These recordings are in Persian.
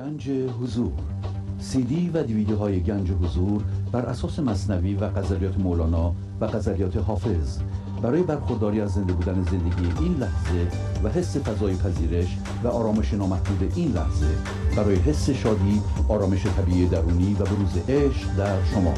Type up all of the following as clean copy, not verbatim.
گنج حضور سی دی و دیویدیوهای گنج حضور بر اساس مثنوی و غزلیات مولانا و غزلیات حافظ برای برخورداری از زنده بودن زندگی این لحظه و حس فضای پذیرش و آرامش نامحدود این لحظه برای حس شادی، آرامش طبیعی درونی و بروز عشق در شما،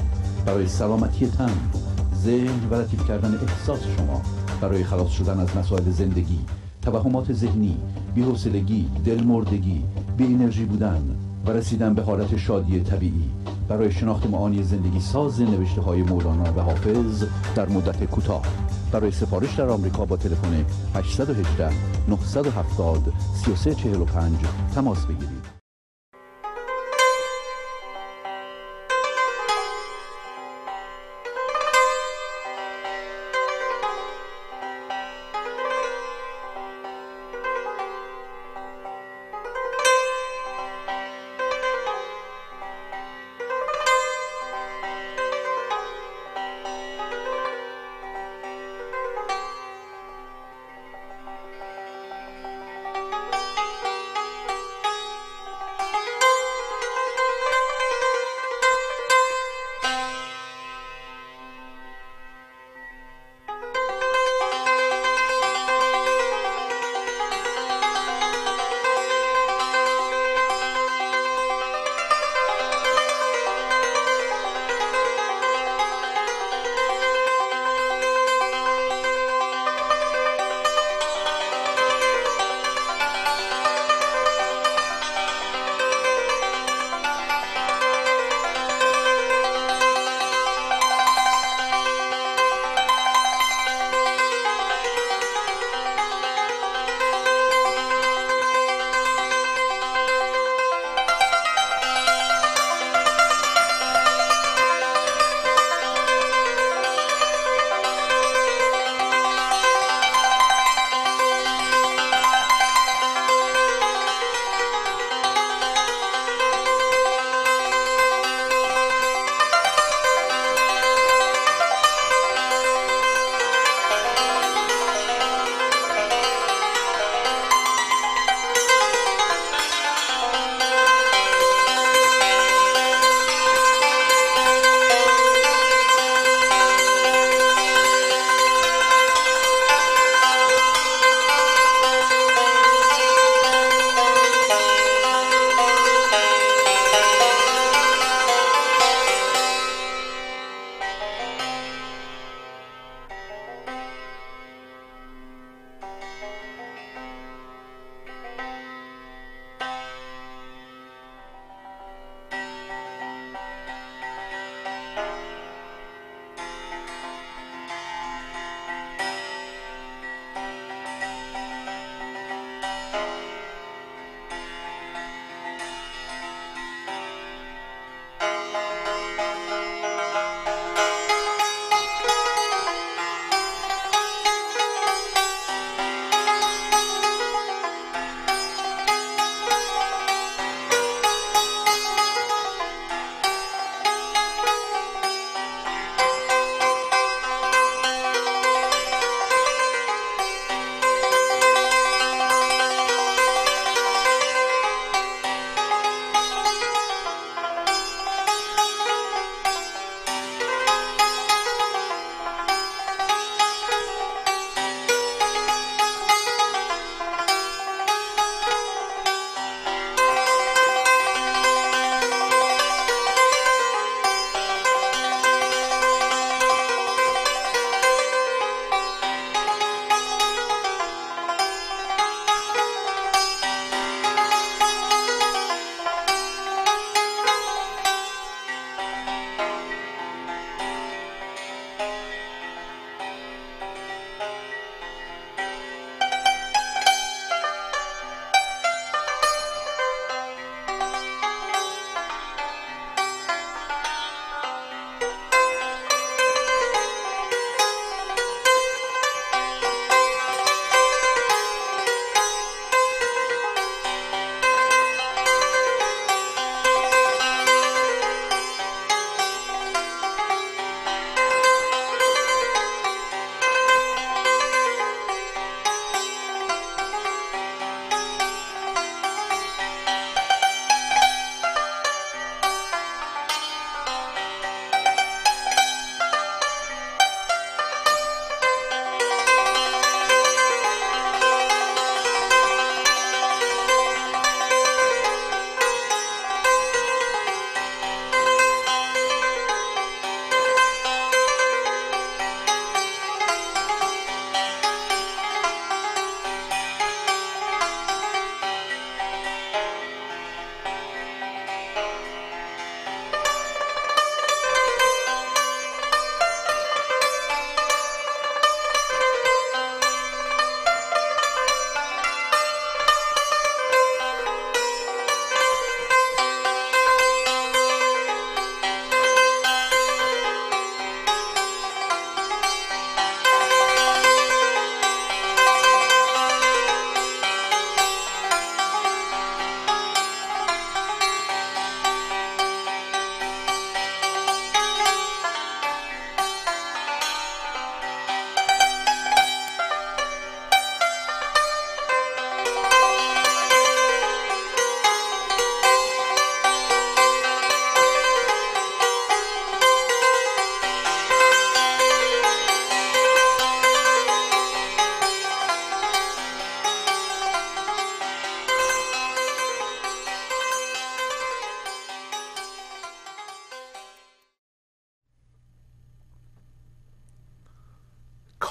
برای سلامتی تن، ذهن و لطیف کردن احساس شما، برای خلاص شدن از مسائل زندگی، توهمات ذهنی، بی‌حوصلگی، دلمردگی، بی انرژی بودن و رسیدن به حالت شادی طبیعی، برای شناخت معانی زندگی ساز نوشته‌های مولانا و حافظ در مدت کوتاه، برای سفارش در آمریکا با تلفن 818 970 3345 تماس بگیرید.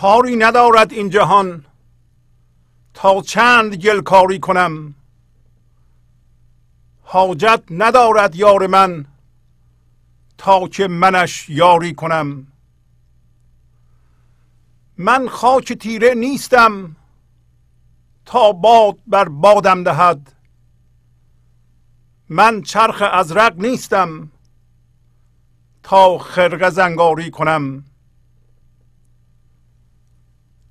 کاری ندارد این جهان تا چند گل کاری کنم، حاجت ندارد یار من تا که منش یاری کنم. من خاک تیره نیستم تا باد بر بادم دهد، من چرخ ازرق نیستم تا خرقه زنگاری کنم.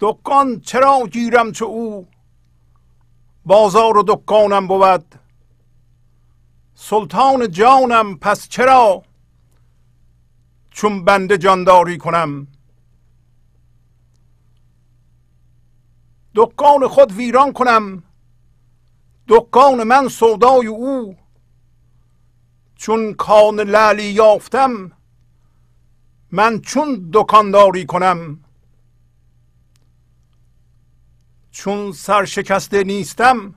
دکان چرا گیرم چو او بازار و دکانم بود، سلطان جانم پس چرا چون بنده جانداری کنم. دکان خود ویران کنم دکان من سودای او، چون کان لعلی یافتم من چون دکانداری کنم. چون سرشکسته نیستم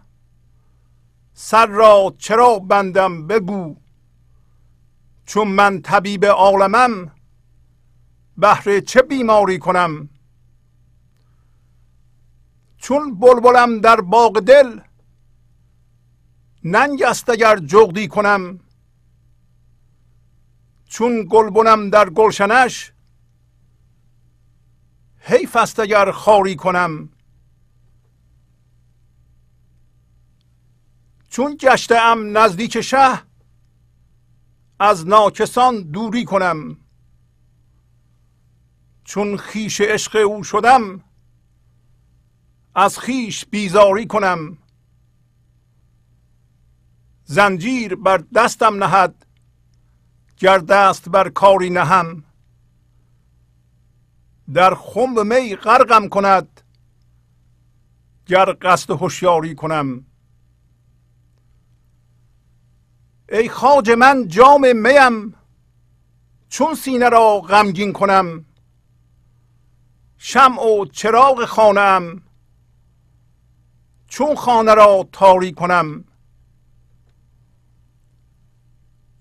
سر را چرا بندم بگو، چون من طبیب عالمم بهر چه بیماری کنم. چون بلبلم در باغ دل ننگ است اگر جغدی کنم، چون گلبنم در گلشنش حیف است اگر خاری کنم. چون گشته ام نزدیک شه از ناکسان دوری کنم، چون خویش عشق او شدم از خویش بیزاری کنم. زنجیر بر دستم نهد گر دست بر کاری نهم، در خنب می غرقم کند گر قصد هوشیاری کنم. ای خواجه من جام میم چون سینه را غمگین کنم، شمع و چراغ خانه‌ام چون خانه را تاری کنم.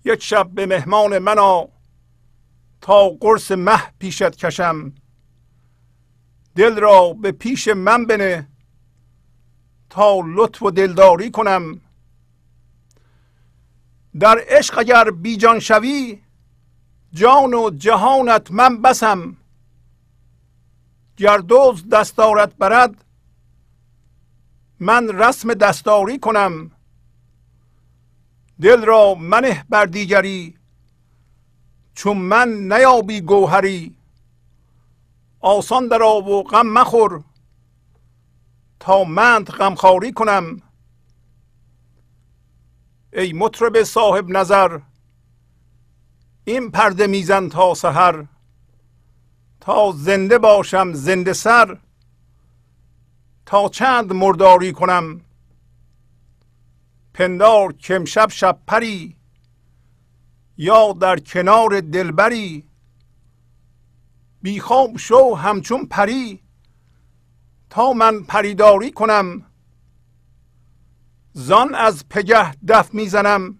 یک شب به مهمان من آ تا قرص مه پیشت کشم، دل را به پیش من بنه تا لطف و دلداری کنم. در عشق اگر بی جان شوی جان و جهانت من بسم، گر دزد دستارت برد من رسم دستاری کنم. دل را منه بر دیگری چون من نیابی گوهری، آسان در آب و غم مخور تا منت غمخواری کنم. ای مطرب صاحب نظر این پرده میزن تا سحر، تا زنده باشم زنده سر تا چند مرداری کنم. پندار که امشب شب پری یا در کنار دلبری، بیخواب شو همچون پری تا من پریداری کنم. زان از پگه دف میزنم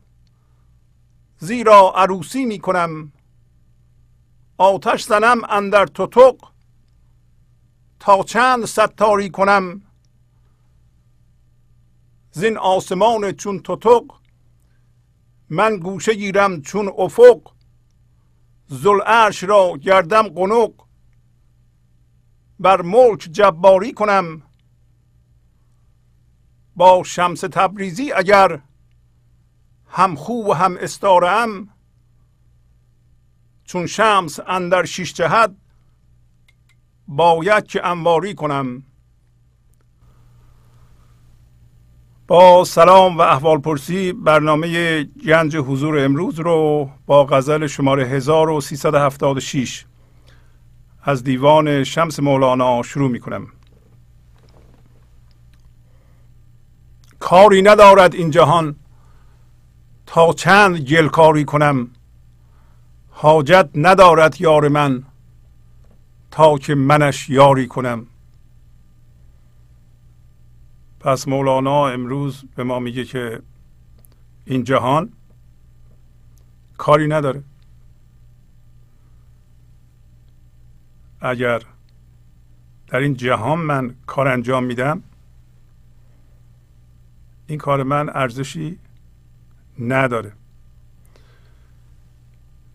زیرا عروسی میکنم، آتش زنم اندر تتق تا چند ستاری کنم. زین آسمان چون تتق من گوشه گیرم چون افق، ذوالعرش را گردم قنق بر ملک جباری کنم. با شمس تبریزی اگر هم خو و هم استاره ام، چون شمس اندر شش جهت باید که انواری کنم. با سلام و احوال پرسی برنامه گنج حضور امروز رو با غزل شماره 1376 از دیوان شمس مولانا شروع می کنم. کاری ندارد این جهان تا چند گل کاری کنم، حاجت ندارد یار من تا که منش یاری کنم. پس مولانا امروز به ما میگه که این جهان کاری نداره. اگر در این جهان من کار انجام میدم، این کار من ارزشی نداره.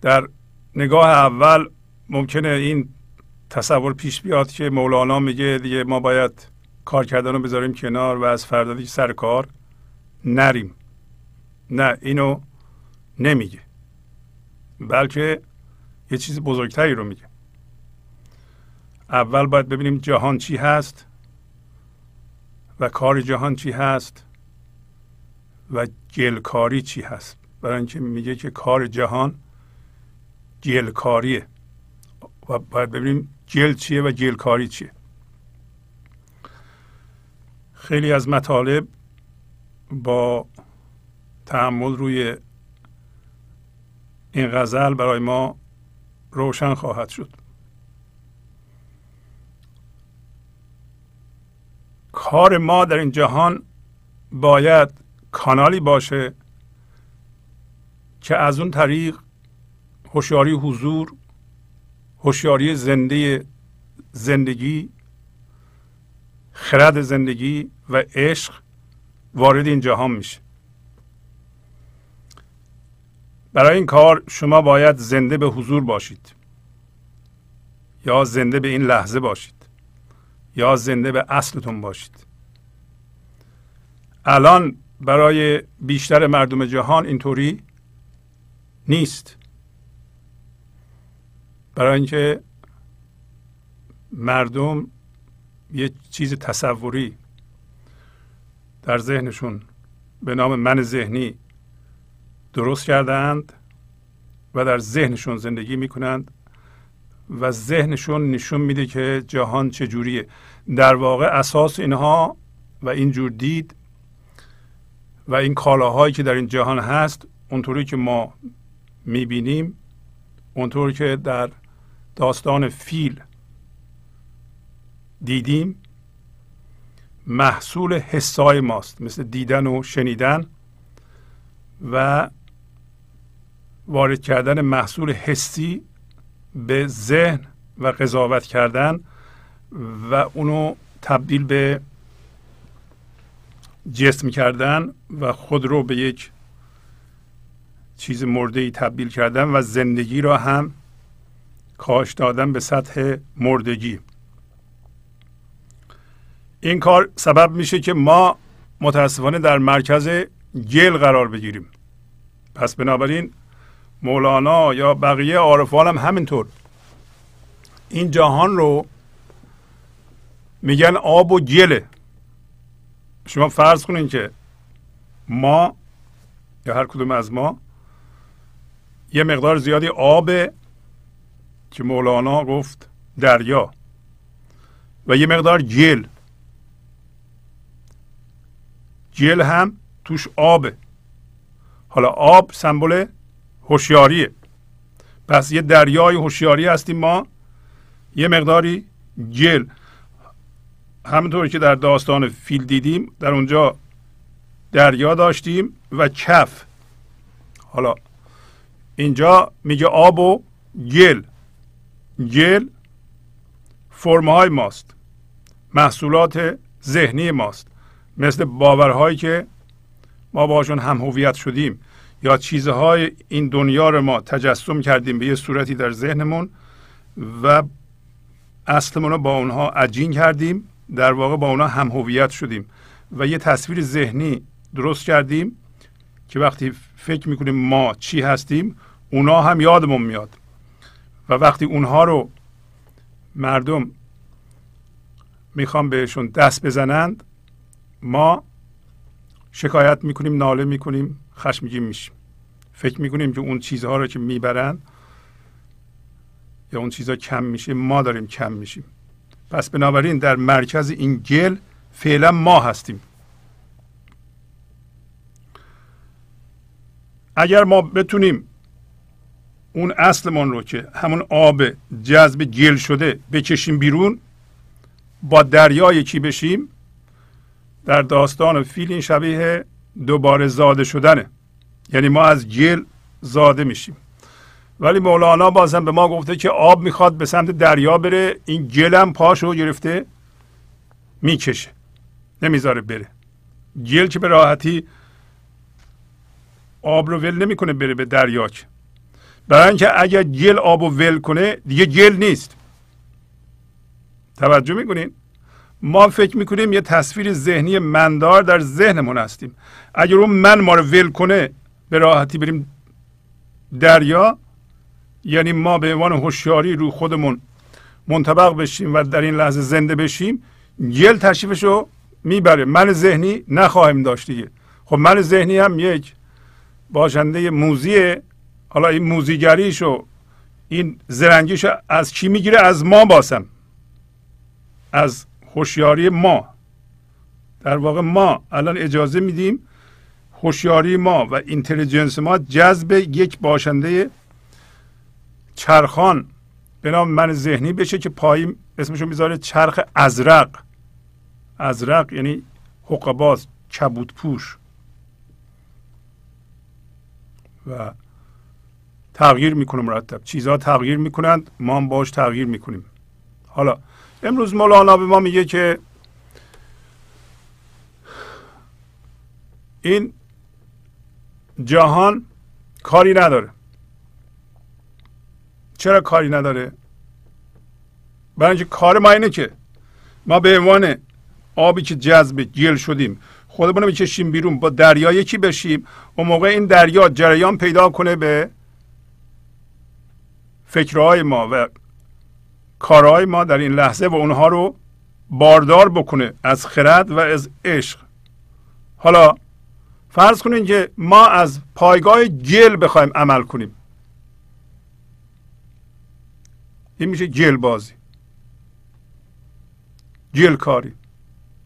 در نگاه اول ممکنه این تصور پیش بیاد که مولانا میگه دیگه ما باید کار کردن رو بذاریم کنار و از فردا دیگه سر کار نریم. نه، اینو نمیگه، بلکه یه چیز بزرگتری رو میگه. اول باید ببینیم جهان چی هست و کار جهان چی هست و گلکاری چی هست، برای اینکه میگه که کار جهان گلکاریه و باید ببینیم گل چیه و گلکاری چیه. خیلی از مطالب با تأمل روی این غزل برای ما روشن خواهد شد. کار ما در این جهان باید کانالی باشه که از اون طریق هوشیاری حضور، هوشیاری زندگی، خرد زندگی و عشق وارد این جهان میشه. برای این کار شما باید زنده به حضور باشید، یا زنده به این لحظه باشید، یا زنده به اصلتون باشید. الان برای بیشتر مردم جهان اینطوری نیست، برای اینکه مردم یه چیز تصوری در ذهنشون به نام من ذهنی درست کردند و در ذهنشون زندگی میکنند و ذهنشون نشون میده که جهان چجوریه. در واقع اساس اینها و اینجور دید و این کالاهایی که در این جهان هست، اونطوری که ما میبینیم، اونطور که در داستان فیل دیدیم، محصول حسای ماست، مثل دیدن و شنیدن و وارد کردن محصول حسی به ذهن و قضاوت کردن و اونو تبدیل به جسم کردن و خود رو به یک چیز مرده‌ای تبدیل کردن و زندگی را هم کاهش دادن به سطح مردگی. این کار سبب میشه که ما متاسفانه در مرکز گل قرار بگیریم. پس بنابراین مولانا یا بقیه عارفان هم همینطور این جهان رو میگن آب و گله. شما فرض کنین که ما یا هر کدوم از ما یه مقدار زیادی آب که مولانا گفت دریا و یه مقدار گل، گل هم توش آبه. حالا آب سمبل هوشیاریه، پس یه دریای هوشیاری هستیم ما، یه مقداری گل. همونطور که در داستان فیل دیدیم، در اونجا دریا داشتیم و کف. حالا اینجا میگه آب و گل. گل فرم‌های ماست، محصولات ذهنی ماست، مثل باورهایی که ما باشون هم هویت شدیم یا چیزهای این دنیا رو ما تجسم کردیم به یه صورتی در ذهنمون و اصلمون رو با اونها عجین کردیم، در واقع با اونها هم هویت شدیم و یه تصویر ذهنی درست کردیم که وقتی فکر میکنیم ما چی هستیم، اونا هم یادمون میاد. و وقتی اونها رو مردم میخوان بهشون دست بزنند، ما شکایت میکنیم، ناله میکنیم، خشمگین میشیم، فکر میکنیم که اون چیزها رو که میبرن یا اون چیزها کم میشه، ما داریم کم میشیم. پس بنابراین در مرکز این گل فعلا ما هستیم. اگر ما بتونیم اون اصلمون رو که همون آب جذب گل شده بکشیم بیرون، با دریا یکی بشیم، در داستان فیل این شبیه دوباره زاده شدنه، یعنی ما از گل زاده میشیم ولی مولانا بازم به ما گفته که آب میخواد به سمت دریا بره، این گلم پاشو گرفته میکشه، نمیذاره بره. گل که به راحتی آب رو ول نمیکنه بره به دریا، که برای اینکه اگر گل آب رو ول کنه دیگه گل نیست. توجه میکنین؟ ما فکر میکنیم یه تصویر ذهنی مندار در ذهنمون هستیم، اگر اون من ما رو ول کنه به راحتی بریم دریا، یعنی ما به عنوان هوشیاری رو خودمون منطبق بشیم و در این لحظه زنده بشیم، گل تشریفش رو میبره، من ذهنی نخواهیم داشت دیگه. خب من ذهنی هم یک باشنده موزیه، حالا این موزیگریش و این زرنگیش از چی میگیره؟ از ما، باسم از هوشیاری ما. در واقع ما الان اجازه میدیم هوشیاری ما و اینتلیجنس ما جذب یک باشنده چرخان به نام من ذهنی بشه که پایین اسمشو میذاره چرخ ازرق. ازرق یعنی حقباز، کبود پوش، و تغییر میکنه مرتب، چیزها تغییر میکنند، ما هم باش تغییر میکنیم. حالا امروز مولانا به ما میگه که این جهان کاری نداره. چرا کاری نداره؟ برای اینکه کار ما اینه که ما به عنوان آبی که جذب گل شدیم خودمون رو میکشیم بیرون، با دریا یکی بشیم، اون موقع این دریا جریان پیدا کنه به فکرهای ما و کارهای ما در این لحظه و اونها رو باردار بکنه از خرد و از عشق. حالا فرض کنین که ما از پایگاه گل بخوایم عمل کنیم، این میشه گل بازی، گل کاری.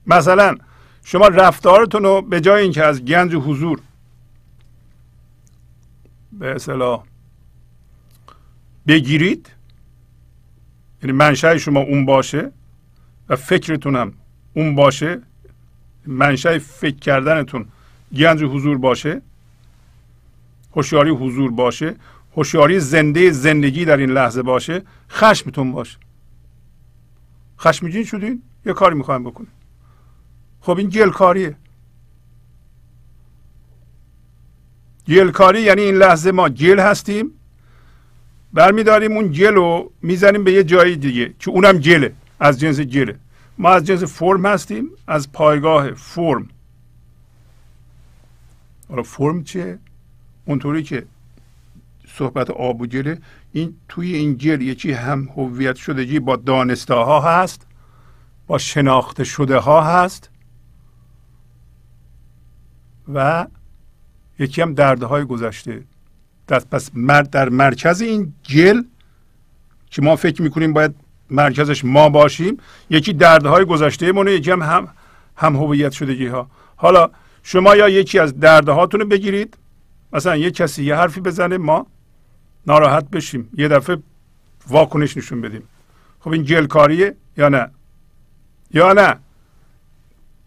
مثلا شما رفتارتون رو به جای اینکه از گنج حضور به اصطلاح بگیرید، یعنی منشأ شما اون باشه و فکرتون هم اون باشه، منشأ فکر کردنتون گنج حضور باشه، هوشیاری حضور باشه، هوشیاری زنده زندگی در این لحظه باشه، خشمتون باشه. خشمگین شدین، یه کاری میخوایم بکنیم، خب این گلکاریه. گلکاری یعنی این لحظه ما گل هستیم، برمیداریم اون گل رو میزنیم به یه جایی دیگه که اونم گله، از جنس گله. ما از جنس فرم هستیم، از پایگاه فرم. حالا فرم چیه؟ اونطوری که صحبت آب و گله، این توی این گل یکی هم هویت شدگی با دانسته ها هست، با شناخته شده ها هست، و یکی هم دردهای گذشته. پس در مرکز این گل که ما فکر میکنیم باید مرکزش ما باشیم، یکی دردهای گذشته مونه، یکی هم هویت شدگی ها. حالا شما یا یکی از دردهاتون رو بگیرید، مثلا یک کسی یه حرفی بزنه ما ناراحت بشیم، یه دفعه واکنش نشون بدیم، خب این گل کاریه یا نه؟ یا نه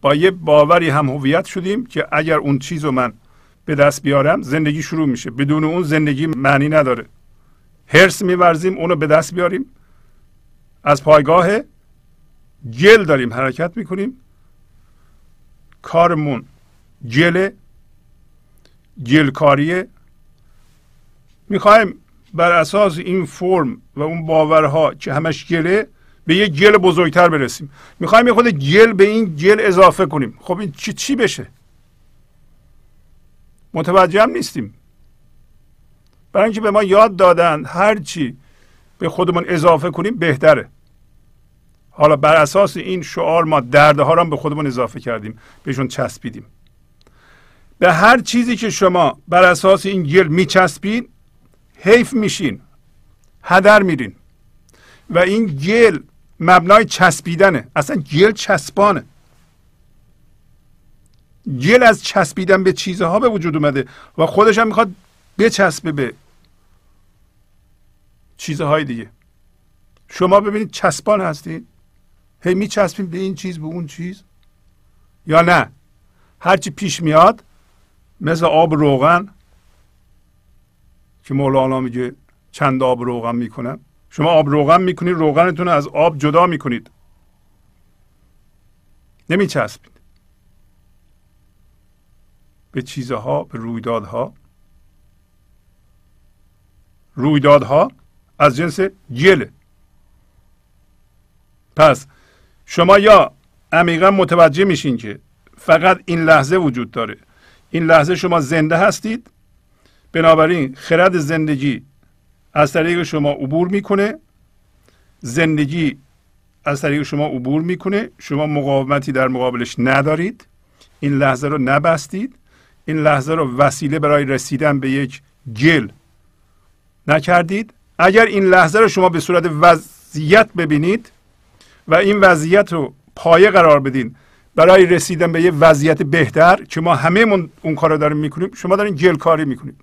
با یه باوری هم هویت شدیم که اگر اون چیزو من به دست بیارم زندگی شروع میشه، بدون اون زندگی معنی نداره. حرص می‌ورزیم اونو به دست بیاریم، از پایگاه گل داریم حرکت میکنیم، کارمون گله، گلکاریه. میخوایم بر اساس این فرم و اون باورها که همش گله به یه گل بزرگتر برسیم، میخوایم یه خود گل به این گل اضافه کنیم، خب این چی بشه؟ متوجه هم نیستیم، برای اینکه به ما یاد دادن هر چی به خودمون اضافه کنیم بهتره. حالا بر اساس این شعار ما دردها رو هم به خودمون اضافه کردیم، بهشون چسبیدیم. به هر چیزی که شما بر اساس این گل میچسبید حیف میشین، هدر میرین، و این گل مبنای چسبیدنه. اصلا گل چسبانه، گل از چسبیدن به چیزها به وجود اومده و خودش هم میخواد بچسبه به چیزهای دیگه. شما ببینید چسبان هستین، هی میچسبیم به این چیز به اون چیز، یا نه هرچی پیش میاد مثل آب روغن که مولانا میگه چند آب روغن میکنن. شما آب روغن میکنید، روغنتون از آب جدا میکنید، نمیچسبید به چیزها، به رویدادها. رویدادها از جنس گله. پس شما یا عمیقا متوجه میشین که فقط این لحظه وجود داره، این لحظه شما زنده هستید، بنابراین خرد زندگی از طریق شما عبور میکنه، زندگی از طریق شما عبور میکنه، شما مقاومتی در مقابلش ندارید، این لحظه رو نبستید، این لحظه رو وسیله برای رسیدن به یک گل نکردید. اگر این لحظه رو شما به صورت وضعیت ببینید و این وضعیت رو پایه قرار بدین برای رسیدن به یه وضعیت بهتر که ما همه اون کار رو داریم میکنیم، شما دارین گل کاری میکنید.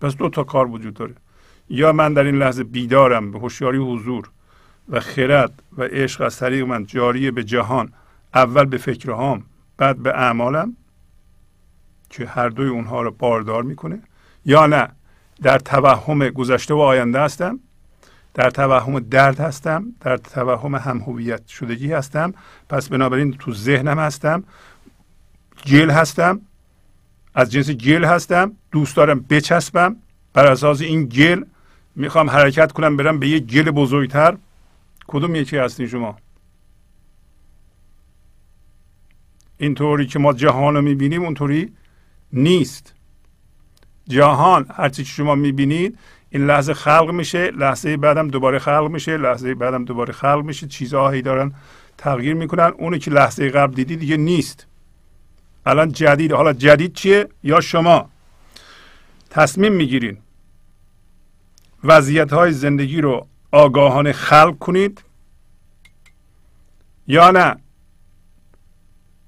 پس دو تا کار وجود داره، یا من در این لحظه بیدارم به هوشیاری حضور و خرد و عشق از طریق من جاری به جهان، اول به فکرهام بعد به اعمالم که هر دوی اونها رو باردار میکنه، یا نه در توهم گذشته و آینده هستم، در توهم درد هستم، در توهم هم‌هویت شدگی هستم، پس بنابراین تو ذهنم هستم، گل هستم، از جنس گل هستم، دوست دارم بچسبم، بر اساس این گل میخوام حرکت کنم برم به یک گل بزرگتر. کدوم یکی هستین شما؟ اینطوری که ما جهان رو میبینیم اونطوری نیست. جهان هرچی که شما میبینید این لحظه خلق میشه، لحظه بعدم دوباره خلق میشه، لحظه بعدم دوباره خلق میشه، چیزها هی دارن تغییر میکنن. اونی که لحظه قبل دیدی دیگه نیست، الان جدید. حالا جدید چیه؟ یا شما تصمیم میگیرین وضعیت های زندگی رو آگاهانه خلق کنید، یا نه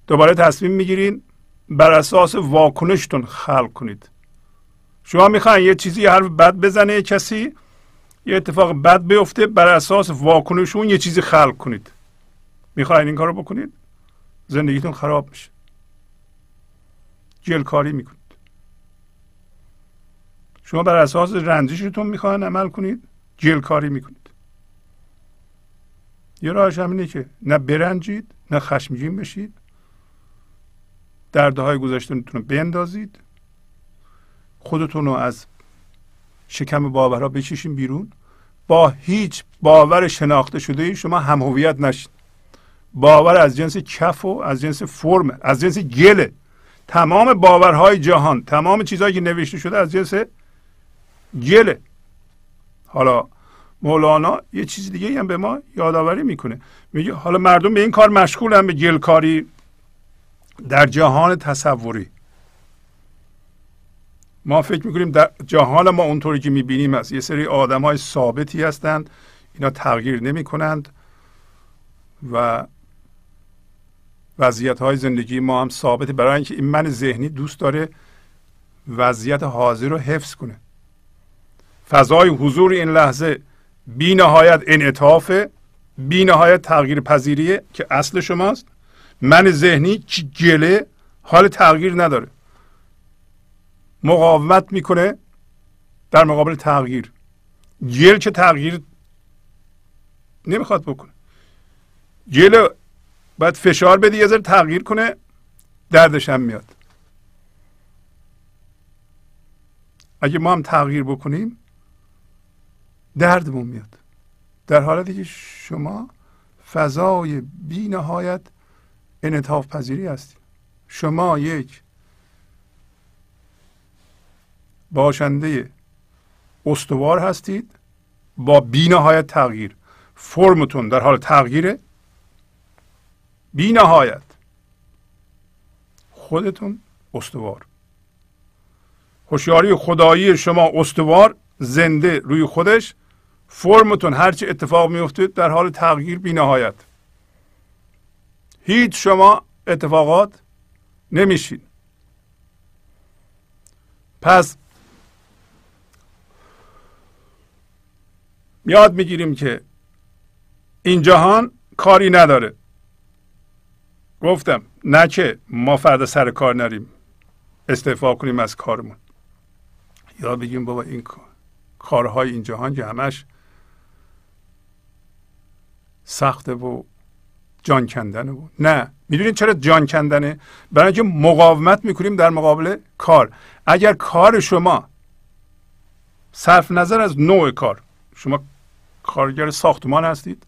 دوباره تصمیم میگیرین بر اساس واکنشتون خلق کنید. شما میخواین یه چیزی، یه حرف بد بزنه یه کسی، یه اتفاق بد بیفته، بر اساس واکنشون یه چیزی خلق کنید. میخواین این کارو بکنید، زندگیتون خراب میشه، گلکاری میکنید. شما بر اساس رنجشتون میخواین عمل کنید، گلکاری میکنید. یه راهش همینه که نه برنجید، نه خشمگین بشید، دردهای گذشتهتون رو بندازید، خودتون رو از شکم باورها بکشین بیرون. با هیچ باور شناخته شده ای شما هم هویت نشین. باور از جنس کف و از جنس فرم، از جنس گله. تمام باورهای جهان، تمام چیزهایی که نوشته شده از جنس گله. حالا مولانا یه چیز دیگه هم به ما یادآوری میکنه، میگه حالا مردم به این کار مشغولن، به گلکاری در جهان تصوری. ما فکر میکنیم در جهان ما اونطوری که میبینیم است، یه سری آدم های ثابتی هستند، اینا تغییر نمی کنند و وضعیت های زندگی ما هم ثابته، برای اینکه این من ذهنی دوست داره وضعیت حاضر رو حفظ کنه. فضای حضور این لحظه بی نهایت انعطافه، بی نهایت تغییر پذیریه که اصل شماست. من ذهنی گله، حال تغییر نداره، مقاومت میکنه در مقابل تغییر. گل که تغییر نمیخواد بکنه، گل باید فشار بدی یه ذره تغییر کنه، دردش هم میاد. اگه ما هم تغییر بکنیم دردمون میاد، در حالتی که شما فضای بی نهایت انعطاف پذیری هستید. شما یک باشنده استوار هستید با بی نهایت تغییر. فرمتون در حال تغییره بی نهایت، خودتون استوار. هوشیاری خدایی شما استوار، زنده روی خودش. فرمتون هرچی اتفاق میفته در حال تغییر بی نهایت. هیچ شما اتفاقات نمیشین. پس یاد میگیریم که این جهان کاری نداره. گفتم نه که ما فردا سر کار نریم، استعفا کنیم از کارمون، یا بگیم بابا این کارهای این جهان که همش سخته و جان کندنه و نه. میدونید چرا جان کندنه؟ برای اینکه مقاومت میکنیم در مقابل کار. اگر کار شما صرف نظر از نوع کار، شما کارگر ساختمان هستید،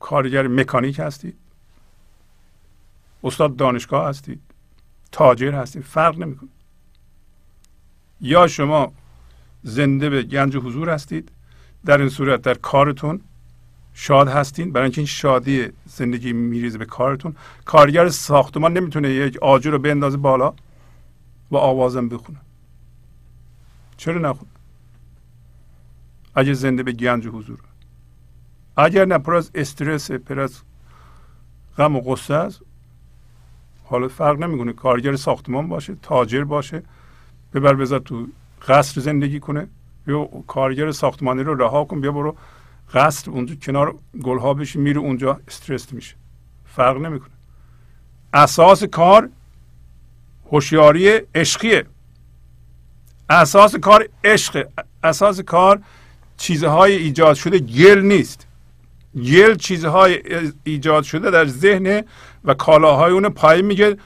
کارگر مکانیک هستید، استاد دانشگاه هستید، تاجر هستید، فرق نمیکنه. یا شما زنده به گنج حضور هستید، در این صورت در کارتون شاد هستین، برای اینکه این شادی زندگی میریزه به کارتون. کارگر ساختمان نمیتونه یک آجر رو بندازه بالا و آوازم بخونه. چرا نخونه؟ اگر زنده به گنج حضور، اگر نه پر از استرس، پر از غم و غصه است. حالا فرق نمیکنه کارگر ساختمان باشه، تاجر باشه، ببر بذار تو قصر زندگی کنه، یا کارگر ساختمانی رو رها کن بیا برو قصر اونجا کنار گلها بشی، میره اونجا استرس میشه، فرق نمیکنه. اساس کار هوشیاری عشقیه. اساس کار عشقه. اساس کار چیزهای ایجاد شده گل نیست. گل چیزهای ایجاد شده در ذهن و کالاهای اون پایین میگه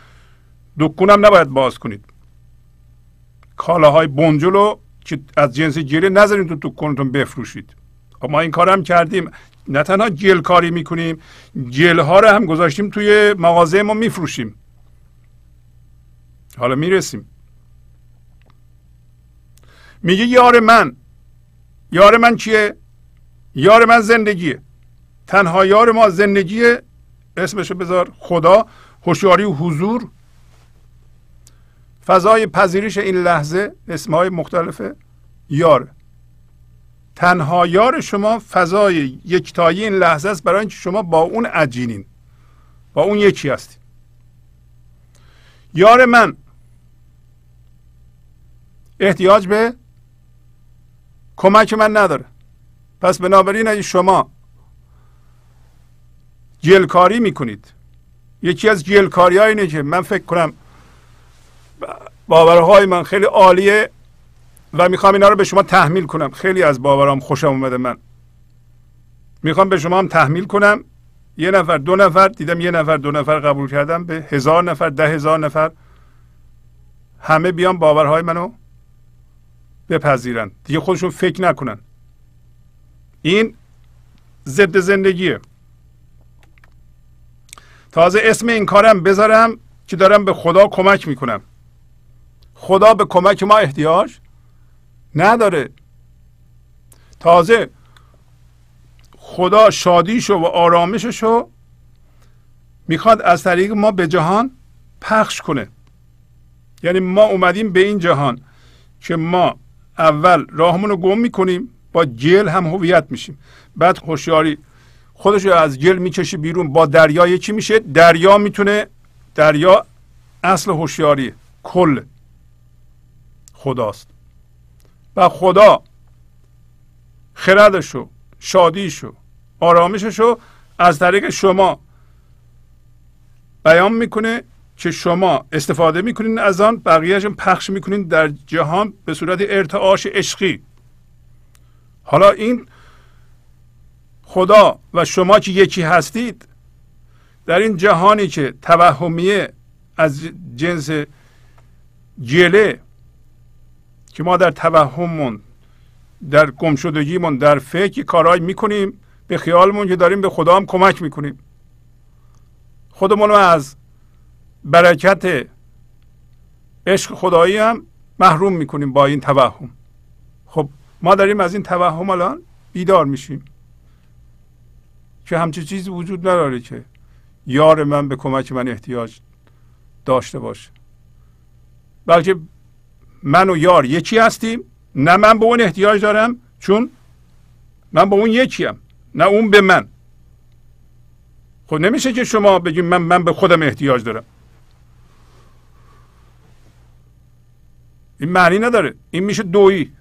دکونم نباید باز کنید. کالاهای بنجلو که از جنس گل نذارید تو دکونتون بفروشید. ما این کار هم کردیم، نه تنها گل کاری میکنیم، گل ها رو هم گذاشتیم توی مغازه ما میفروشیم. حالا میرسیم میگه یار من. یار من کیه؟ یار من زندگیه. تنها یار ما زندگیه. اسمشو بذار خدا، هوشیاری و حضور، فضای پذیرش این لحظه. اسمهای مختلفه. یار، تنها یار شما فضای یکتایی این لحظه است، برای اینکه شما با اون عجینین، با اون یکی هستید. یار من احتیاج به کمک من نداره. پس بنابراین اگه شما گلکاری میکنید، یکی از گلکاری ها اینه که من فکر کنم باورهای من خیلی عالیه و میخوام اینا رو به شما تحمیل کنم. خیلی از باورام خوشم اومده، من میخوام به شما هم تحمیل کنم. یه نفر، دو نفر، دیدم یه نفر، دو نفر قبول کردم، به 1000 نفر، 10,000 نفر همه بیان باورهای منو بپذیرن، دیگه خودشون فکر نکنن. این ضد زندگیه. تازه اسم این کارم بذارم که دارم به خدا کمک میکنم. خدا به کمک ما احتیاج نداره. تازه خدا شادیشو و آرامششو میخواد از طریق ما به جهان پخش کنه. یعنی ما اومدیم به این جهان که ما اول راهمون رو گم میکنیم، با گل هم هویت میشیم، بعد هوشیاری خودش رو از گل میکشه بیرون، با دریا یکی میشه. دریا میتونه، دریا اصل هوشیاری کل خداست و خدا خردشو، شادیشو، آرامششو از طریق شما بیان میکنه که شما استفاده میکنین از آن، بقیهشون پخش میکنین در جهان به صورت ارتعاش عشقی. حالا این خدا و شما که یکی هستید، در این جهانی که توهمیه از جنس جله، که ما در توهممون، در گمشدگیمون، در فکر کارهایی میکنیم به خیالمون که داریم به خدا هم کمک میکنیم، خودمون رو از برکت عشق خدایی هم محروم میکنیم با این توهم. خب ما داریم از این توهم الان بیدار میشیم که همچین چیزی وجود نداره که یار من به کمک من احتیاج داشته باشه، بلکه من و یار یکی هستیم. نه من به اون احتیاج دارم چون من با اون یکیم، نه اون به من. خب نمیشه که شما بگیم من به خودم احتیاج دارم. این معنی نداره. این میشه دویی.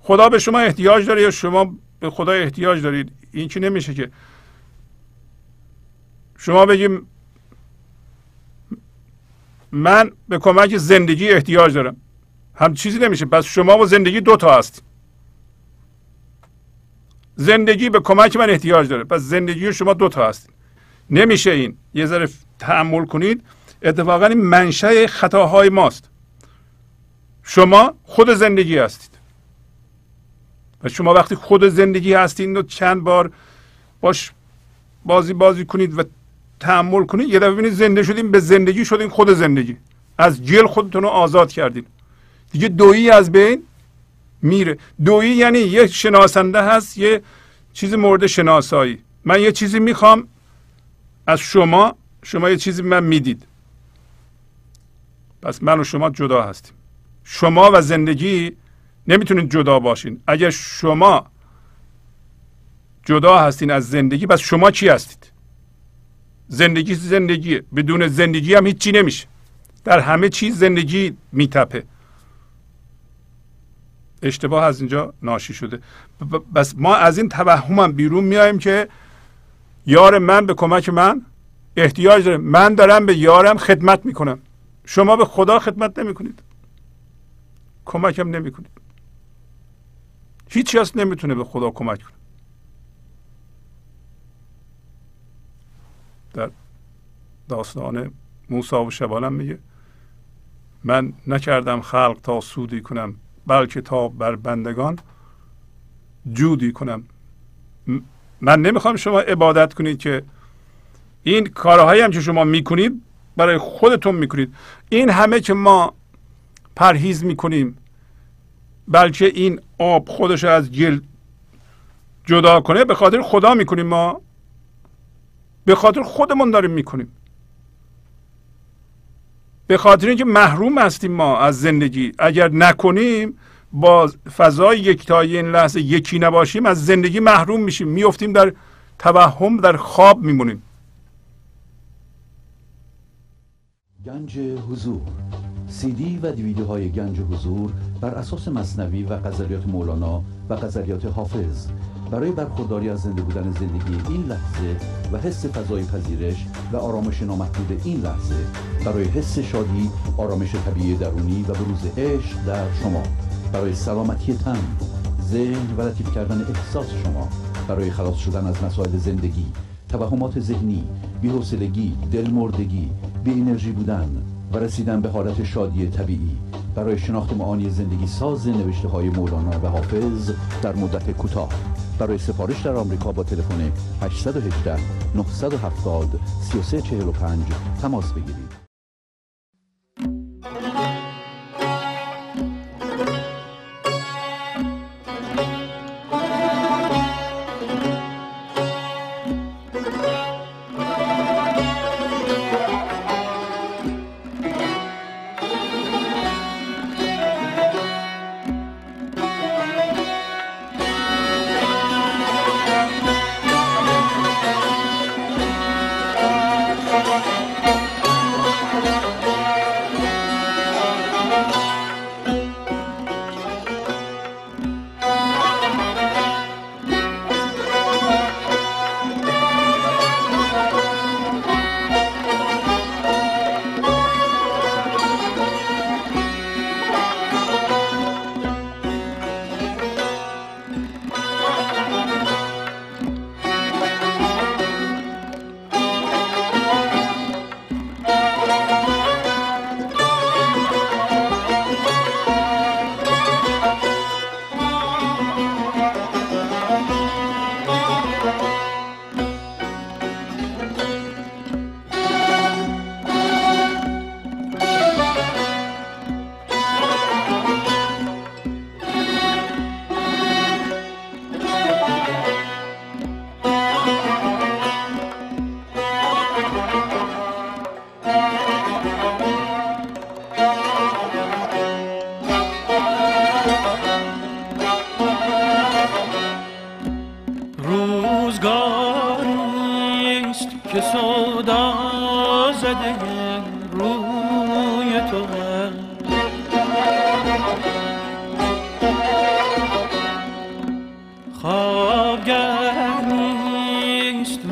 خدا به شما احتیاج داره یا شما به خدا احتیاج دارید. این که نمیشه که شما بگیم من به کمک زندگی احتیاج دارم. هم چیزی نمیشه. پس شما و زندگی دوتا هست. زندگی به کمک من احتیاج داره. پس زندگی و شما دوتا هست. نمیشه این. یه ذره تأمل کنید. اتفاقا این منشأ خطاهای ماست. شما خود زندگی هستید. و شما وقتی خود زندگی هستید و چند بار باش بازی کنید و تأمل کنید، یه دفعه ببینید زنده شدیم، به زندگی شدیم، خود زندگی. از جیل خودتون رو آزاد کردید. دیگه دویی از بین میره. دویی یعنی یه شناسنده هست، یه چیز مورد شناسایی. من یه چیزی میخوام از شما، شما یه چیزی من میدید. پس من و شما جدا هستیم. شما و زندگی نمیتونید جدا باشین. اگر شما جدا هستین از زندگی، پس شما چی هستید؟ زندگی زندگیه. بدون زندگی هم هیچی نمیشه. در همه چیز زندگی میتپه. اشتباه از اینجا ناشی شده. بس ما از این توهمم بیرون میایم که یار من به کمک من احتیاج داره. من دارم به یارم خدمت میکنم. شما به خدا خدمت نمیکنید. کمکم نمیکنید. هیچ کس نمیتونه به خدا کمک کنه. در داستان موسا و شبالم میگه من نکردم خلق تا سودی کنم، بلکه تا بر بندگان جودی کنم. من نمیخوام شما عبادت کنید که این کارهایی هم که شما میکنید برای خودتون میکنید. این همه که ما پرهیز میکنیم، بلکه این آب خودش از گل جدا کنه، به خاطر خدا میکنیم. ما به خاطر خودمون داریم میکنیم. به خاطر اینکه محروم هستیم ما از زندگی. اگر نکنیم، با فضای یکتایی این لحظه یکی نباشیم، از زندگی محروم میشیم. میافتیم در توهم، در خواب میمونیم. گنج حضور. سی دی و دیویدیوهای گنج حضور بر اساس مثنوی و غزلیات مولانا و غزلیات حافظ برای برخورداری از زنده بودن زندگی این لحظه و حس فضای پذیرش و آرامش نامحدود این لحظه، برای حس شادی، آرامش طبیعی درونی و بروز عشق در شما، برای سلامتی تن، ذهن و لطیف کردن احساس شما، برای خلاص شدن از مسائل زندگی، توهمات ذهنی، بی‌حوصلگی، دلمردگی، بی انرژی بودن و رسیدن به حالت شادی طبیعی، برای شناخت معانی زندگی ساز نوشته های مولانا و حافظ در مدت کوتاه. برای سفارش در آمریکا با تلفن 818 970 3345 تماس بگیرید.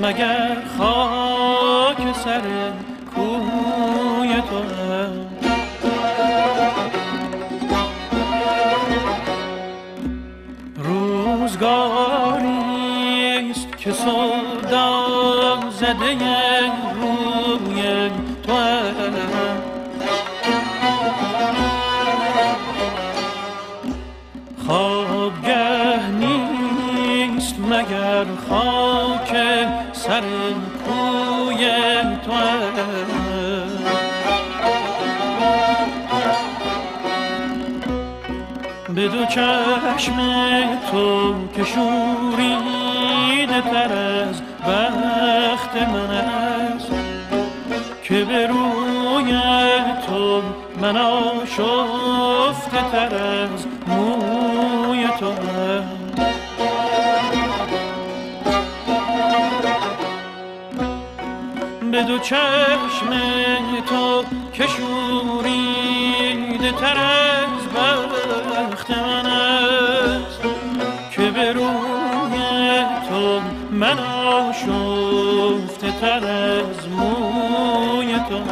مگر خاک سر کوی تو روزگاری است که سودام زده روی تو هم، خوابگه نیست مگر خاک سر کوی تو هم. به دو چشم تو که شوریده تر از بخت من است، که به روی تو من آشفته تر از موی تو است. به دو چشم تو که شوریده تر از بخت من است، که به روی تو من آشفته تر از موی تو است.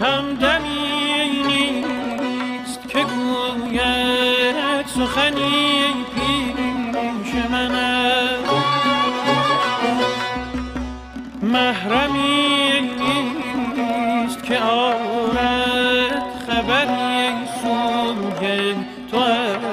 همدمی نیست که گوید سخنی پیش من است، محرمی نیست که آرد خبری سوی تو است.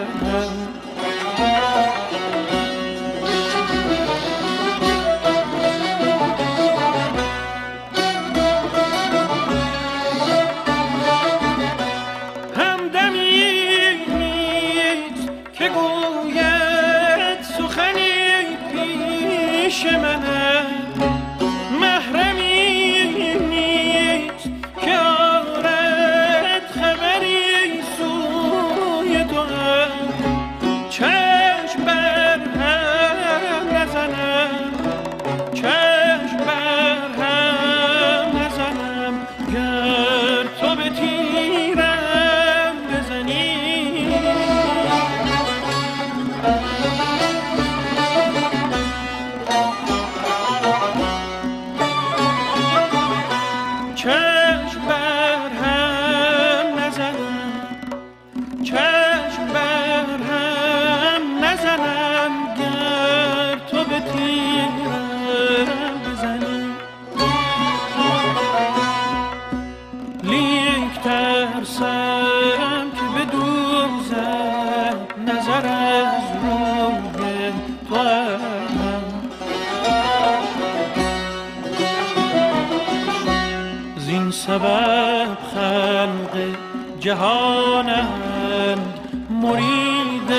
سبب خلق جهانند مرید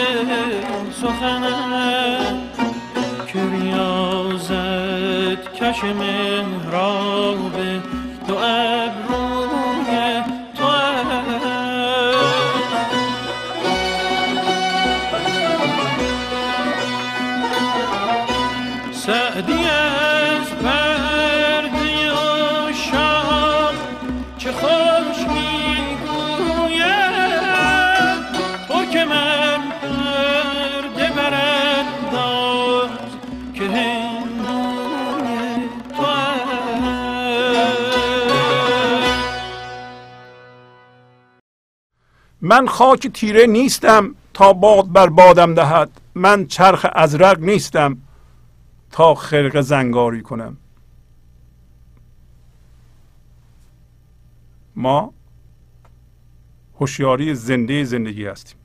سخنند، که ریاضت کش محراب دو ابروی تو است. سعدی از من خاک تیره نیستم تا باد بر بادم دهد، من چرخ ازرق نیستم تا خرقه زنگاری کنم. ما هوشیاری زنده زندگی هستیم.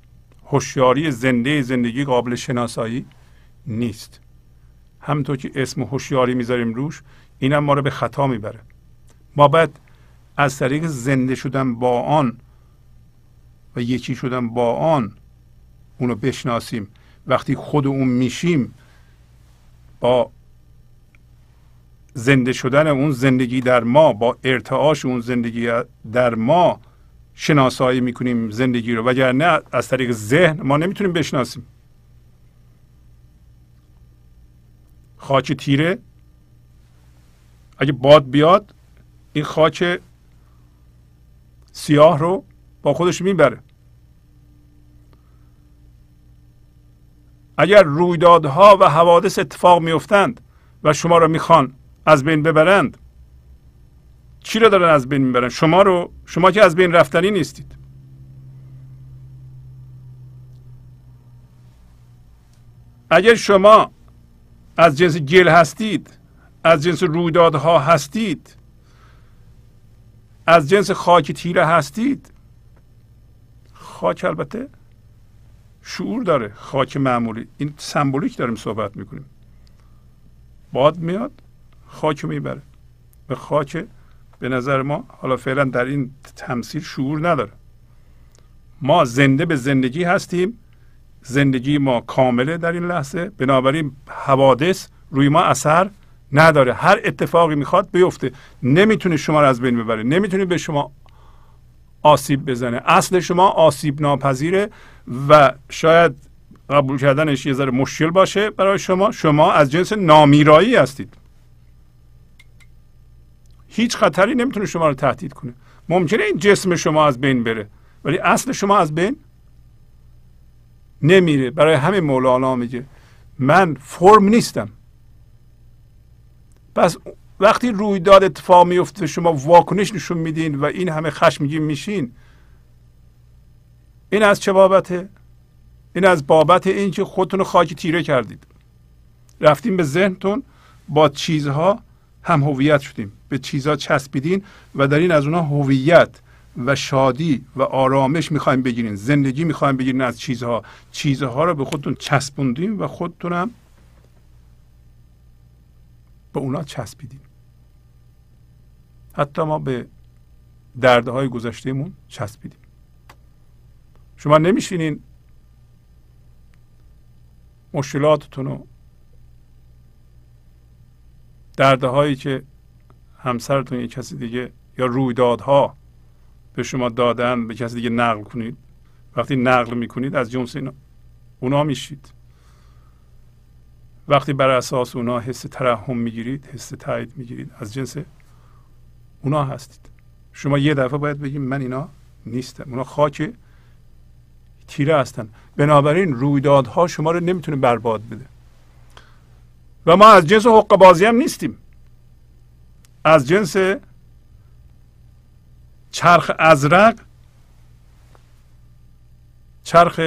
هوشیاری زنده زندگی قابل شناسایی نیست. همونطور که اسم هوشیاری میذاریم روش، اینم ما رو به خطا میبره. ما باید از طریق زنده شدن با آن و یکی شدن با آن اونو بشناسیم. وقتی خود اون میشیم، با زنده شدن اون زندگی در ما، با ارتعاش اون زندگی در ما شناسایی میکنیم زندگی رو، وگرنه از طریق ذهن ما نمیتونیم بشناسیم. خاک تیره اگه باد بیاد این خاک سیاه رو با خودش میبره. اگر رویدادها و حوادث اتفاق میافتند و شما رو میخوان از بین ببرند، چی رو دارن از بین میبرن؟ شما که از بین رفتنی نیستید. اگر شما از جنس گل هستید، از جنس رویدادها هستید، از جنس خاک تیره هستید، خاک البته شعور داره، خاک معمولی، این سمبولیک داریم صحبت میکنیم، باد میاد خاک میبره و خاک به نظر ما حالا فعلا در این تمثیل شعور نداره. ما زنده به زندگی هستیم، زندگی ما کامله در این لحظه، بنابراین حوادث روی ما اثر نداره. هر اتفاقی میخواد بیفته، نمیتونه شما رو از بین ببره، نمیتونه به شما آسیب بزنه. اصل شما آسیب ناپذیره و شاید قبول کردنش یه ذره مشکل باشه برای شما. شما از جنس نامیرایی هستید، هیچ خطری نمیتونه شما رو تهدید کنه. ممکنه این جسم شما از بین بره ولی اصل شما از بین نمیره. برای همین مولانا میگه من فرم نیستم. پس وقتی رویداد اتفاق میفته شما واکنش نشون میدین و این همه خشمگین میشین، این از چه بابته؟ این از بابت این که خودتون رو خاک تیره کردید، رفتیم به ذهنتون، با چیزها هم هویت شدیم، به چیزها چسبیدین و در این از اونها هویت و شادی و آرامش میخوایم بگیرین، زندگی میخوایم بگیرین از چیزها. چیزها رو به خودتون چسبوندیم و خودتون هم به اونا چسبیدیم. حتی ما به دردهای گذشتهمون چسبیدیم. شما نمیشینین مشکلاتتون و دردهایی که همسرتون یا کسی دیگه یا رویدادها به شما دادن به کسی دیگه نقل کنید. وقتی نقل میکنید از جنس اونا میشید. وقتی بر اساس اونا حس ترحم میگیرید، حس تایید میگیرید، از جنس اونا هستید. شما یه دفعه باید بگید من اینا نیستم، اونا خاک تیره هستن. بنابراین رویدادها شما رو نمیتونه برباد بده. و ما از جنس حق بازی هم نیستیم، از جنس چرخ ازرق، چرخ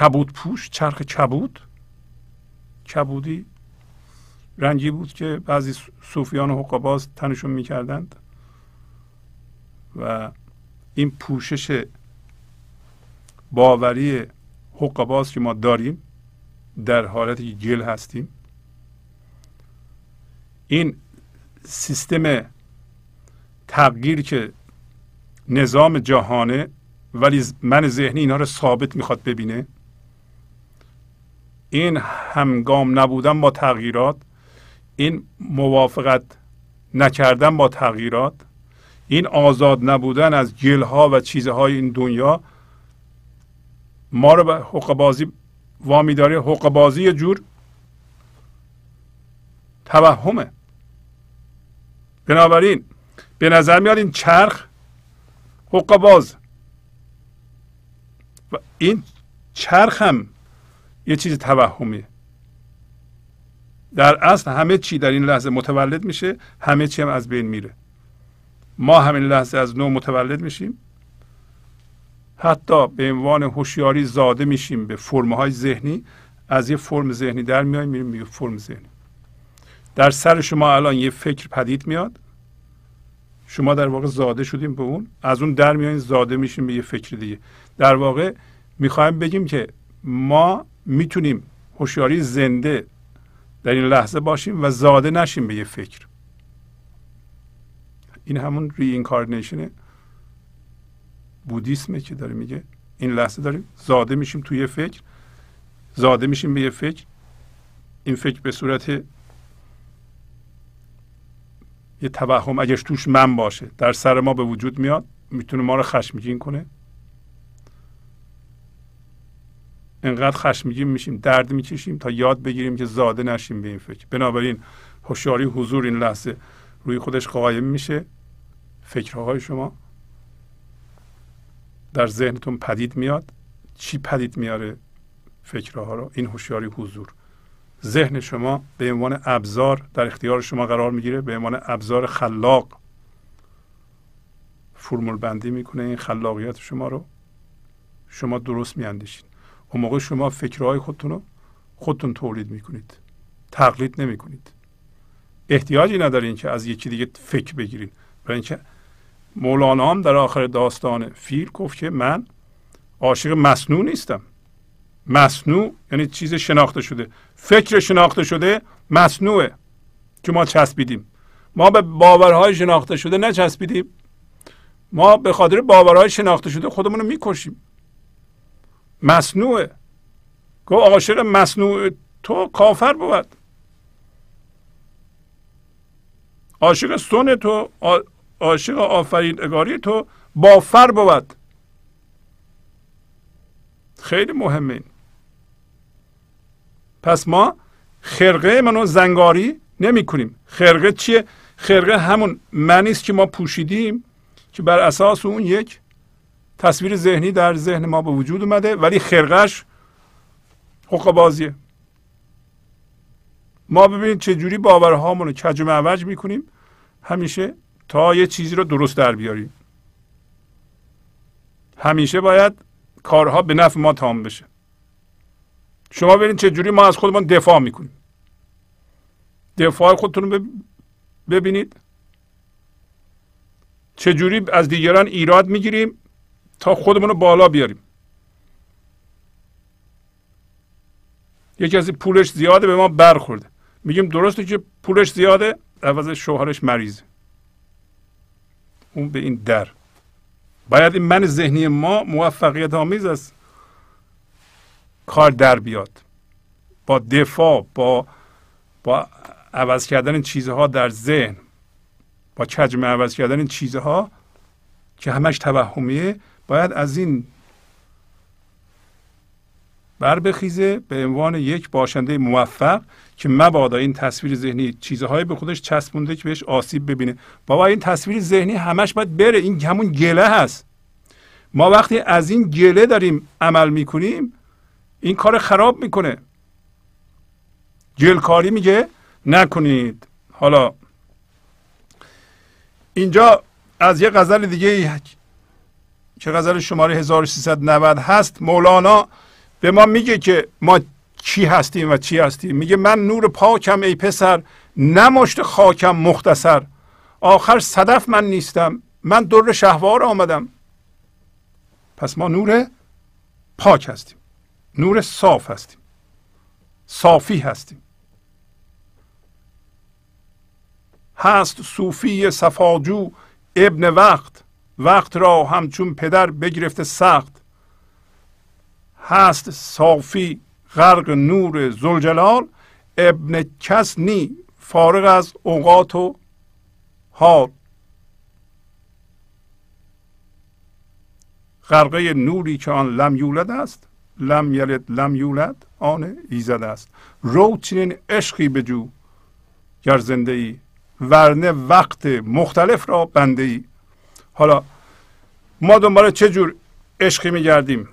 کبود پوش، چرخ کبود. کبودی رنگی بود که بعضی صوفیان و حقاباز تنشون میکردند و این پوشش باوری حقاباز که ما داریم در حالتی که گل هستیم، این سیستم تغییر که نظام جهانه ولی من ذهنی اینا رو ثابت میخواد ببینه، این همگام نبودن با تغییرات، این موافقت نکردن با تغییرات، این آزاد نبودن از گلها و چیزهای این دنیا ما رو به حقبازی وامی داره. حقبازی یه جور توهمه. بنابراین به نظر میاد این چرخ حقباز و این چرخ هم یه چیز توهمیه. در اصل همه چی در این لحظه متولد میشه، همه چی هم از بین میره. ما همین لحظه از نو متولد میشیم، حتی به عنوان هوشیاری زاده میشیم به فرم‌های ذهنی، از یه فرم ذهنی در میایم میریم به فرم ذهنی. در سر شما الان یه فکر پدید میاد، شما در واقع زاده شدیم به اون، از اون در میایین زاده میشیم به یه فکر دیگه. در واقع میخوایم بگیم که ما میتونیم هوشیاری زنده در این لحظه باشیم و زاده نشیم به یه فکر. این همون رینکارنیشن بودیسمه که داره میگه این لحظه داریم زاده میشیم توی یه فکر، زاده میشیم به یه فکر، این فکر به صورت یه توهم اگرش توش من باشه در سر ما به وجود میاد، میتونه ما رو خشمگین کنه. انقدر خشمگین میشیم، درد میکشیم تا یاد بگیریم که زاده نشیم به این فکر. بنابراین هوشیاری حضور این لحظه روی خودش قایم میشه، فکرهای شما در ذهنتون پدید میاد. چی پدید میاره فکرها رو؟ این هوشیاری حضور. ذهن شما به عنوان ابزار در اختیار شما قرار میگیره، به عنوان ابزار خلاق فرمول بندی میکنه این خلاقیت شما رو. شما درست میاندیشید، اون موقع شما فکرهای خودتون رو خودتون تولید میکنید، تقلید نمیکنید. احتیاجی ندارین که از یکی دیگه فکر بگیرید، برای اینکه مولانا هم در آخر داستان فیل گفت که من عاشق مثنوی نیستم. مثنوی یعنی چیز شناخته شده، فکر شناخته شده مثنویه که ما چسبیدیم. ما به باورهای شناخته شده نچسبیدیم، ما به خاطر باورهای شناخته شده خودمون رو میکشیم. مثنویه، گفت عاشق مثنوی تو کافر بود، عاشق سن تو، عاشق آفریدگاری تو بافر بود. خیلی مهمه این. پس ما خرقه منو زنگاری نمی کنیم. خرقه چیه؟ خرقه همون منیست که ما پوشیدیم که بر اساس اون یک تصویر ذهنی در ذهن ما به وجود اومده، ولی خرقهش حقبازیه. ما ببینید چجوری باورهامونو کج و معوج میکنیم همیشه تا یه چیزی رو درست در بیاریم. همیشه باید کارها به نفع ما تمام بشه. شما ببینید چجوری ما از خودمون دفاع میکنیم. دفاع خودتون رو ببینید، چجوری از دیگران ایراد میگیریم تا خودمون رو بالا بیاریم. یکی از پولش زیاده به ما برخورده، میگیم درسته که پولش زیاده، عوض شوهرش مریضه، اون به این در. باید این من ذهنی ما موفقیت آمیز از کار در بیاد، با دفاع، با عوض کردن چیزها در ذهن، با کجمه عوض کردن این چیزها که همش توهمیه. باید از این بر بخیزه به عنوان یک باشنده موفق که مبادا این تصویر ذهنی چیزهایی به خودش چسبونده که بهش آسیب ببینه. بابا این تصویر ذهنی همش باید بره، این همون گله هست. ما وقتی از این گله داریم عمل میکنیم این کار خراب میکنه. گلکاری میگه نکنید. حالا اینجا از یه غزل دیگه که غزل شماره 1390 هست، مولانا به ما میگه که ما چی هستیم و چی هستیم. میگه من نور پاکم ای پسر، نمشت خاکم مختصر. آخر صدف من نیستم، من در شهوار آمدم. پس ما نور پاک هستیم، نور صاف هستیم، صافی هستیم. هست صوفی صفاجو ابن وقت، وقت را همچون پدر بگرفته سخت. هست صافی غرق نور ذوالجلال، ابن کس نی فارغ از اوقات و حال. غرقه نوری که آن لم یولد است، لم یلد لم یولد آن ایزد است. رو چنین عشقی بجو گر زنده ای، ورنه وقت مختلف را بنده ای. حالا ما دنبال چه جور عشقی میگردیم؟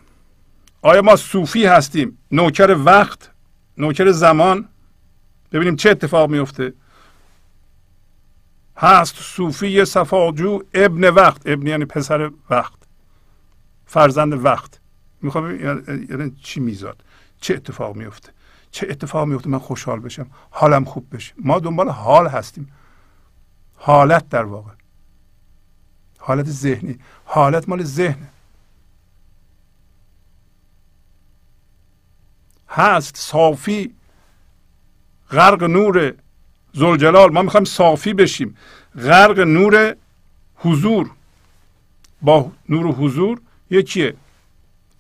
آیا ما صوفی هستیم، نوکر وقت، نوکر زمان؟ ببینیم چه اتفاق میفته. هست صوفی صفاجو ابن وقت، ابن یعنی پسر وقت، فرزند وقت. میخوام ببینیم یعنی چی میزاد، چه اتفاق میفته، چه اتفاق میفته من خوشحال بشم، حالم خوب بشه. ما دنبال حال هستیم، حالت در واقع، حالت ذهنی. حالت مال ذهنه. هست صافی غرق نور ذوالجلال، ما میخوایم صافی بشیم، غرق نور حضور. با نور حضور یکیه.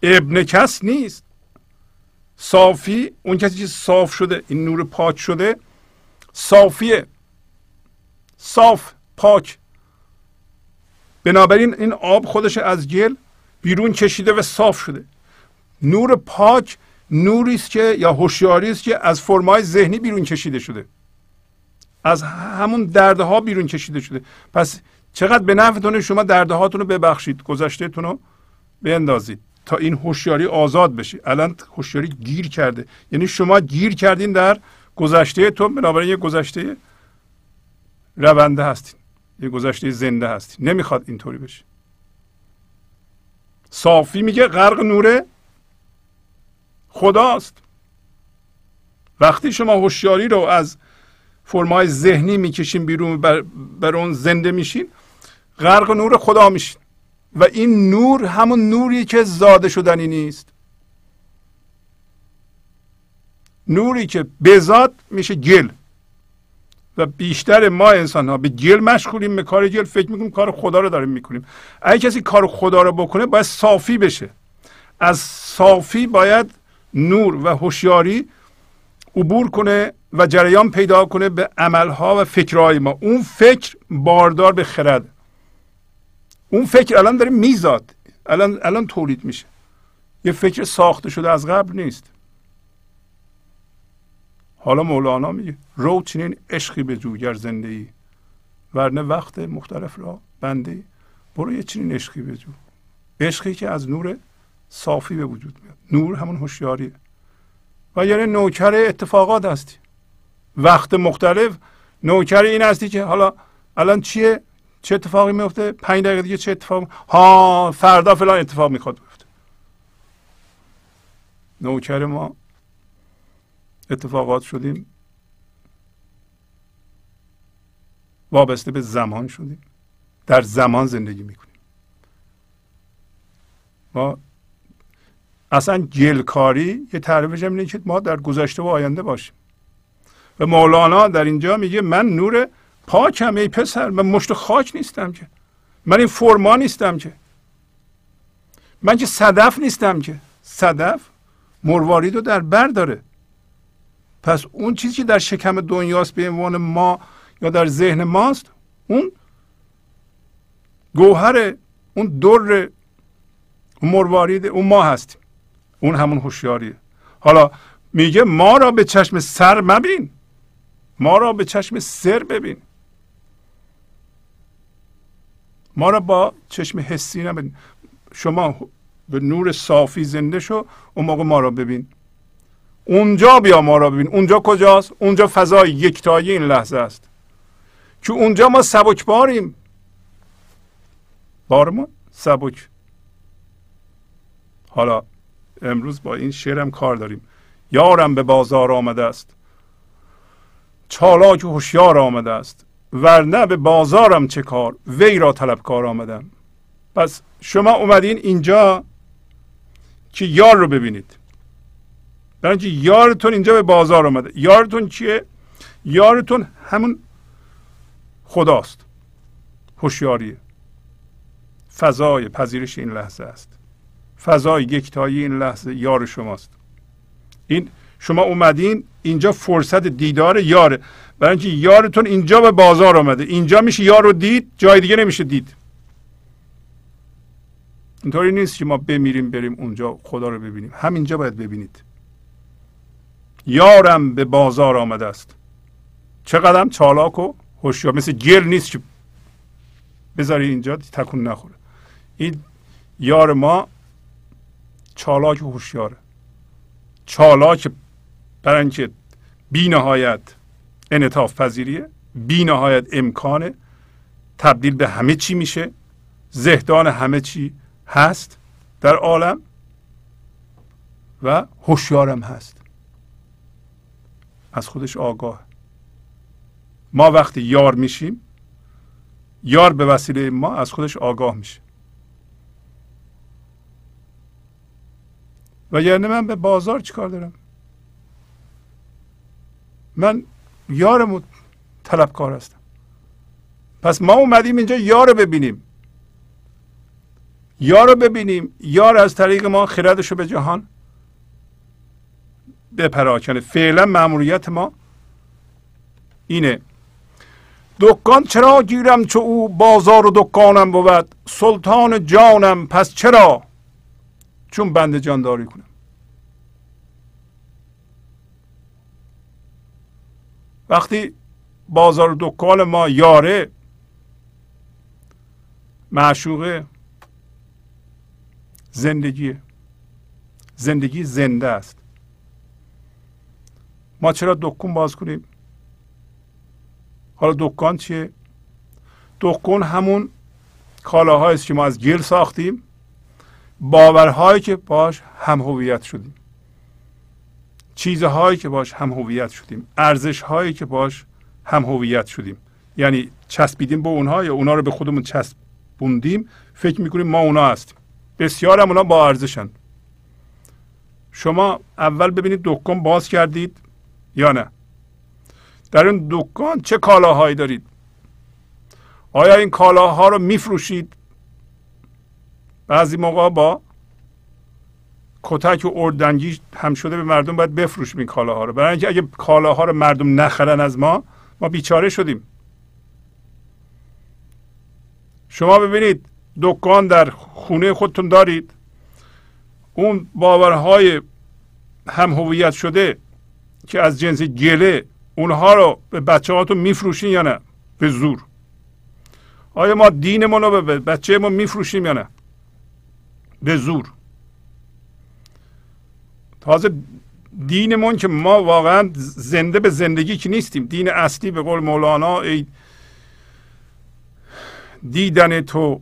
ابن کس نیست. صافی اون کسی که صاف شده، این نور پاک شده صافیه، صاف، پاک. بنابراین این آب خودش از گل بیرون کشیده و صاف شده. نور پاک نوری است که، یا هوشیاری است که از فرمای ذهنی بیرون کشیده شده، از همون دردها بیرون کشیده شده. پس چقدر به نفعتونه شما دردهاتون رو ببخشید، گذشتهتون رو بیندازید تا این هوشیاری آزاد بشه. الان هوشیاری گیر کرده، یعنی شما گیر کردین در گذشته تو، بنابراین یه گذشته رونده هستین، یه گذشته زنده هستین. نمیخواد اینطوری بشه. صافی میگه غرق نور خداست. وقتی شما هوشیاری رو از فرمای ذهنی میکشین بیرون، بر اون زنده میشین، غرق نور خدا میشین. و این نور همون نوری که زاده شدنی نیست، نوری که بزاد میشه گل. و بیشتر ما انسان ها به گل مشغولیم، به کار گل فکر میکنیم، کار خدا رو داریم میکنیم. اگه کسی کار خدا رو بکنه باید صافی بشه. از صافی باید نور و هوشیاری عبور کنه و جریان پیدا کنه به عملها و فکرهای ما. اون فکر باردار به خرد. اون فکر الان داره میزاد، الان تولید میشه. یه فکر ساخته شده از قبل نیست. حالا مولانا میگه رو چنین عشقی به جوگر زنده ای، ورنه وقت مختلف را بنده ای. برو یه چنین عشقی به جو، عشقی که از نور صافی به وجود میاد. نور همون هوشیاریه. و یعنی نوکر اتفاقات هستی. وقت مختلف نوکر این هستی که حالا الان چیه، چه اتفاقی میفته، 5 دقیقه دیگه چه اتفاق، ها فردا فلان اتفاق میخواد بیفته. نوکر ما اتفاقات شدیم، وابسته به زمان شدیم، در زمان زندگی میکنیم. ما اصلا گلکاری یه تعریفش اینه که ما در گذشته و آینده باشیم. و مولانا در اینجا میگه من نور پاکم ای پسر، من مشت خاک نیستم که، من این فرما نیستم که، من که صدف نیستم که. صدف مروارید رو در بر داره. پس اون چیزی که در شکم دنیاست به عنوان ما یا در ذهن ماست، اون گوهر، اون در، اون مروارید، اون ما هست. اون همون هوشیاریه. حالا میگه ما را به چشم سر مبین، ما را به چشم سر ببین. ما را با چشم حسی نبین. شما به نور صافی زنده شو، اون موقع ما را ببین. اونجا بیا ما را ببین. اونجا کجاست؟ اونجا فضای یکتایی این لحظه است که اونجا ما سبک باریم. بارمون سبک. حالا امروز با این شعرم کار داریم. یارم به بازار آمده است، چالاک و هوشیار آمده است، ورنه به بازارم چه کار، وی را طلبکار آمدم. پس شما اومدین اینجا که یار رو ببینید. برای اینکه یارتون اینجا به بازار آمده. یارتون چیه؟ یارتون همون خداست، هوشیاریه، فضای پذیرش این لحظه است، فضای یکتایی این لحظه یار شماست. این شما اومدین اینجا فرصت دیدار یاره. برای اینکه یارتون اینجا به بازار آمده، اینجا میشه یار رو دید، جای دیگه نمیشه دید. اینطوری نیست که ما بمیریم بریم اونجا خدا رو ببینیم. همینجا باید ببینید. یارم به بازار آمده است. چقدرم چالاک و هوشیار، مثل گل نیست که بذاری اینجا تکون نخوره. این یار ما چالاک و هوشیاره. چالاک برای اینکه بی نهایت انعطاف پذیریه، بی نهایت امکانه، تبدیل به همه چی میشه، زهدان همه چی هست در عالم. و هوشیارم هست، از خودش آگاه. ما وقتی یار میشیم، یار به وسیله ما از خودش آگاه میشه. و یعنی من به بازار چیکار دارم؟ من یارم طلبکار هستم. پس ما اومدیم اینجا یار رو ببینیم. یار رو ببینیم. یار از طریق ما خردشو به جهان بپراکنه. فعلا مأموریت ما اینه. دکان چرا گیرم چو او بازار و دکانم بود، سلطان جانم پس چرا چون بنده جانداری کنم. وقتی بازار و دکان ما یاره، معشوقه، زندگی زنده است. ما چرا دکان باز کنیم؟ حالا دکان چیه؟ دکان همون کالاهایی است که ما از گل ساختیم، باورهایی که باش هم هویت شدیم، چیزهایی که باش هم هویت شدیم، ارزشهایی که باش هم هویت شدیم، یعنی چسبیدیم به اونها یا اونا رو به خودمون چسبوندیم، فکر میکنیم ما اونا هستیم. بسیار هم اونا با ارزشن. شما اول ببینید دکان باز کردید یا نه، در این دکان چه کالاهایی دارید؟ آیا این کالاها رو میفروشید؟ بعضی موقع با کتک و اردنگی هم شده به مردم باید بفروشیم این کالاها رو، برای اینکه اگه کالاها رو مردم نخرن از ما بیچاره شدیم. شما ببینید دکان در خونه خودتون دارید، اون باورهای هم هویت شده که از جنس گله، اونها رو به بچه هاتون میفروشین یا نه؟ به زور. آیا ما دینمون رو به بچه ما میفروشیم یا نه؟ به زور. تازه دینمون که ما واقعا زنده به زندگی که نیستیم، دین اصلی به قول مولانا ای دیدن تو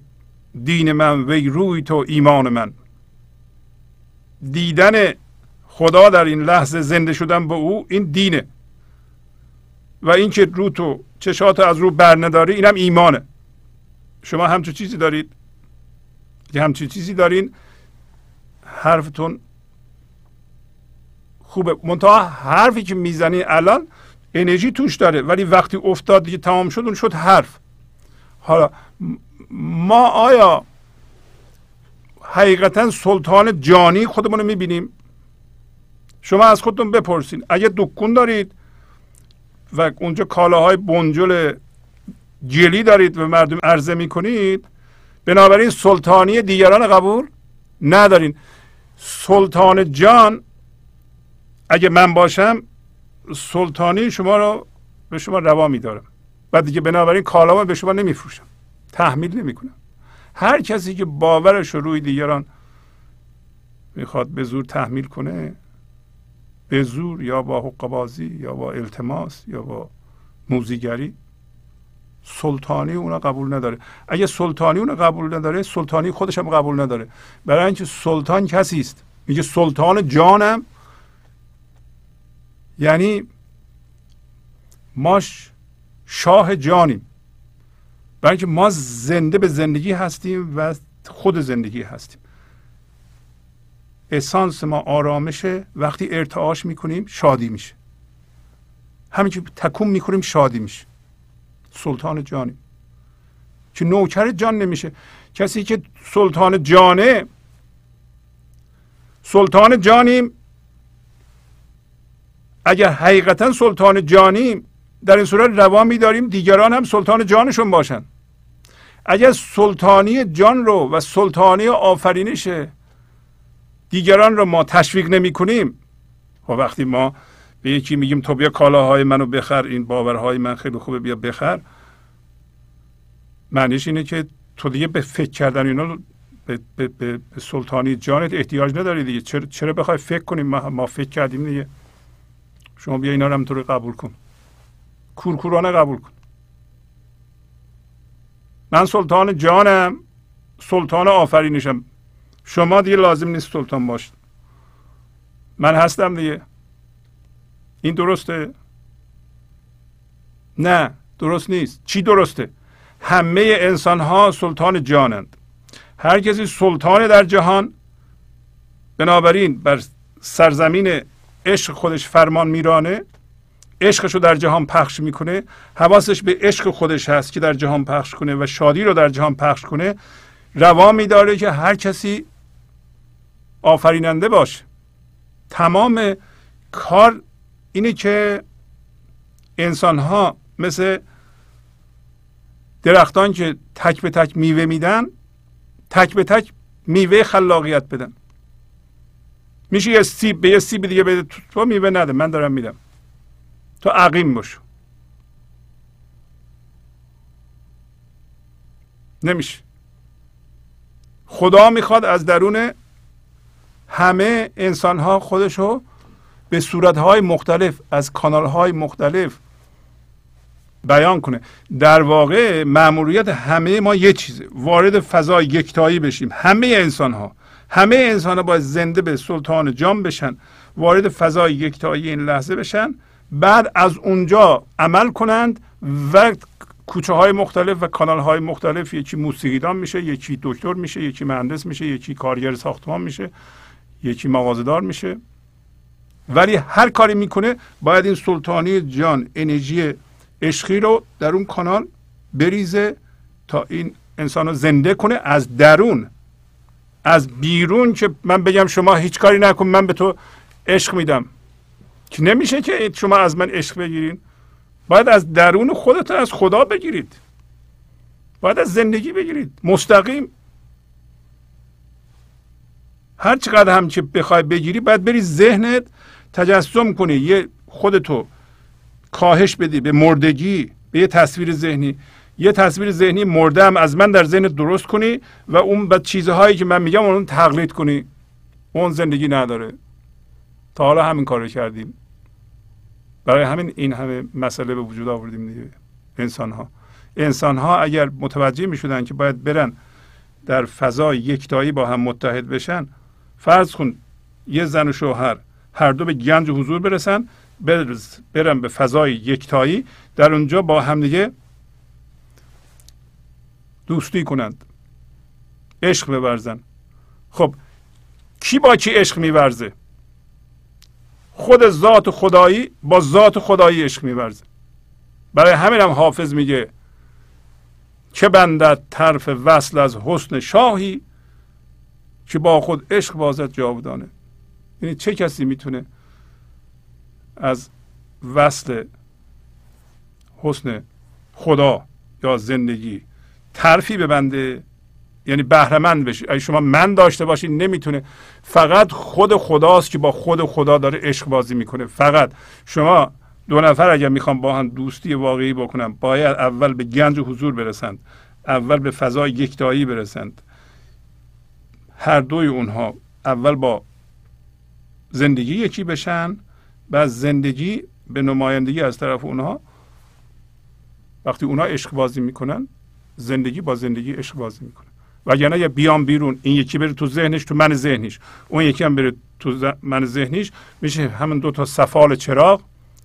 دین من وی روی تو ایمان من، دیدن خدا در این لحظه، زنده شدن به او، این دینه. و این که رو تو چشات از رو بر نداری، اینم ایمانه. شما همچون چیزی دارید؟ اگه همچون چیزی دارین حرفتون خوبه، منتها حرفی که میزنی الان انرژی توش داره، ولی وقتی افتاد دیگه تمام شد، اون شد حرف. حالا ما آیا حقیقتا سلطان جانی خودمون رو میبینیم؟ شما از خودتون بپرسین، اگه دکون دارید و اونجا کالاهای بنجل جلی دارید و مردم عرضه میکنید، بنابراین سلطانی دیگران قبول ندارین. سلطان جان اگه من باشم، سلطانی شما رو به شما روا میدارم و دیگه بنابراین کالامو به شما نمیفروشم، تحمیل نمیکنم. هر کسی که باورش رو روی دیگران میخواد به زور تحمیل کنه، به زور یا با حقه‌بازی یا با التماس یا با موزیگری، سلطانی اونو قبول نداره. اگه سلطانی اونو قبول نداره، سلطانی خودش هم قبول نداره، برای اینکه سلطان کسی است. میگه سلطان جانم، یعنی ما شاه جانیم، برای اینکه ما زنده به زندگی هستیم و خود زندگی هستیم. اسانس ما آرامشه، وقتی ارتعاش میکنیم شادی میشه، همین که تکون میکنیم شادی میشه. سلطان جانی که نوکر جان نمیشه. کسی که سلطان جانه، سلطان جانیم، اگر حقیقتا سلطان جانیم در این صورت روا میداریم دیگران هم سلطان جانشون باشن. اگر سلطانی جان رو و سلطانی آفرینش دیگران رو ما تشویق نمی کنیم، و وقتی ما به یکی میگیم تو بیا کالاهای منو بخر، این باورهای من خیلی خوبه بیا بخر، معنیش اینه که تو دیگه به فکر کردن اینا به سلطانی جانت احتیاج نداری دیگه. چرا بخوای فکر کنیم؟ ما فکر کردیم دیگه. شما بیا اینا رو هم تو رو قبول کن، کورکورانه قبول کن. من سلطان جانم، سلطان آفرینشم، شما دیگه لازم نیست سلطان باشید، من هستم دیگه. این درسته؟ نه، درست نیست. چی درسته؟ همه انسان ها سلطان جانند، هر کسی سلطان در جهان، بنابراین بر سرزمین عشق خودش فرمان میرانه، عشقش رو در جهان پخش میکنه، حواسش به عشق خودش هست که در جهان پخش کنه و شادی رو در جهان پخش کنه. روا میداره که هر کسی آفریننده باشه. تمام کار اینه که انسان ها مثل درختان که تک به تک میوه میدن، تک به تک میوه خلاقیت بدن. میشه یه سیب به یه سیب دیگه بده، تو میوه نده، من دارم میدم، تو عقیم باش. نمیشه. خدا میخواد از درون همه انسان ها خودشو به صورتهای مختلف از کانالهای مختلف بیان کنه. در واقع مأموریت همه ما یه چیزه، وارد فضای یکتایی بشیم. همه انسان ها باید زنده به سلطان جان بشن، وارد فضای یکتایی این لحظه بشن، بعد از اونجا عمل کنند و کوچه های مختلف و کانال های مختلف، یکی موسیقیدان میشه، یکی دکتر میشه، یکی مهندس میشه، یکی کارگر ساختمان میشه، یکی مغازه‌دار میشه. ولی هر کاری میکنه باید این سلطانی جان، انرژی عشقی رو در اون کانال بریزه تا این انسان رو زنده کنه از درون. از بیرون که من بگم شما هیچ کاری نکن من به تو عشق میدم که نمیشه، که شما از من عشق بگیرین. باید از درون خودتون از خدا بگیرید، باید از زندگی بگیرید مستقیم. هر چقدر هم که بخوای بگیری باید بری ذهنت تجسم کنی، یه خودتو کاهش بدی به مردگی، به یه تصویر ذهنی، یه تصویر ذهنی مرده هم از من در ذهنت درست کنی و اون بعد چیزهایی که من میگم اون تقلید کنی. اون زندگی نداره. تا حالا همین کار رو کردیم، برای همین این همه مسئله به وجود آوردیم دیگه. انسان ها اگر متوجه میشدن که باید برن در فضای یکتایی با هم متحد بشن، فرض کن یه زن و شوهر هر دو به گنج حضور برسن، برن به فضای یکتایی، در اونجا با هم دیگه دوستی کنند، عشق بورزن. خب کی با کی عشق میورزه؟ خود ذات خدایی با ذات خدایی عشق میورزه. برای همین هم حافظ میگه چه بندد طرف وصل از حسن شاهی که با خود عشق بازد جاودانه. یعنی چه کسی میتونه از وصل حسن خدا یا زندگی طرفی ببنده، یعنی بهره‌مند بشه؟ اگه شما من داشته باشین نمیتونه. فقط خود خداست که با خود خدا داره عشق بازی میکنه. فقط شما دو نفر اگر میخوان با هم دوستی واقعی بکنن باید اول به گنج حضور برسند، اول به فضای یکتایی برسند. هر دوی اونها اول با زندگی یکی بشن، بعد زندگی به نمایندگی از طرف اونها، وقتی اونها عشق بازی میکنن زندگی با زندگی عشق بازی میکنه. وگرنه یا بیام بیرون، این یکی بره تو ذهنش، تو من ذهنیش، اون یکی هم بره تو من ذهنیش، میشه همون دو تا سفال چراغ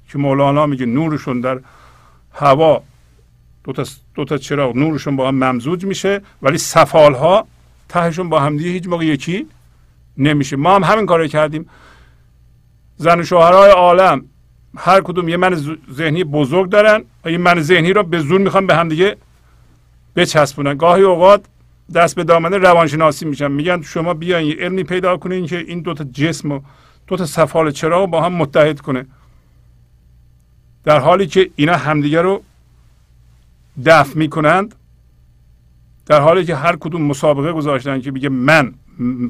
که مولانا میگه نورشون در هوا، دو تا چراغ نورشون با هم ممزوج میشه، ولی سفال ها تهشون با هم دیگه هیچ موقع یکی نمیشه. ما هم همین کارو کردیم. زن و شوهرای عالم هر کدوم یه من ذهنی بزرگ دارن و این من ذهنی رو به زور میخوان به هم دیگه بچسبونن. گاهی اوقات دست به دامن روانشناسی میشن، میگن شما بیاین یه علمی پیدا کنین که این دوتا جسم و دوتا سفال چراغ با هم متحد کنه، در حالی که اینا همدیگه رو دفع میکنند، در حالی که هر کدوم مسابقه گذاشتن که بگه من،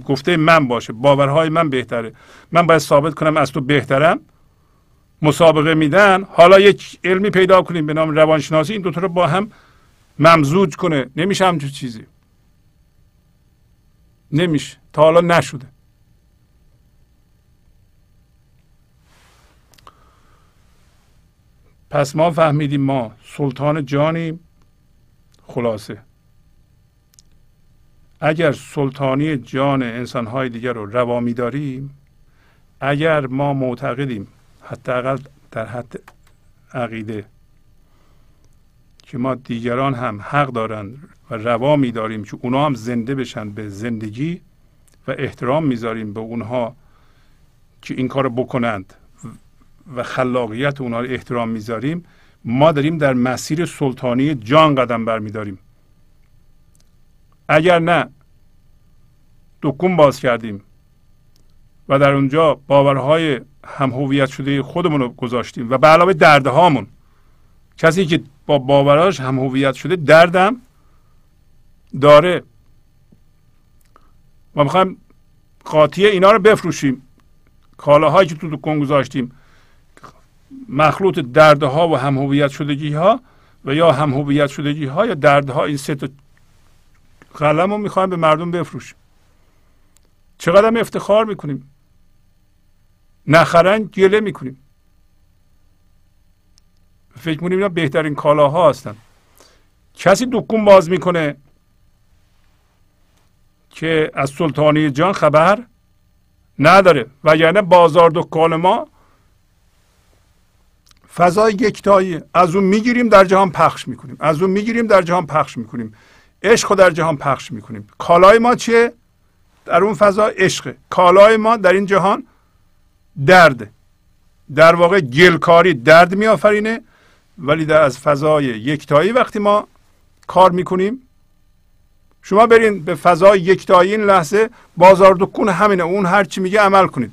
گفته من باشه، باورهای من بهتره، من باید ثابت کنم از تو بهترم، مسابقه میدن. حالا یک علمی پیدا کنیم به نام روانشناسی این دوتا رو با هم ممزوج کنه. نمیشه همچون چیزی، نمیشه، تا حالا نشده. پس ما فهمیدیم ما سلطان جانیم. خلاصه اگر سلطانی جان انسانهای دیگر رو روا می‌داریم، اگر ما معتقدیم حداقل در حد عقیده که ما دیگران هم حق دارند و روا می‌داریم که اونا هم زنده بشن به زندگی و احترام می‌ذاریم به اونها که این کارو بکنند و خلاقیت اونها رو احترام می‌ذاریم، ما داریم در مسیر سلطانی جان قدم برمی‌داریم. اگر نه دکون باز کردیم و در اونجا باورهای هم هویت شده خودمون رو گذاشتیم و به علاوه دردهامون، کسی که با باوراش هم هویت شده دردم داره، ما میخوایم قاطی اینا رو بفروشیم، کالاهایی که تو دکون گذاشتیم، مخلوط دردها و هم هویت شدگی ها و یا هم هویت شدگی ها یا دردها، این سه تا قلم رو میخوایم به مردم بفروشیم. چقدر هم افتخار میکنیم نخرن گله میکنیم، فکر میکنیم اینا بهترین کالاها هستن. کسی دکون باز میکنه که از سلطانی جان خبر نداره، وگرنه بازار دکان ما فضای یکتایی، از اون میگیریم در جهان پخش میکنیم، از اون میگیریم در جهان پخش میکنیم، عشق رو در جهان پخش میکنیم. کالای ما چیه؟ در اون فضا عشقه. کالای ما در این جهان درده، در واقع گلکاری درد میآفرینه، ولی در از فضای یکتایی وقتی ما کار میکنیم، شما برین به فضای یکتایی این لحظه، بازار دکون همینه، اون هر چی میگه عمل کنید.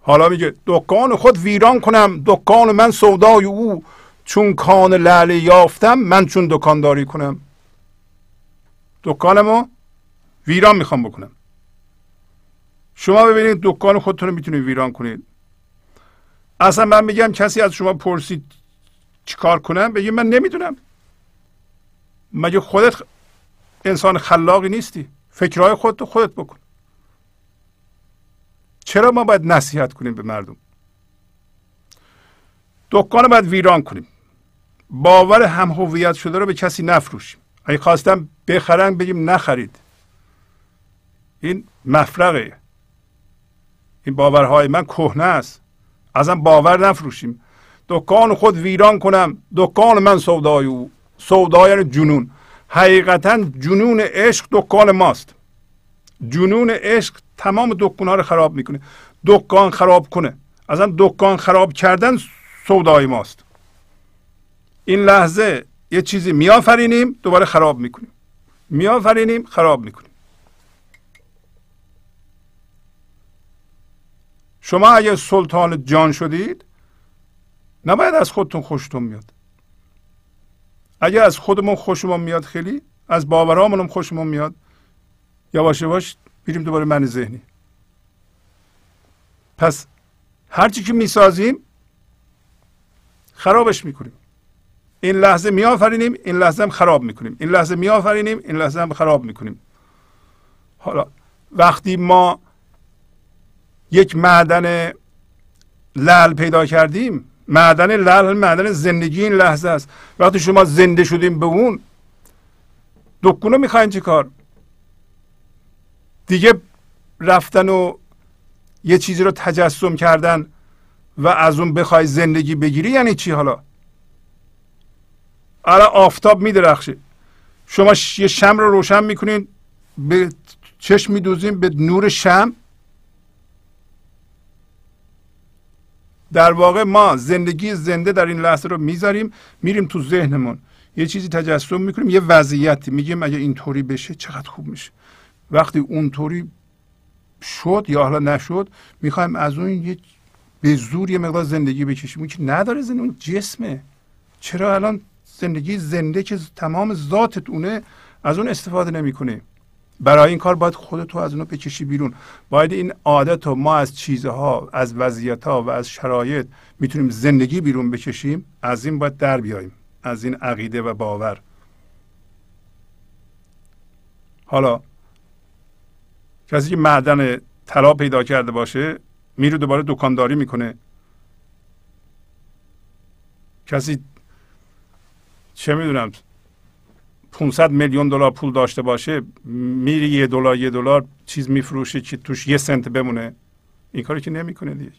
حالا میگه دکان خود ویران کنم، دکان من سودای او، چون کان لعل یافتم، من چون دکانداری کنم. دکانمو ویران میخوام بکنم. شما ببینید دکان خودتون رو میتونید ویران کنید. اصلا من میگم کسی از شما پرسید چیکار کنم، بگید من نمیدونم. مگه خودت انسان خلاقی نیستی؟ فکرهای خودت رو خودت بکن. چرا ما باید نصیحت کنیم به مردم؟ دکان رو باید ویران کنیم. باور هم هویت شده رو به کسی نفروشیم. اگه خواستم بخرن بگیم نخرید. این مفرقه. این باورهای من کهنه است. ازم باور نفروشیم. دکان خود ویران کنم، دکان من سودای او. سودا یعنی جنون. حقیقتا جنون عشق دکان ماست. جنون عشق تمام دکان‌ها رو خراب میکنه. دکان خراب کنه، ازم دکان خراب کردن سودای ماست. این لحظه یه چیزی میآفرینیم، دوباره خراب میکنیم. میآفرینیم، خراب میکنیم. شما اگه سلطان جان شدید، نباید از خودتون خوشتون میاد. اگه از خودمون خوشمون میاد خیلی، از باورامونم خوشمون میاد، یواش یواش میریم دوباره من ذهنی. پس هرچی که میسازیم خرابش میکنیم. این لحظه میآفرینیم، این لحظه هم خراب میکنیم. این لحظه میآفرینیم، این لحظه هم خراب میکنیم. حالا وقتی ما یک معدن لعل پیدا کردیم، معدن لعل معدن زندگی این لحظه است. وقتی شما زنده شدیم به اون دکون رو میخواین چه کار؟ دیگه رفتن و یه چیزی رو تجسم کردن و از اون بخوای زندگی بگیری یعنی چی حالا؟ الان آفتاب میدرخشه، شما یه شمع رو روشن میکنین، به چشم میدوزیم به نور شمع. در واقع ما زندگی زنده در این لحظه رو میذاریم، میریم تو ذهنمون یه چیزی تجسم میکنیم، یه وضعیتی میگیم اگه اینطوری بشه چقدر خوب میشه. وقتی اونطوری شد یا حالا نشد، میخوایم از اون یه به زور یه مقدار زندگی بکشیم. اون که نداره زندگی، اون جسمه. چرا الان زندگی زنده که تمام ذاتت اونه از اون استفاده نمیکنی؟ برای این کار باید خودتو از اونو بکشی بیرون. باید این عادت رو ما از چیزها، از وضعیتها و از شرایط میتونیم زندگی بیرون بکشیم، از این باید در بیاییم، از این عقیده و باور. حالا کسی که معدن طلا پیدا کرده باشه میره دوباره دکانداری میکنه. کسی چه میدونم 500 میلیون دلار پول داشته باشه، میری $1 چیز میفروشه که توش 1 سنت بمونه. این کاری که نمیکنه دیگه.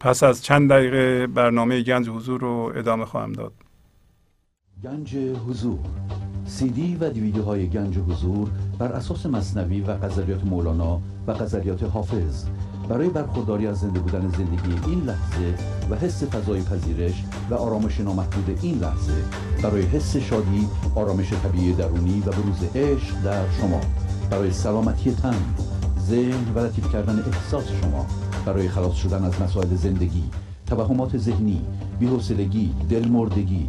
پس از چند دقیقه برنامه گنج حضور رو ادامه خواهم داد. گنج حضور، CD و دیویدیوهای گنج حضور بر اساس مثنوی و غزلیات مولانا و غزلیات حافظ، برای برخورداری از زنده بودن زندگی این لحظه و حس فضای پذیرش و آرامش نامحدود این لحظه، برای حس شادی، آرامش طبیعی درونی و بروز عشق در شما، برای سلامتی تن، ذهن و لطیف کردن احساس شما، برای خلاص شدن از مسائل زندگی، توهمات ذهنی، بی‌حوصلگی، دلمردگی،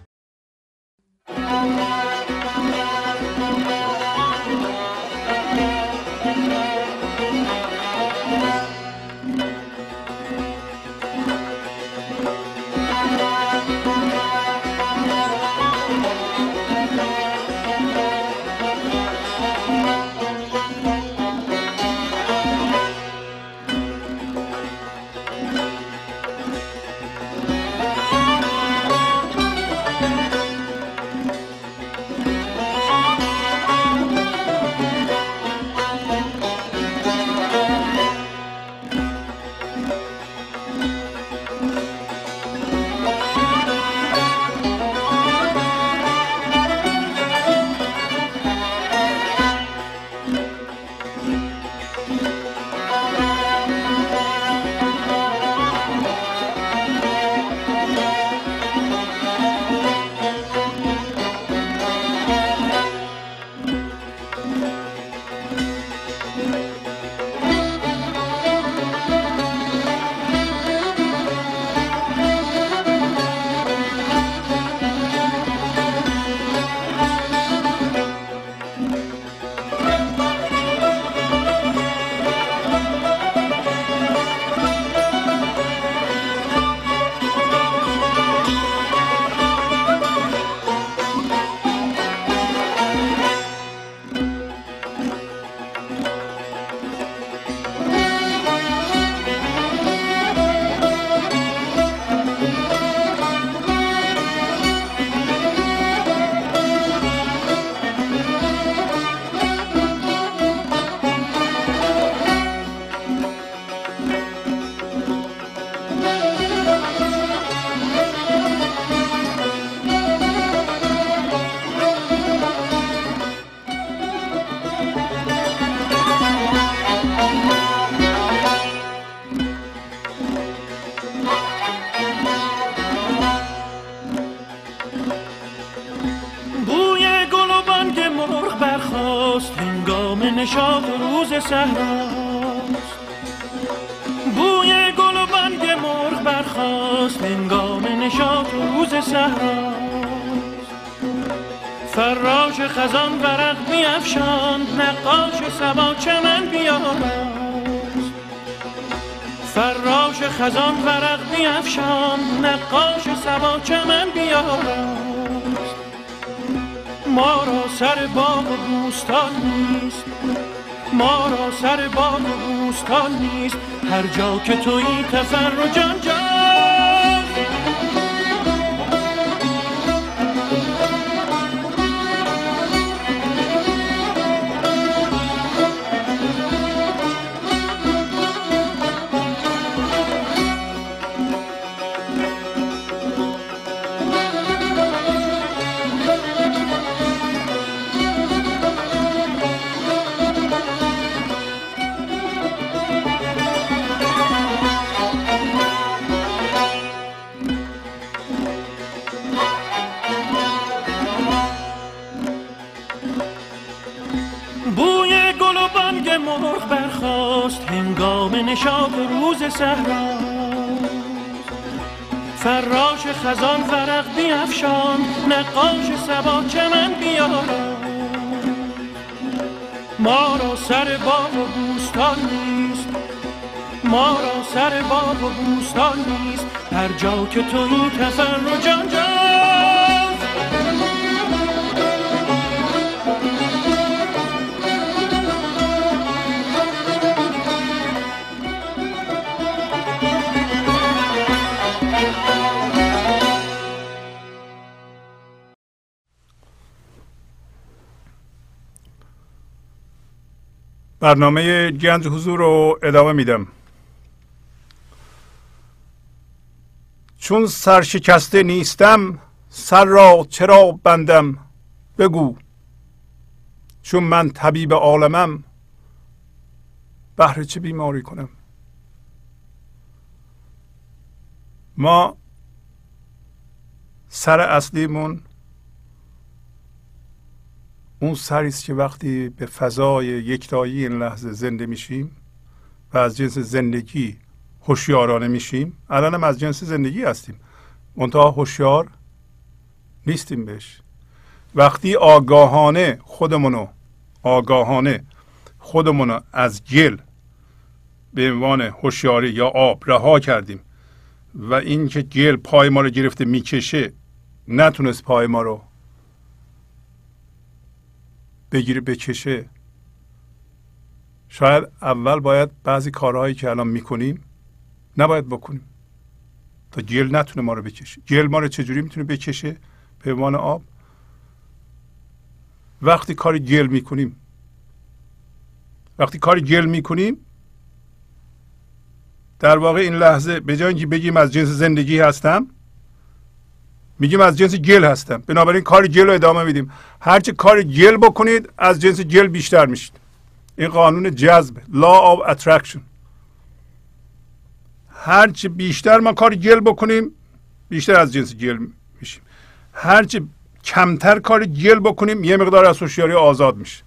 صحراست. بوی گل و بنگ مرغ برخاست، هنگام نشاط روز صحراست. فراش خزان ورق می‌افشاند، نقاش صبا چمن بیاراست. فراش خزان ورق می‌افشاند، نقاش صبا چمن بیاراست. ما را سر باغ و بوستان نیست، ما را سر باغ و بوستان نیست. هر جا که تویی تفر و جان جان. نشاط روز صحرا، فراش خزان ورق بیفشان، نقاش صبا چمن بیارا. ما را سر باغ و بوستان نیست، ما را سر باغ و بوستان نیست. هر جا که تویی تفر و جان جان. برنامه گنج حضور رو ادامه میدم. چون سرشکسته نیستم، سر را چرا بندم؟ بگو چون من طبیب عالمم، بهر چه بیماری کنم؟ ما سر اصلیمون اون سری است که وقتی به فضای یکتایی این لحظه زنده میشیم و از جنس زندگی هوشیارانه میشیم. الان هم از جنس زندگی هستیم، منتها هوشیار نیستیم بهش. وقتی آگاهانه خودمونو از گل به عنوان هوشیاری یا آب رها کردیم و اینکه گل پای ما رو گرفته میکشه، نتونست پای ما رو بگیره بکشه. شاید اول باید بعضی کارهایی که الان میکنیم نباید بکنیم تا گل نتونه ما رو بکشه. گل ما رو چجوری میتونه بکشه؟ به عنوان آب. وقتی کاری گل میکنیم در واقع این لحظه به جای اینکه بگیم از جنس زندگی هستم، میگیم از جنس گل هستم. بنابراین کار گل رو ادامه میدیم. هرچه کار گل بکنید از جنس گل بیشتر میشید. این قانون جذب، law of attraction. هرچه بیشتر ما کار گل بکنیم بیشتر از جنس گل میشیم. هرچه کمتر کار گل بکنیم یه مقدار از هوشیاری آزاد میشه.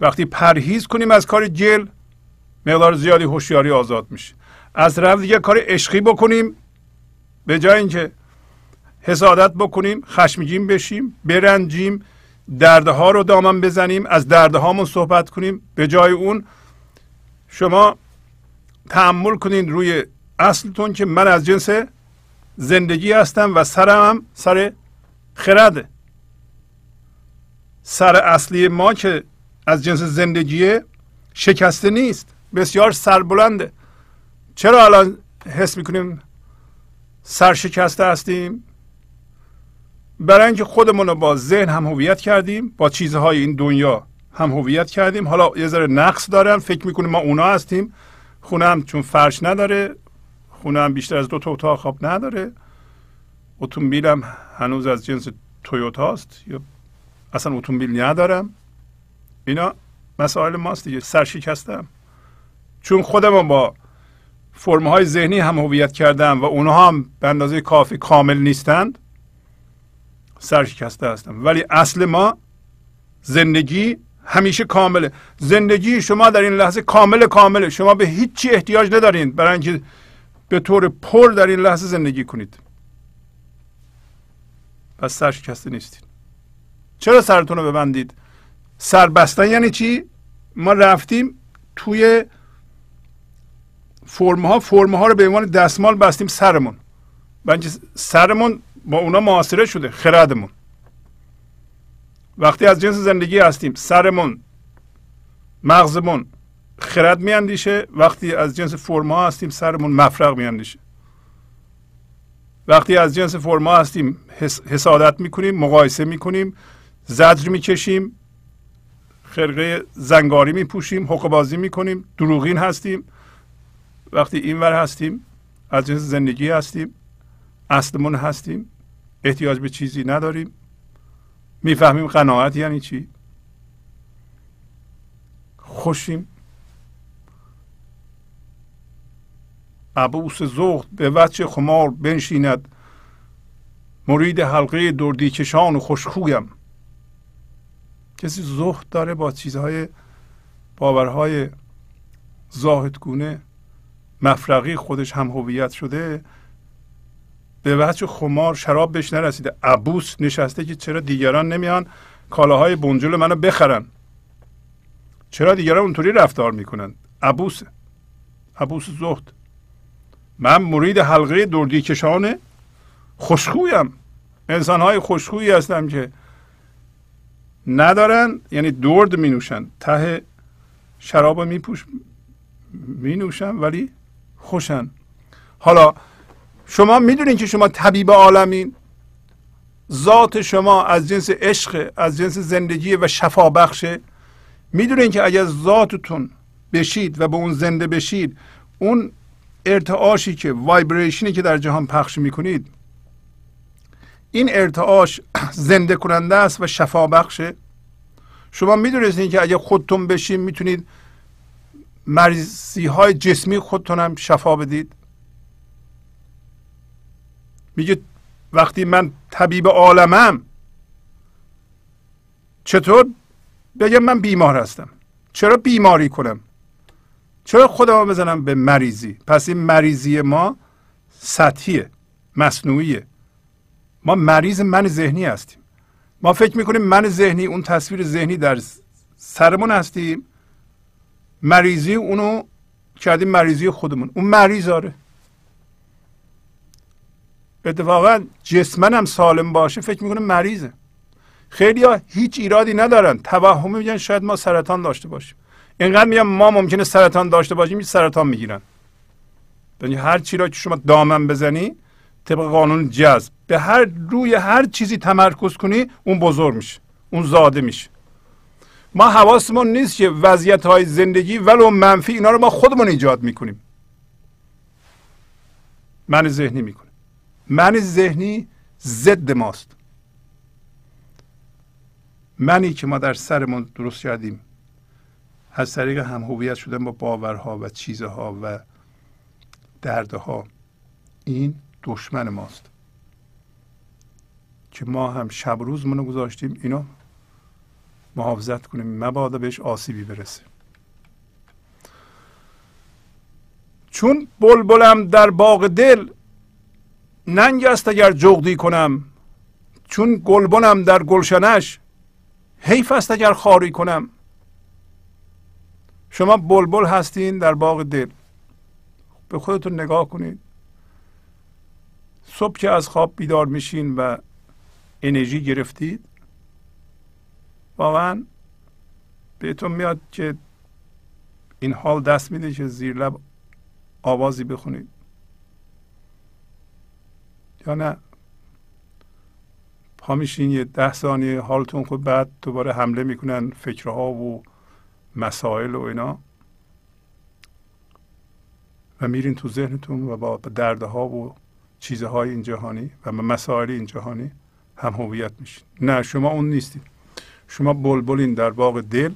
وقتی پرهیز کنیم از کار گل، مقدار زیادی هوشیاری آزاد میشه. از طرف دیگه کار عشقی بکنیم، به جای اینکه حسادت بکنیم، خشمگین بشیم، برنجیم، دردها رو دامن بزنیم، از دردهامون صحبت کنیم، به جای اون شما تأمل کنین روی اصلتون که من از جنس زندگی هستم و سرم هم سر خرده. سر اصلی ما که از جنس زندگیه شکسته نیست، بسیار سربلنده. چرا الان حس میکنیم سرشکسته هستیم؟ برای اینکه خودمون رو با ذهن هم هویت کردیم، با چیزهای این دنیا هم هویت کردیم. حالا یه ذره نقص دارن، فکر میکنیم ما اونا هستیم. خونه هم چون فرش نداره، خونه هم بیشتر از 2 تا اتاق خواب نداره. اتومبیل هم هنوز از جنس تویوتا است یا اصلا اتومبیل ندارم. اینا مسائل ماست دیگه. سرشکستم چون خودمون با فرم‌های ذهنی هم هویت کردم و اونها هم به اندازه کافی کامل نیستند. سرشکسته هستم. ولی اصل ما زندگی همیشه کامله. زندگی شما در این لحظه کامله. شما به هیچی احتیاج ندارین برای اینکه به طور پر در این لحظه زندگی کنید. و سرشکسته نیستید. چرا سرتون رو ببندید؟ سربستن یعنی چی؟ ما رفتیم توی فرمها رو به عنوان دستمال بستیم سرمون. بنج سرمون با اونا معاصره شده خردمون. وقتی از جنس زندگی هستیم سرمون، مغزمون خرد میاندیشه. وقتی از جنس فرمها هستیم سرمون مفرق میاندیشه. وقتی از جنس فرمها هستیم حسادت میکنیم، مقایسه میکنیم، زجر میکشیم، خرقه زنگاری میپوشیم، حقه‌بازی میکنیم، دروغین هستیم. وقتی اینور هستیم از جنس زندگی هستیم، اصلمون هستیم، احتیاج به چیزی نداریم، میفهمیم قناعت یعنی چی، خوشیم، عبوس زهد به وجه خمار بنشیند، مرید حلقه دردیکشان و خوشخویم. کسی زهد داره با چیزهای باورهای زاهدگونه مفرقی خودش هم هویت شده، به وجه خمار شراب بهش نرسیده، عبوس نشسته که چرا دیگران نمیان کالاهای بنجل منو بخرن، چرا دیگران اونطوری رفتار میکنن. عبوس زهد. من مرید حلقه دردیکشان خوشخویم. انسانهای خوشخویی هستم که ندارن، یعنی درد می نوشن، ته شراب می نوشن ولی خوشن. حالا شما میدونین که شما طبیب عالمین، ذات شما از جنس عشق، از جنس زندگی و شفا بخشه. میدونین که اگر ذاتتون بشید و به اون زنده بشید، اون ارتعاشی که وایبریشنی که در جهان پخش میکنید، این ارتعاش زنده کننده است و شفا بخشه. شما میدونید که اگر خودتون بشین میتونید مریضی های جسمی خودتون هم شفا بدید. میگه وقتی من طبیب عالمم چطور بگم من بیمار هستم؟ چرا بیماری کنم؟ چرا خودمو بزنم به مریضی؟ پس این مریضی ما سطحیه، مصنوعیه. ما مریض من ذهنی هستیم. ما فکر میکنیم من ذهنی، اون تصویر ذهنی در سرمون هستیم، مریضی اونو کردیم مریضی خودمون. اون مریض آره. اتفاقا جسمن هم سالم باشه فکر میکنه مریضه. خیلی ها هیچ ایرادی ندارن، توهمی میگن شاید ما سرطان داشته باشیم. اینقدر میگن ما ممکنه سرطان داشته باشیم، سرطان میگیرن. یعنی هر چی را که شما دامن بزنی طبق قانون جذب به هر روی هر چیزی تمرکز کنی، اون بزرگ میشه، اون زاده میشه. ما حواسمون نیست که وضعیت های زندگی ولو منفی اینا رو ما خودمون ایجاد میکنیم. من ذهنی میکنه. من ذهنی ضد ماست. منی که ما در سرمون درست کردیم از طریق هم هویت شدن با باورها و چیزها و دردها، این دشمن ماست که ما هم شب روز منو گذاشتیم اینو محافظت کنیم مبادا بهش آسیبی برسه. چون بلبلم در باغ دل، ننگ است اگر جغدی کنم. چون گلبنم در گلشنش، حیف است اگر خاری کنم. شما بلبل هستین در باغ دل. به خودتون نگاه کنید. صبح که از خواب بیدار میشین و انرژی گرفتید، واقعا بهتون میاد که این حال دست میده که زیر لب آوازی بخونید یا نه؟ پا میشین یه 10 ثانیه حالتون خود، بعد دوباره حمله میکنن فکرها و مسائل و اینا و میرین تو ذهنتون و با دردها و چیزهای این جهانی و مسائل این جهانی هم هویت میشین. نه، شما اون نیستید. شما بلبلین در باغ دل،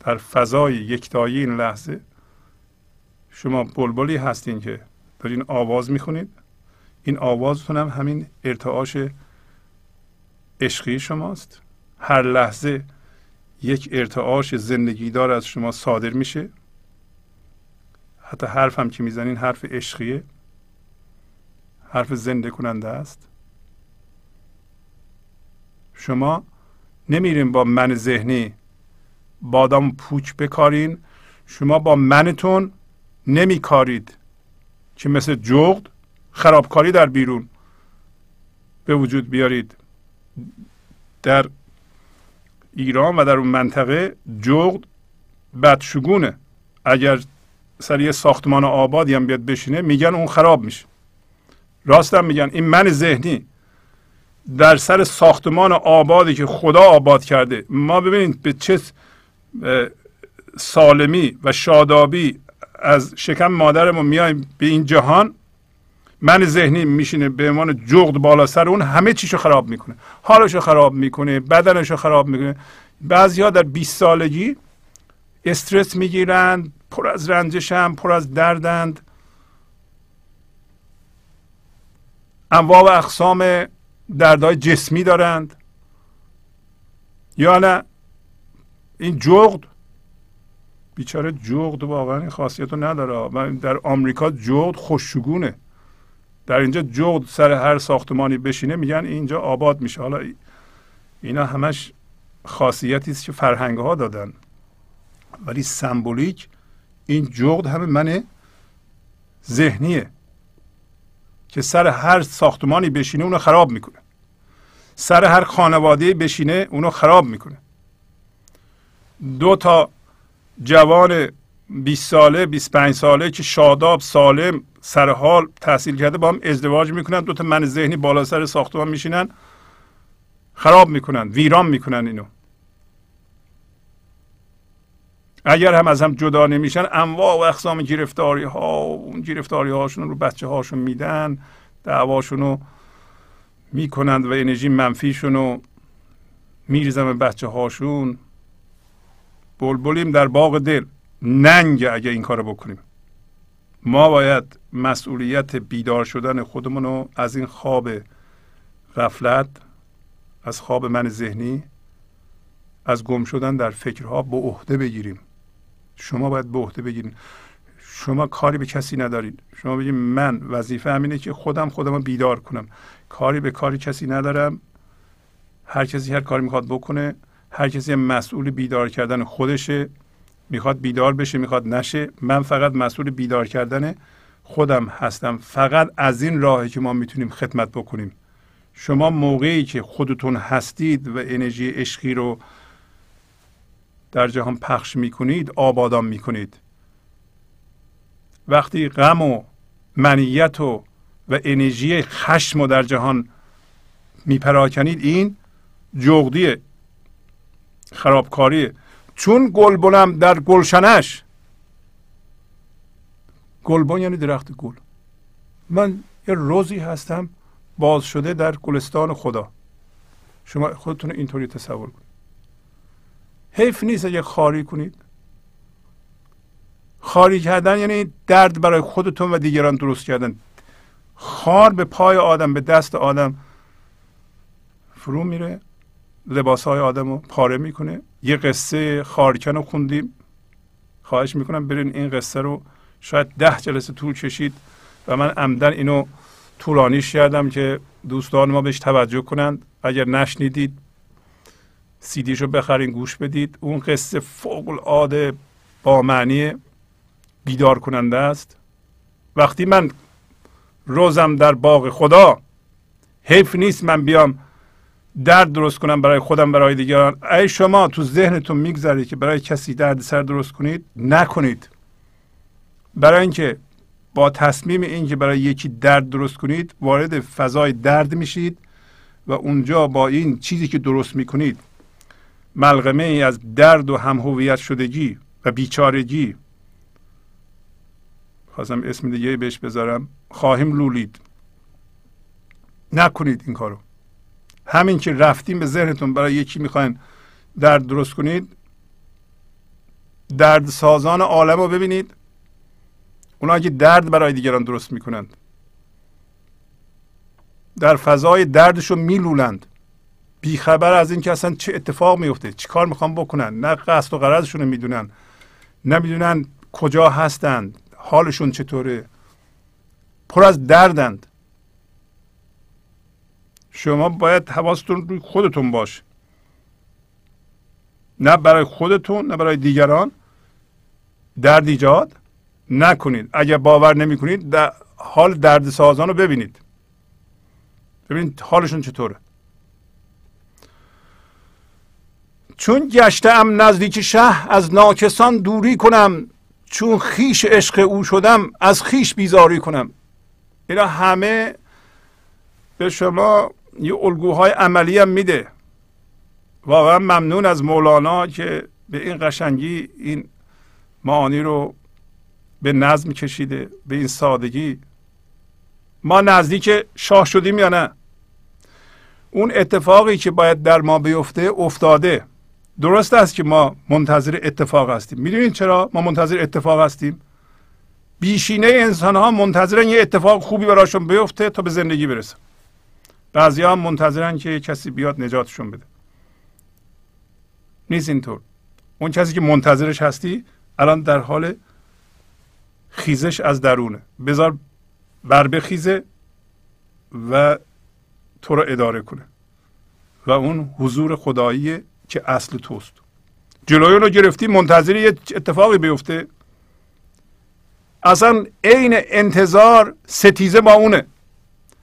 در فضای یکتایی این لحظه. شما بلبلی هستین که دارین آواز میخونید. این آوازتون هم همین ارتعاش عشقی شماست. هر لحظه یک ارتعاش زندگیدار از شما صادر میشه. حتی حرف هم که میزنین حرف عشقیه، حرف زنده کننده است. شما نمیرین با من ذهنی بادام پوچ بکارین، شما با منتون نمیکارید که مثل جغد خرابکاری در بیرون به وجود بیارید. در ایران و در اون منطقه جغد بدشگونه، اگر سر یه ساختمان آبادی هم بیاد بشینه میگن اون خراب میشه. راست هم میگن. این من ذهنی در سر ساختمان آبادی که خدا آباد کرده، ما ببینید به چه سالمی و شادابی از شکم مادرمون میایم به این جهان، من ذهنی میشینه به عنوان جغد بالا سر اون، همه چیشو خراب میکنه، حالشو خراب میکنه، بدنشو خراب میکنه. بعضی ها در 20 سالگی استرس میگیرند، پر از رنجشن، پر از دردند، انواع و اقسام دردهای جسمی دارند. یا نه این جغد، بیچاره جغد واقعا این خاصیت رو نداره. در آمریکا جغد خوشگونه، در اینجا جغد سر هر ساختمانی بشینه میگن اینجا آباد میشه. حالا اینا همش خاصیتی است که فرهنگ ها دادن، ولی سمبولیک این جغد همه من ذهنیه که سر هر ساختمانی بشینه اونو خراب میکنه، سر هر خانواده بشینه اونو خراب میکنه. دو تا جوان 20 ساله 25 ساله که شاداب سالم سرحال تحصیل کرده با هم ازدواج میکنن، دو تا من ذهنی بالا سر ساختمان میشینن، خراب میکنن، ویران میکنن اینو. اگر هم از هم جدا نمیشن انواع و اقسام گرفتاری ها، اون گرفتاری هاشون رو بچه هاشون میدن، دعواشون رو میکنند و انرژی منفیشون رو میریزن به بچه هاشون. بلبلیم در باغ دل، ننگ اگه این کارو بکنیم. ما باید مسئولیت بیدار شدن خودمون رو از این خواب غفلت، از خواب من ذهنی، از گم شدن در فکرها به عهده بگیریم. شما باید به عهده بگیرید. شما کاری به کسی ندارید. شما بگید من وظیفه‌م اینه که خودم رو بیدار کنم. کاری به کاری کسی ندارم. هر کسی هر کاری میخواد بکنه. هر کسی مسئول بیدار کردن خودشه. میخواد بیدار بشه، میخواد نشه. من فقط مسئول بیدار کردن خودم هستم. فقط از این راهی که ما میتونیم خدمت بکنیم. شما موقعی که خودتون هستید و انرژی عشقی رو در جهان پخش میکنید، آبادان میکنید. وقتی غم و منیت و انرژی خشم رو در جهان میپراکنید، این جغدیه، خرابکاریه. چون گلبنم در گلشنش، گلبن یعنی درخت گل. من یه روزی هستم باز شده در گلستان خدا. شما خودتون اینطوری تصور کنید. حیف نیست اگه خاری کنید. خاری کردن یعنی درد برای خودتون و دیگران درست کردن. خار به پای آدم، به دست آدم فرو میره، لباسهای آدم رو پاره میکنه. یه قصه خارکن رو خوندیم. خواهش میکنم برین این قصه رو، شاید 10 جلسه طول کشید و من عمدن اینو طولانیش کردم که دوستان ما بهش توجه کنند. اگر نشنیدید سیدیشو بخرین، گوش بدید. اون قصه فوق العاده با معنی بیدار کننده است. وقتی من روزم در باغ خدا، حیف نیست من بیام درد درست کنم برای خودم، برای دیگران. ای شما تو ذهنتون میگذارید که برای کسی درد سر درست کنید، نکنید. برای اینکه با تصمیم اینکه برای یکی درد درست کنید، وارد فضای درد میشید و اونجا با این چیزی که درست میکنید ملغمه ای از درد و همهویت شدگی و بیچارگی، خواستم اسم دیگه بهش بذارم، خواهیم لولید. نکنید این کارو. همین که رفتیم به ذهنتون برای یکی میخواین درد درست کنید، درد سازان عالم رو ببینید، اونا که درد برای دیگران درست میکنند، در فضای دردشو میلولند. بیخبر از این که اصلا چه اتفاق میفته، چی کار میخوان بکنن، نه قصد و غرضشون رو میدونن، نمیدونن کجا هستند، حالشون چطوره، پر از دردند. شما باید حواستون روی خودتون باشه، نه برای خودتون نه برای دیگران درد ایجاد نکنید. اگر باور نمی کنید در حال درد سازان رو ببینید، ببینید حالشون چطوره. چون گشتم نزدیک شه از ناکسان دوری کنم، چون خیش عشق او شدم از خیش بیزاری کنم. اینا همه به شما یه الگوهای عملی هم میده. واقعا ممنون از مولانا که به این قشنگی این معانی رو به نظم کشیده، به این سادگی. ما نزدیک شاه شدیم یا نه؟ اون اتفاقی که باید در ما بیفته افتاده. درست است که ما منتظر اتفاق هستیم. میدونید چرا ما منتظر اتفاق هستیم؟ بیشینه انسان ها منتظرن یه اتفاق خوبی براشون بیفته تا به زندگی برسن. بعضی ها منتظرن که کسی بیاد نجاتشون بده. نیست اینطور. اون کسی که منتظرش هستی الان در حال خیزش از درونه. بذار بربخیزه و تو رو اداره کنه. و اون حضور خداییه که اصل توست. جلوی اون رو گرفتی، منتظر یه اتفاقی بیفته. اصلا عین انتظار ستیزه با اونه.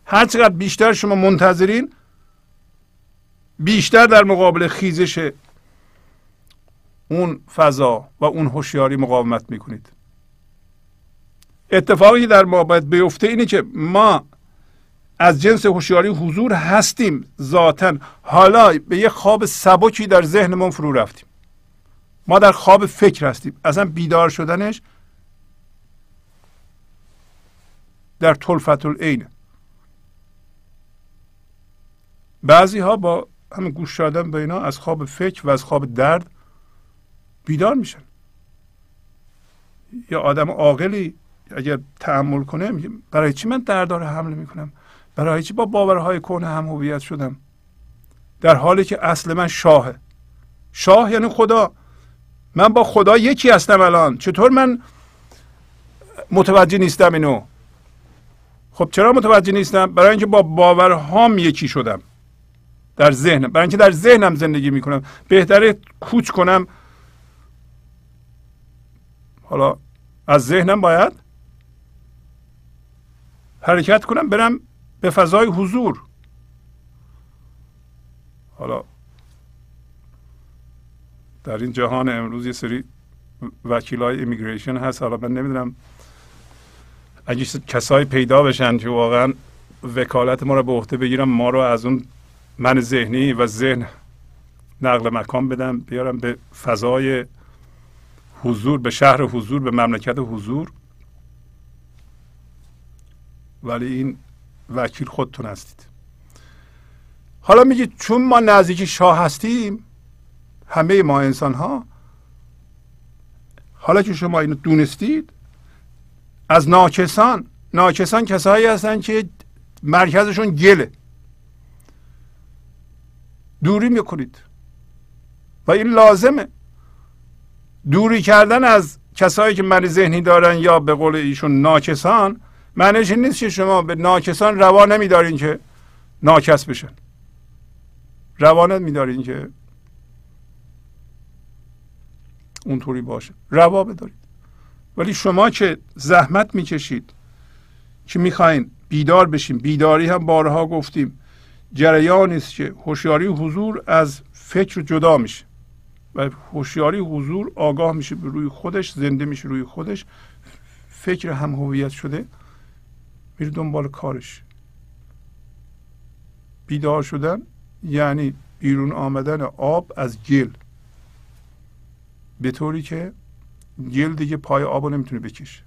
هرچقدر بیشتر شما منتظرین، بیشتر در مقابل خیزش اون فضا و اون هوشیاری مقاومت میکنید. اتفاقی در ما باید بیفته اینه که ما از جنس هوشیاری حضور هستیم ذاتاً. حالا به یه خواب سبکی در ذهنمون فرو رفتیم. ما در خواب فکر هستیم. اصلا بیدار شدنش در طلفت العین. بعضی ها با همین گوش شدن به اینا از خواب فکر و از خواب درد بیدار میشن. یا آدم عاقلی اگر تأمل کنه میگه برای چی من درد رو حمل میکنم؟ برای چی با باورهای کهنه هم هویت شدم؟ در حالی که اصل من شاهه. شاه یعنی خدا. من با خدا یکی هستم الان. چطور من متوجه نیستم اینو؟ خب چرا متوجه نیستم؟ برای اینکه با باورهام یکی شدم در ذهنم. برای اینکه در ذهنم زندگی میکنم. بهتره کوچ کنم. حالا از ذهنم باید حرکت کنم برم به فضای حضور. حالا در این جهان امروز یه سری وکیلای امیگریشن هست. حالا من نمیدونم اگه کسایی پیدا بشن که واقعا وکالت ما رو به عهده بگیرن، ما رو از اون من ذهنی و ذهن نقل مکان بدن، بیارم به فضای حضور، به شهر حضور، به مملکت حضور. ولی این وکیل خودتون هستید. حالا میگه چون ما نزدیک شاه هستیم، همه ما انسان ها، حالا که شما اینو دونستید، از ناکسان. ناکسان کسایی هستن که مرکزشون گله. دوری میکنید و این لازمه. دوری کردن از کسایی که مریض ذهنی دارن یا به قول ایشون ناکسان، معنیش این نیست که شما به ناکسان روا نمیدارین که ناکس بشن. روا نمیدارین که اونطوری باشه. روا بدارید. ولی شما که زحمت میکشید که میخواین بیدار بشیم، بیداری هم بارها گفتیم جریانی است که هوشیاری حضور از فکر جدا میشه و هوشیاری حضور آگاه میشه به روی خودش، زنده میشه روی خودش. فکر هم هویت شده میره دنبال کارش. بیدار شدن یعنی بیرون آمدن آب از گل، به طوری که گل دیگه پای آب رو نمیتونه بکشه.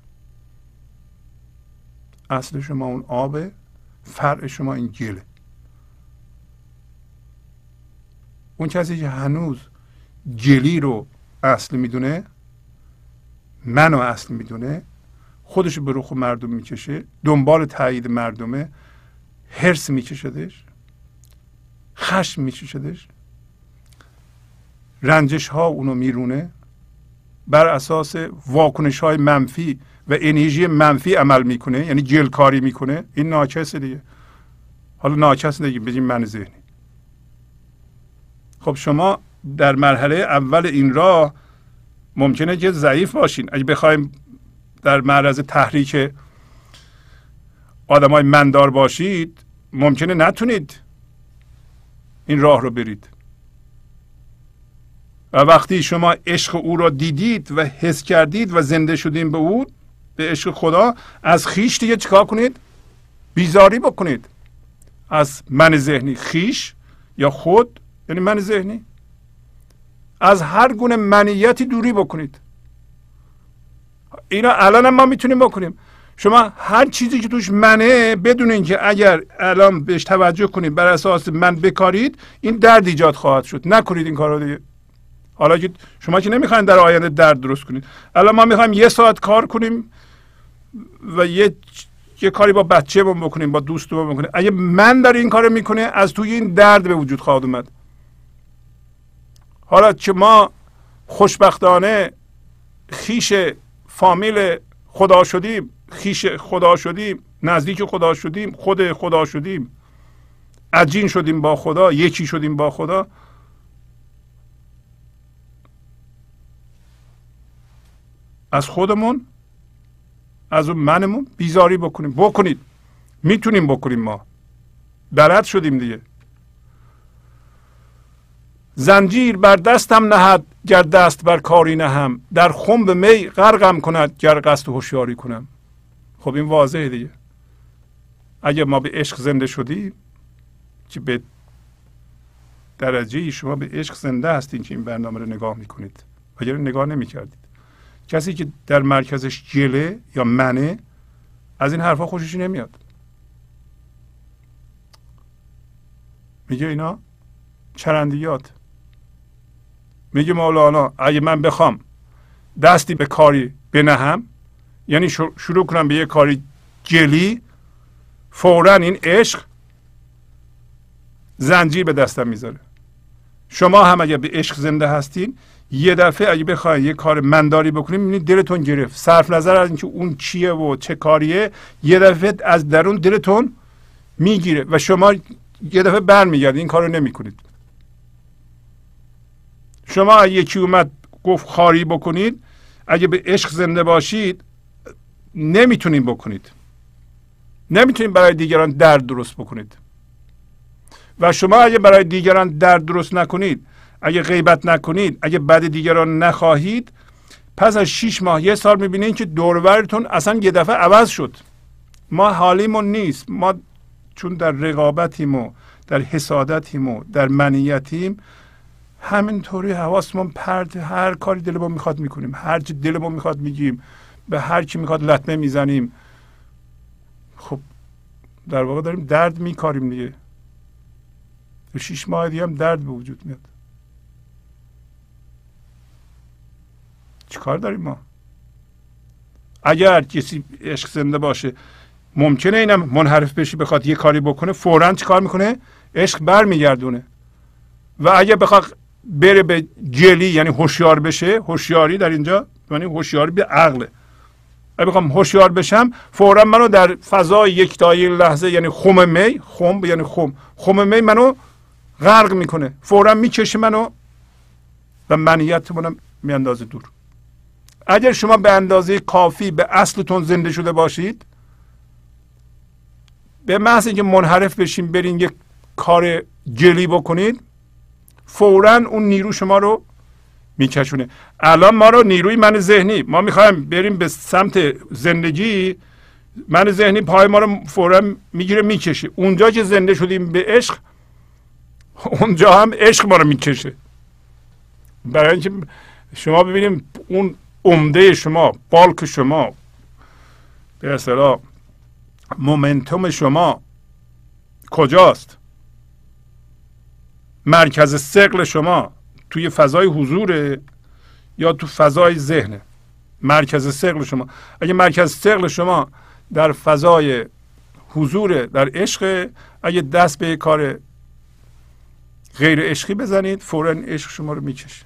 اصل شما اون آبه، فرع شما این گله. اون کسی که هنوز گلی رو اصل میدونه، منو اصل میدونه، خودش به روخ مردم میکشه، دنبال تایید مردمه، هرس میکشدش، خشم میچوشدش، رنجش ها اونو میرونه، بر اساس واکنش های منفی و انرژی منفی عمل میکنه، یعنی جلکاری میکنه. این ناچسه دیگه. حالا ناچسه دیگه بگیم من ذهنی. خب شما در مرحله اول این راه ممکنه که ضعیف باشین. اگه بخوایم در معرض تحریک آدمای مندار باشید ممکنه نتونید این راه رو برید. و وقتی شما عشق او را دیدید و حس کردید و زنده شدین به او، به عشق خدا، از خیش دیگه چیکار کنید؟ بیزاری بکنید از من ذهنی. خیش یا خود یعنی من ذهنی. از هر گونه منیتی دوری بکنید. اینا الان هم ما میتونیم بکنیم. شما هر چیزی که توش منه، بدونین که اگر الان بهش توجه کنید، بر اساس من بکارید، این درد ایجاد خواهد شد. نکنید این کارو دیگه. حالا که شما که نمیخواین در آینده درد درست کنید. الان ما میخوایم یه ساعت کار کنیم و یه کاری با بچه‌مون بکنیم، با دوستمون بکنیم. اگه من داره این کارو میکنه، از توی این درد به وجود خواهد اومد. حالا که ما خوشبختانه خیش فامیل خدا شدیم، خیش خدا شدیم، نزدیک خدا شدیم، خود خدا شدیم، عجین شدیم با خدا، یکی شدیم با خدا. از خودمون، از اون منمون بیزاری بکنیم. بکنید، میتونیم بکنیم، ما بلد شدیم دیگه. زنجیر بر دستم نهد گر دست بر کاری نهم، در خنب می غرقم کند گر قصد هوشیاری کنم. خب این واضحه دیگه. اگر ما به عشق زنده شدیم، که به درجه شما به عشق زنده هستین که این برنامه رو نگاه میکنید، اگر نگاه نمیکردید. کسی که در مرکزش جله یا منه، از این حرفا خوشش نمیاد. میگه اینا چرندیات. میگه مولانا اگه من بخوام دستی به کاری بنهم، یعنی شروع کنم به یه کاری جلی، فوراً این عشق زنجیر به دستم میذاره. شما هم اگه به عشق زنده هستین، یه دفعه اگه بخواید یه کار منداری بکنید، میبینید دلتون گرفت. صرف نظر از اینکه اون چیه و چه کاریه، یه دفعه از درون دلتون میگیره و شما یه دفعه برمیگردید این کارو نمیکنید. شما یکی اومد گفت خاری بکنید، اگه به عشق زنده باشید نمیتونید بکنید. نمیتونید برای دیگران درد درست بکنید. و شما اگه برای دیگران درد درست نکنید، اگه غیبت نکنید، اگه بد دیگران نخواهید، پس از 6 ماه، یه سال میبینید که دورورتون اصلا یه دفعه عوض شد. ما حالیمون نیست. ما چون در رقابتیم و در حسادتیم و در منیتیم، همینطوری حواسمون پرت، هر کاری دلمون میخواد میکنیم، هر چی دلمون میخواد میگیم، به هر کی میخواد لطمه میزنیم. خب در واقع داریم درد میکاریم دیگه. 6 ماه دیگه هم درد به وجود میاد. چیکار داریم ما؟ اگر کسی عشق زنده باشه، ممکنه اینم منحرف بشی، بخواد یه کاری بکنه، فوراً چیکار میکنه؟ عشق برمیگردونه. و اگه بخواد بره به جلی، یعنی هوشیار بشه، هوشیاری در اینجا یعنی هوشیاری به عقله. اگه بخوام هوشیار بشم، فوراً منو در فضای یکتایی لحظه، یعنی خم می، خم یعنی خم می منو غرق میکنه، فوراً میکشه منو و منیتمونم میاندازه دور. اگر شما به اندازه کافی به اصلتون زنده شده باشید، به محض اینکه منحرف بشین، برین یک کار جلی بکنید، فوراً اون نیرو شما رو میکشونه. الان ما رو نیروی من ذهنی، ما میخوایم بریم به سمت زندگی، من ذهنی پای ما رو فوراً میگیره میکشه. اونجا که زنده شدیم به عشق، اونجا هم عشق ما رو میکشه. برای اینکه شما ببینیم اون عمده شما، بالک شما، به اصطلاح مومنتوم شما کجاست؟ مرکز ثقل شما توی فضای حضوره یا تو فضای ذهنه؟ مرکز ثقل شما. اگه مرکز ثقل شما در فضای حضوره، در عشقه، اگه دست به کار غیر عشقی بزنید، فوراً عشق شما رو میکشه،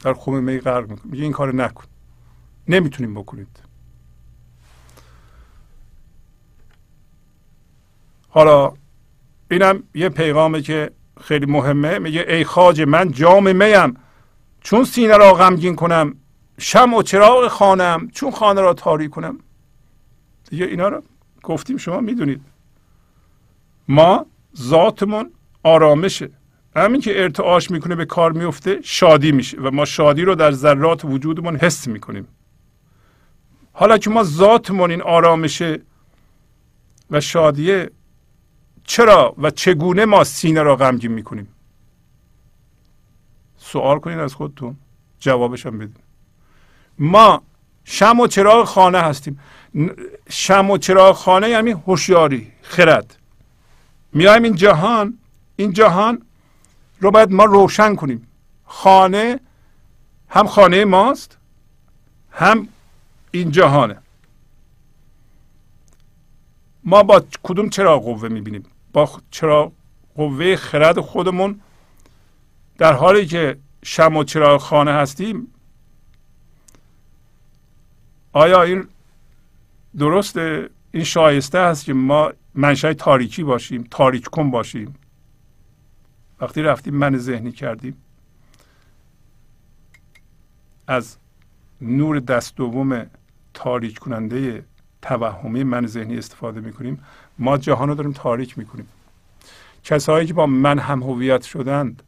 در خم می غرق میکنه، میگه این کارو نکن، نمیتونیم بکنید. حالا اینم یه پیغامه که خیلی مهمه، میگه ای خواجه من جام میم، چون سینه را غمگین کنم، شمع و چراغ خانم، چون خانه را تاری کنم. دیگه اینا رو گفتیم، شما میدونید ما ذاتمون آرامشه، همین که ارتعاش میکنه به کار میفته، شادی میشه و ما شادی رو در ذرات وجودمون حس میکنیم. حالا که ما ذاتمون این آرامشه و شادیه، چرا و چگونه ما سینه را غمگین میکنیم؟ سوال کنین از خودتون، جوابش هم بدین. ما شمع و چراغ خانه هستیم. شمع و چراغ خانه یعنی هوشیاری، خرد. میایم این جهان رو باید ما روشن کنیم. خانه هم خانه ماست، هم این جهانه. ما با کدوم چراغ قوه میبینیم؟ با چراغ قوه خرد خودمون. در حالی که شمع و چراغ خانه هستیم، آیا این درسته؟ این شایسته هست که ما منشأ تاریکی باشیم، تاریک کن باشیم؟ وقتی رفتیم من ذهنی کردیم، از نور دست دوم تاریک کننده توهمی من ذهنی استفاده میکنیم، ما جهان رو داریم تاریک میکنیم. کسایی که با من هم هویت شدند،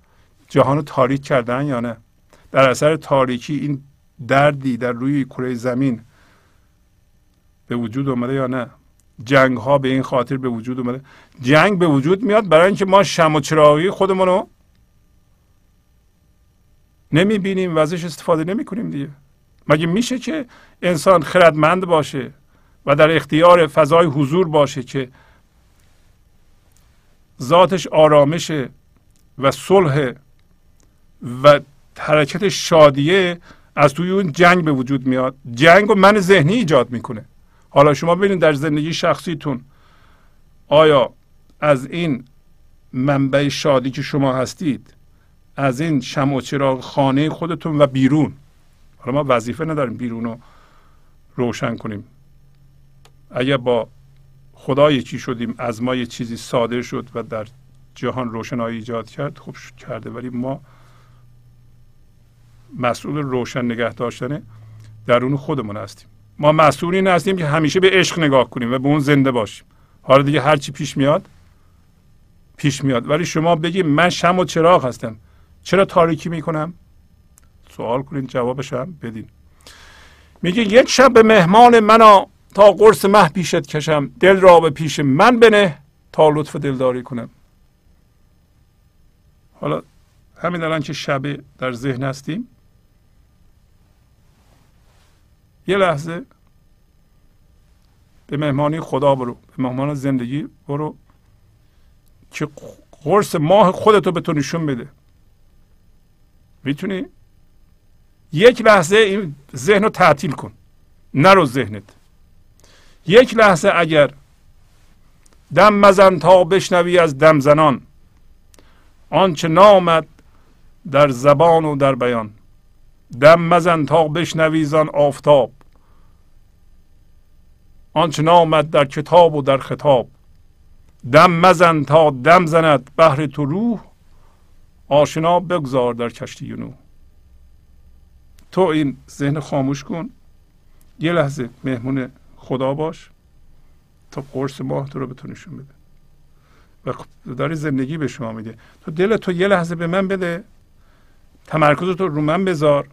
جهان رو تاریک کردن یا نه؟ در اثر تاریکی این دردی در روی کره زمین به وجود اومده یا نه؟ جنگ ها به این خاطر به وجود اومده. جنگ به وجود میاد برای اینکه ما شمع و چراغی خودمون رو نمیبینیم و ازش استفاده نمیکنیم دیگه. مگه میشه که انسان خردمند باشه و در اختیار فضای حضور باشه که ذاتش آرامشه و صلح و حرکت شادیه، از توی اون جنگ به وجود میاد، جنگ و من ذهنی ایجاد میکنه. حالا شما ببینید در زندگی شخصیتون، آیا از این منبع شادی که شما هستید، از این شمع و چراغ خانه خودتون و بیرون، حالا ما وظیفه نداریم بیرون رو روشن کنیم، اگر با خدا یکی شدیم، از ما یه چیزی صادر شد و در جهان روشنایی ایجاد کرد، خوب کرده، ولی ما مسئول روشن نگه داشتن درون خودمون هستیم. ما مسئول این هستیم که همیشه به عشق نگاه کنیم و به اون زنده باشیم. حالا دیگه هر چی پیش میاد. ولی شما بگید من شمع و چراغ هستم، چرا تاریکی میکنم؟ سوال کنین، جوابش هم بدین. میگه یک شب به مهمان منا، تا قرص مه پیشت کشم، دل را به پیش من بنه، تا لطف دلداری کنم. حالا همین الان که شب در ذهن هستیم، یه لحظه به مهمانی خدا برو، به مهمان زندگی برو که قرص ماه خودتو به تو نشون بده. میتونی یک لحظه این ذهن رو تعطیل کن، نرو ذهنت. یک لحظه اگر دم مزن تا بشنوی از دم زنان، آنچه نامد در زبان و در بیان. دم مزن تا بشنوی زان آفتاب، آنچه نامد در کتاب و در خطاب. دم مزن تا دم زند بحر تو روح، آشنا بگذار در کشتی نوح. تو این ذهن خاموش کن، یه لحظه مهمون خدا باش تا قرص ماه تو رو به تو نشون بده و داری زندگی به شما میده. تو دل تو یه لحظه به من بده، تمرکز تو رو من بذار،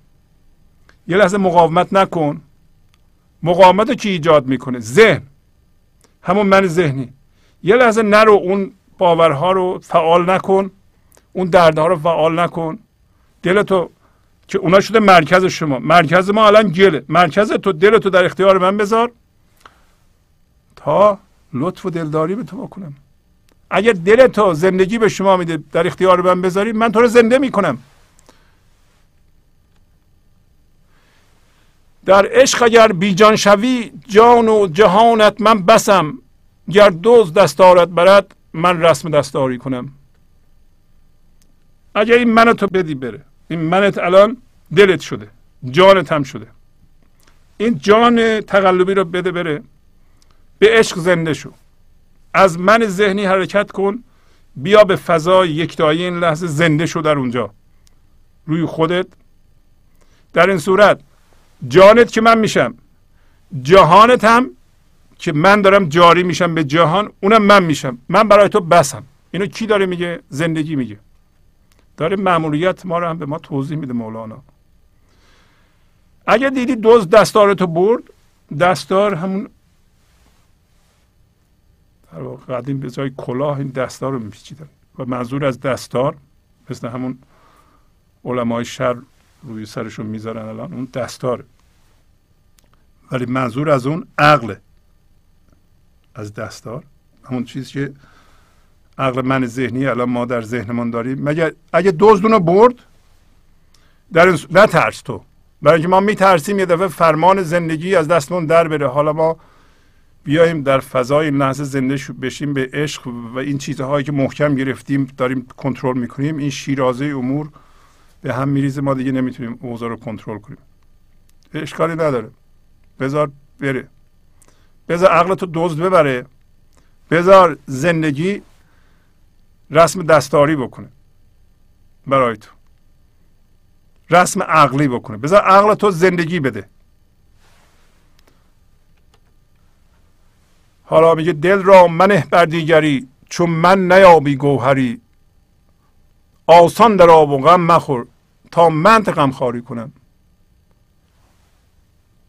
یه لحظه مقاومت نکن. مقاومت رو کی ایجاد میکنه؟ ذهن، همون من ذهنی. یه لحظه نرو، اون باورها رو فعال نکن، اون دردها رو فعال نکن. دل تو که اونا شده مرکز شما، مرکز ما الان گله، مرکز تو دل تو در اختیار من بذار تا لطف و دلداری به تو بکنم. اگر دل تو زندگی به شما میده، در اختیار من بذاری، من تو رو زنده میکنم. در عشق اگر بی جان شوی، جان و جهانت من بسم. گر دوز دستارت برد، من رسم دستاری کنم. اگه این من تو بدی بره، این منت الان دلت شده، جانت هم شده، این جان تقلبی رو بده بره، به عشق زنده شو، از من ذهنی حرکت کن، بیا به فضای یکتایی این لحظه زنده شو در اونجا روی خودت. در این صورت جانت که من میشم، جهانت هم که من دارم جاری میشم به جهان، اونم من میشم، من برای تو بسم. اینو کی داره میگه؟ زندگی میگه، داره مأموریت ما رو هم به ما توضیح میده مولانا. اگه دیدی دزد دستارتو برد، دستار همون در واقع قدیم به جای کلاه این دستار رو میپیچیدن و منظور از دستار مثل همون علمای شر روی سرشون میذارن الان، اون دستاره، ولی منظور از اون عقله، از دستار همون چیزی که عقل من ذهنی الان ما در ذهنمان داریم. مگر اگه دزدونو برد، نترس تو، برای اینکه ما میترسیم یه دفعه فرمان زندگی از دستمون در بره. حالا ما بیاییم در فضای لحظه زنده بشیم به عشق و این چیزهایی که محکم گرفتیم داریم کنترل میکنیم، این شیرازه امور به هم میریزه، ما دیگه نمیتونیم اوضاع رو کنترل کنیم. اشکالی نداره، بذار بره، بذار عقلتو دزد ببره، بذار زندگی رسم دستاری بکنه برای تو، رسم عقلی بکنه، بذار عقلتو زندگی بده. حالا میگه دل را منه بر دیگری، چون من نیابی گوهری، آسان در آب و غم مخور، تا من غم خواری کنم.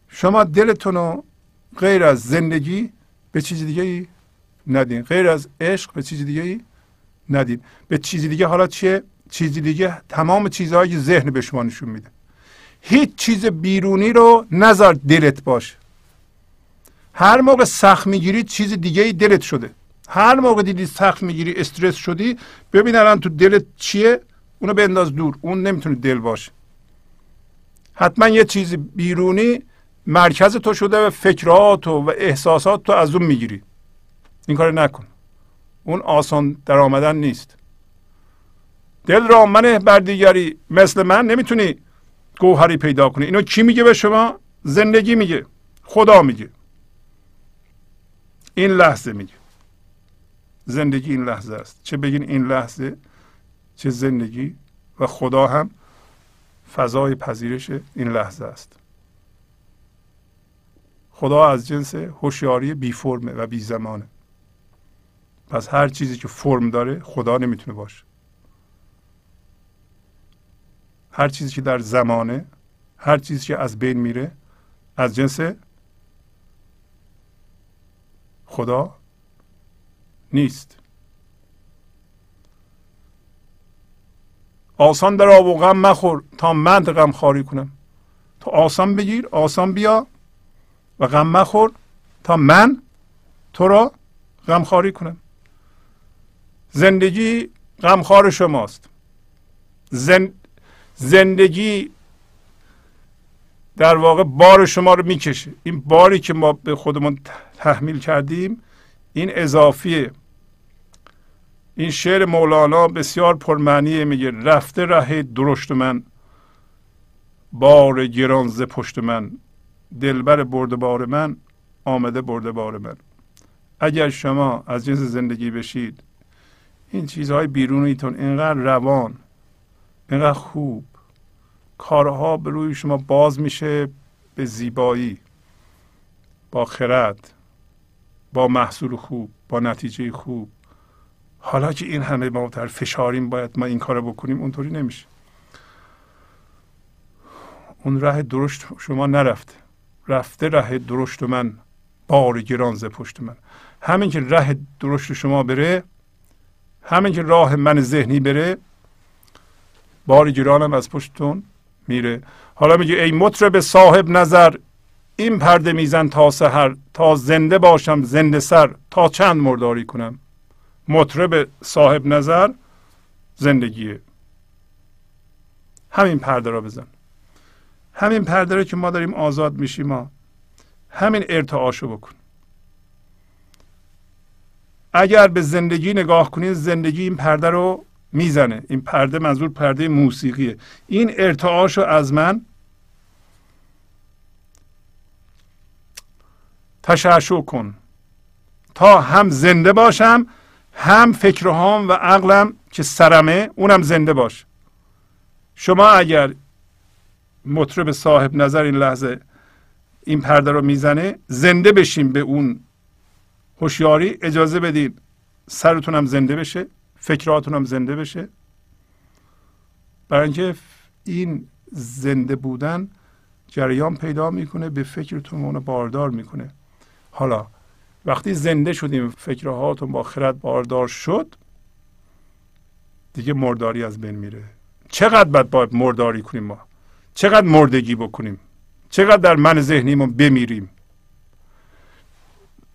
شما دلتون رو غیر از زندگی به چیز دیگه ای ندین، غیر از عشق به چیز دیگه ای ندین، به چیز دیگه. حالا چیه؟ چیز دیگه تمام چیزهایی که ذهن به شما نشون میده. هیچ چیز بیرونی رو نذار دلت باشه. هر موقع سخت میگیری چیز دیگه ای دلت شده. هر موقع دیدی سخت میگیری استرس شدی، ببین الان تو دلت چیه، اونو بنداز دور، اون نمیتونه دل باشه. حتما یه چیز بیرونی مرکز تو شده و فکرات و احساسات تو از اون میگیری. این کار نکن، اون آسان در آمدن نیست. دل را منه بر دیگری، مثل من نمیتونی گوهری پیدا کنی. اینو کی میگه به شما؟ زندگی میگه، خدا میگه، این لحظه میگه. زندگی این لحظه است، چه بگین این لحظه، چه زندگی و خدا هم فضای پذیرش این لحظه است. خدا از جنس هوشیاری بی فرمه و بی زمانه، پس هر چیزی که فرم داره خدا نمیتونه باشه. هر چیزی که در زمانه، هر چیزی که از بین میره، از جنس خدا نیست. آسان در آب و غم مخور، تا من غم خواری کنم. تو آسان بگیر، آسان بیا و غم مخور تا من تو را غم خواری کنم. زندگی غم خوار شماست. زندگی در واقع بار شما رو میکشه. این باری که ما به خودمون تحمیل کردیم این اضافیه. این شعر مولانا بسیار پرمعنیه، میگه رفته ره درشت من، بار گران ز پشت من، دلبر برده بار من، آمده برده بار من. اگر شما از جنس زندگی بشید، این چیزهای بیرونیتون اینقدر روان، اینقدر خوب، کارها به روی شما باز میشه، به زیبایی، با خرد، با محصول خوب، با نتیجه خوب. حالا که این همه ما در فشاریم باید ما این کار رو بکنیم، اونطوری نمیشه. اون راه درشت شما نرفته، رفته راه درشت من، بار گران ز پشت من. همین که راه درشت شما بره، همین که راه من ذهنی بره، بار گرانم از پشتتون میره. حالا میگه ای مطرب صاحب نظر، این پرده میزن تا سحر، تا زنده باشم زنده سر، تا چند مرداری کنم. مطرب صاحب نظر زندگیه، همین پرده را بزن، همین پرده را که ما داریم آزاد میشیم، ما همین ارتعاشو بکن. اگر به زندگی نگاه کنید، زندگی این پرده رو میزنه. این پرده منظور پرده موسیقیه. این ارتعاشو از من تشعشع کن تا هم زنده باشم، هم فکرهام و عقلم که سرمه اونم زنده باش. شما اگر مطرب صاحب نظر این لحظه این پرده رو میزنه، زنده بشیم به اون هوشیاری، اجازه بدید سرتونم زنده بشه، فکراتونم زنده بشه، برای اینکه این زنده بودن جریان پیدا میکنه، به فکرتون اونو باردار میکنه. حالا وقتی زنده شدیم، فکرهاتون با خرد باردار شد، دیگه مرداری از بین میره. چقدر باید مرداری کنیم ما، چقدر مردگی بکنیم، چقدر در من ذهنیمون بمیریم.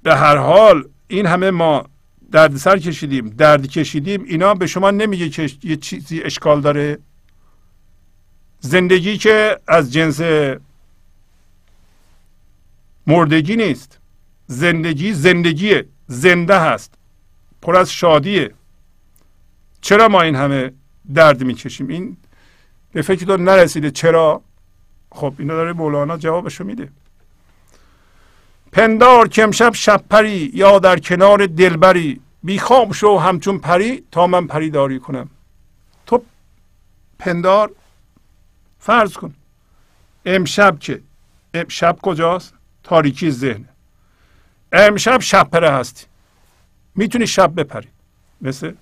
به هر حال این همه ما درد سر کشیدیم، درد کشیدیم، اینا به شما نمیگه که یه چیزی اشکال داره؟ زندگی که از جنس مردگی نیست. زندگی زندگیه، زنده هست، پر از شادیه. چرا ما این همه درد میکشیم؟ این به فکرتون نرسیده چرا؟ خب اینا داره مولانا جوابشو میده. پندار که امشب شب پری یا در کنار دلبری، بیخواب شو همچون پری تا من پری داری کنم. تو پندار فرض کن امشب، که امشب کجاست؟ تاریکی ذهن. امشب شب پره هستی، میتونی شب بپری، مثل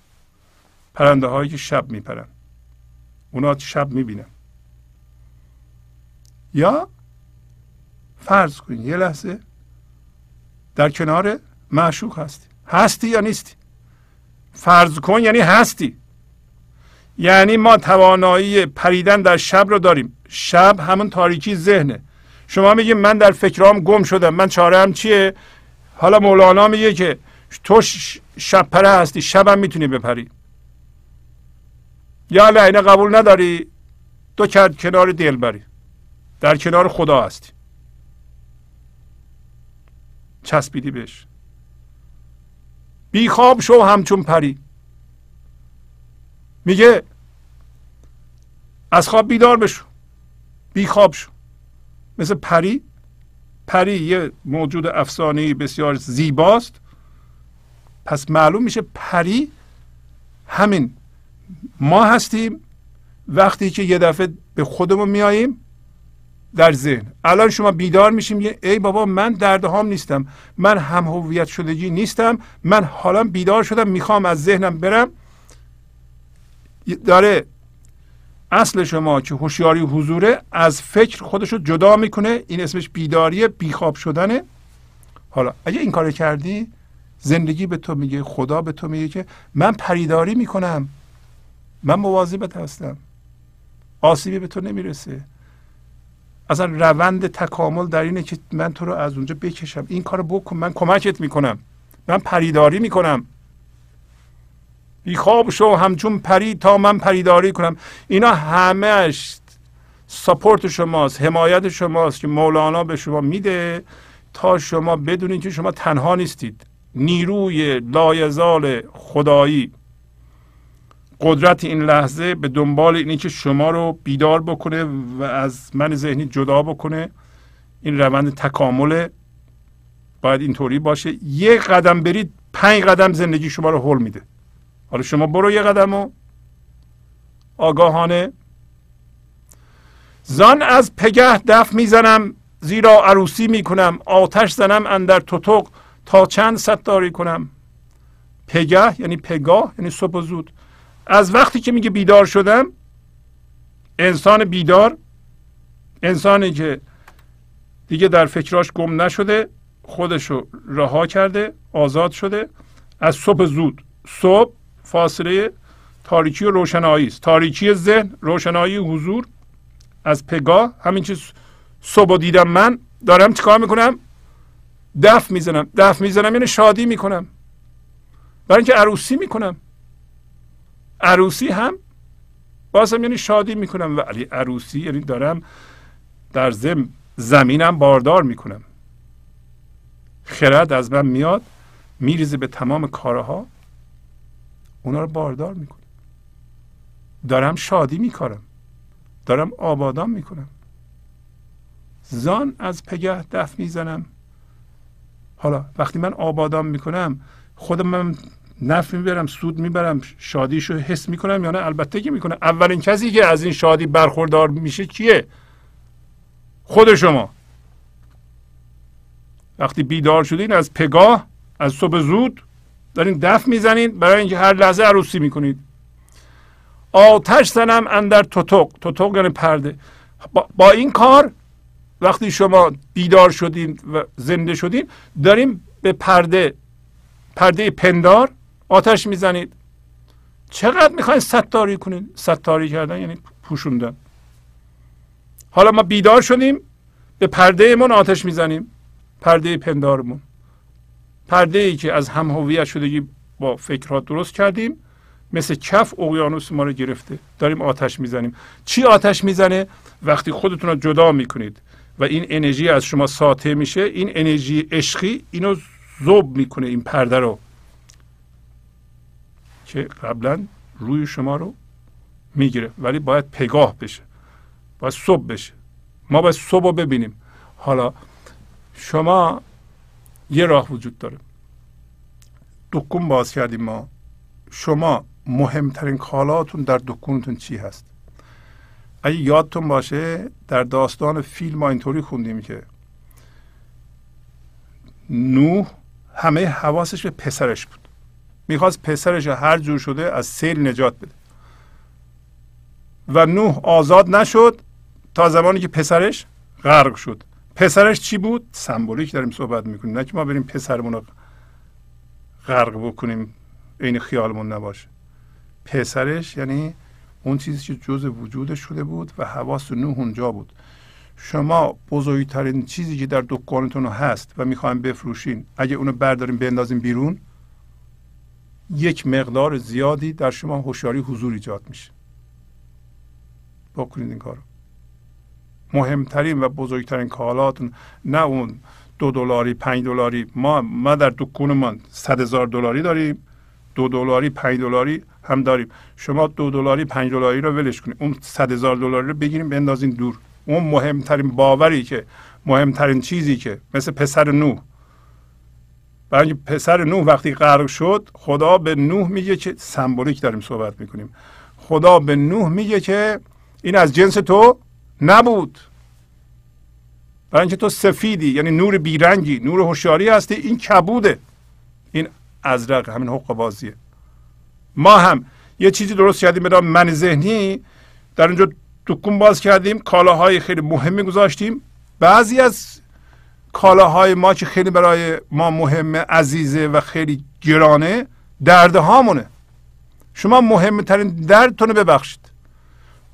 پرنده هایی که شب میپرن، اونا شب میبینن. یا فرض کن یه لحظه در کنار معشوق هستی. هستی یا نیستی؟ فرض کن یعنی هستی. یعنی ما توانایی پریدن در شب رو داریم. شب همون تاریکی ذهنه. شما میگی من در فکرام گم شدم، من چاره‌ام چیه؟ حالا مولانا میگه که تو شب پره هستی، شبم میتونی بپری. یا لعنه قبول نداری، تو کنار دل بری، در کنار خدا هستی، چسبیدی بهش. بیخواب شو همچون پری، میگه از خواب بیدار بشو، بیخواب شو مثل پری. پری یه موجود افسانه‌ای بسیار زیباست، پس معلوم میشه پری همین ما هستیم وقتی که یه دفعه به خودمون میاییم در ذهن. الان شما بیدار میشیم، یه ای بابا من دردهام نیستم، من هم هویت شدگی نیستم، من حالا بیدار شدم میخوام از ذهنم برم. داره اصل شما که هوشیاری حضوره از فکر خودشو جدا میکنه، این اسمش بیداریه، بیخواب شدنه. حالا اگه این کار کردی، زندگی به تو میگه، خدا به تو میگه که من پریداری میکنم، من مواظبت هستم، آسیبی به تو نمیرسه. اصلا روند تکامل در اینه که من تو رو از اونجا بکشم، این کارو بکن، من کمکت میکنم، من پریداری میکنم. بیخواب شو همچون پری تا من پریداری کنم. اینا همهش ساپورت شماست، حمایت شماست که مولانا به شما میده تا شما بدونید که شما تنها نیستید. نیروی لایزال خدایی، قدرت این لحظه به دنبال اینه که شما رو بیدار بکنه و از من ذهنی جدا بکنه. این روند تکامل باید اینطوری باشه. یک قدم برید، 5 قدم زندگی شما رو هول میده. حالا شما برو یه قدم رو آگاهانه. زان از پگه دف میزنم، زیرا عروسی میکنم، آتش زنم اندر تتق تا چند ستاری کنم. پگه یعنی پگاه، یعنی صبح زود. از وقتی که میگه بیدار شدم، انسان بیدار، انسانی که دیگه در فکراش گم نشده، خودشو رها کرده، آزاد شده، از صبح زود. صبح فاصله تاریکی و روشنایی است. تاریکی ذهن، روشنایی حضور. از پگاه همین چیز صبح دیدم، من دارم چیکار میکنم؟ دف میزنم. دف میزنم یعنی شادی میکنم، برای اینکه عروسی میکنم. عروسی هم بازم یعنی شادی میکنم، ولی عروسی یعنی دارم در زمینم باردار میکنم. خرد از من میاد، میریزه به تمام کارها، اونا رو باردار میکنه. دارم شادی میکارم، دارم آبادان میکنم. زان از پگه دف میزنم. حالا وقتی من آبادان میکنم خودم من نفع میبرم، سود میبرم، شادیشو حس میکنم یا نه؟ البته که میکنم. اولین کسی که از این شادی برخوردار میشه کیه؟ خود شما. وقتی بیدار شدین از پگاه، از صبح زود دارین دف میزنید برای اینکه هر لحظه عروسی میکنید. آتش زنم اندر تتق. تتق یعنی پرده. با این کار وقتی شما بیدار شدین و زنده شدین داریم به پرده پندار آتش میزنید. چقدر میخواین ستاری کنید؟ ستاری کردن یعنی پوشوندن. حالا ما بیدار شدیم به پرده من آتش میزنیم، پرده پندارمون، پرده ای که از هم هویت شدگی با فکرات درست کردیم مثل کف اقیانوس ما رو گرفته، داریم آتش میزنیم. چی آتش میزنه؟ وقتی خودتون رو جدا میکنید و این انرژی از شما ساطع میشه، این انرژی عشقی اینو ذوب میکنه، این پرده رو که قبلا روی شما رو میگیره. ولی باید پگاه بشه، باید صبح بشه، ما باید صبح رو ببینیم. حالا شما یه راه وجود داره، دکون باز کردیم ما. شما مهمترین کالاتون در دکونتون چی هست؟ اگه یادتون باشه در داستان فیل ما اینطوری خوندیم که نوح همه حواسش به پسرش بود، میخواست پسرش هر جور شده از سیل نجات بده و نوح آزاد نشد تا زمانی که پسرش غرق شد. پسرش چی بود؟ سمبولیک داریم صحبت میکنیم، نه که ما بریم پسرمون رو غرق بکنیم، این خیالمون نباشه. پسرش یعنی اون چیزی که جزء وجودش شده بود و حواس نوح اونجا بود. شما بزرگترین چیزی که در دکانتون هست و میخوایم بفروشین اگه اونو برداریم بندازیم بیرون، یک مقدار زیادی در شما هوشیاری حضور ایجاد میشه. بکنید این کارو. مهمترین و بزرگترین کالاتون، نه اون $2، $5. ما در دکانمون $100,000 داریم، $2، $5 هم داریم. شما $2، $5 رو ولش کنید، اون $100,000 رو بگیریم بندازین دور. اون مهمترین باوری که مهمترین چیزی که مثل پسر نوح، برای پسر نوح وقتی غرق شد خدا به نوح میگه که سمبولیک داریم صحبت میکنیم، خدا به نوح میگه که این از جنس تو نبود، برای اینکه تو سفیدی یعنی نور بیرنگی، نور هوشیاری هستی، این کبوده، این ازرق، همین حقه‌بازیه. ما هم یه چیزی درست کردیم به نام من ذهنی، در اونجا دکون باز کردیم، کالاهای خیلی مهمی گذاشتیم. بعضی از کالاهای ما که خیلی برای ما مهمه، عزیزه و خیلی گرانه، دردهامونه. شما مهمترین دردتون رو ببخشید.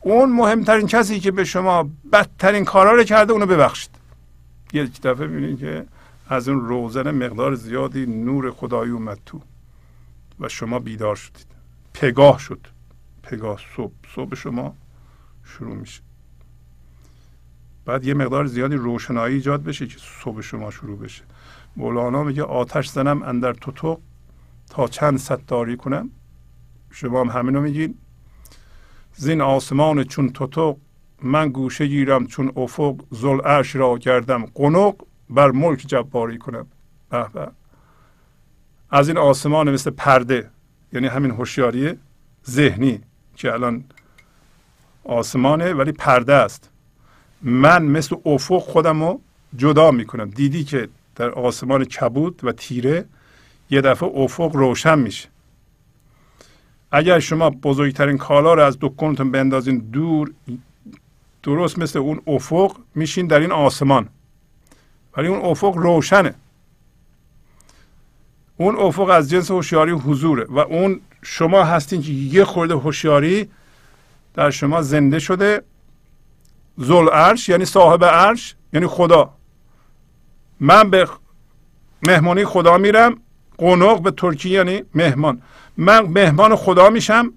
اون مهمترین کسی که به شما بدترین کارا رو کرده اونو ببخشید. یک دفعه می‌بینید که از اون روزن مقدار زیادی نور خدایی اومد تو و شما بیدار شدید، پگاه شد، پگاه صبح شما شروع میشه. بعد یه مقدار زیادی روشنایی ایجاد بشه که صبح شما شروع بشه. مولانا میگه آتش زنم اندر تتق تا چند ستاری کنم. شما هم همینو میگین. زین آسمان چون تتق من گوشه گیرم چون افق، ذوالعرش را کردم قنق بر ملک جباری کنم. به به. از این آسمان مثل پرده یعنی همین هوشیاری ذهنی که الان آسمانه ولی پرده است. من مثل افق خودم رو جدا میکنم. دیدی که در آسمان کبود و تیره یه دفعه افق روشن میشه. اگر شما بزرگترین کالا رو از دکانتون بندازین دور، درست مثل اون افق میشین در این آسمان، ولی اون افق روشنه. اون افق از جنس هوشیاری حضوره و اون شما هستین که یه خورده هوشیاری در شما زنده شده. ذوالعرش یعنی صاحب عرش، یعنی خدا. من به مهمانی خدا میرم. قنق به ترکی یعنی مهمان. من مهمان خدا میشم.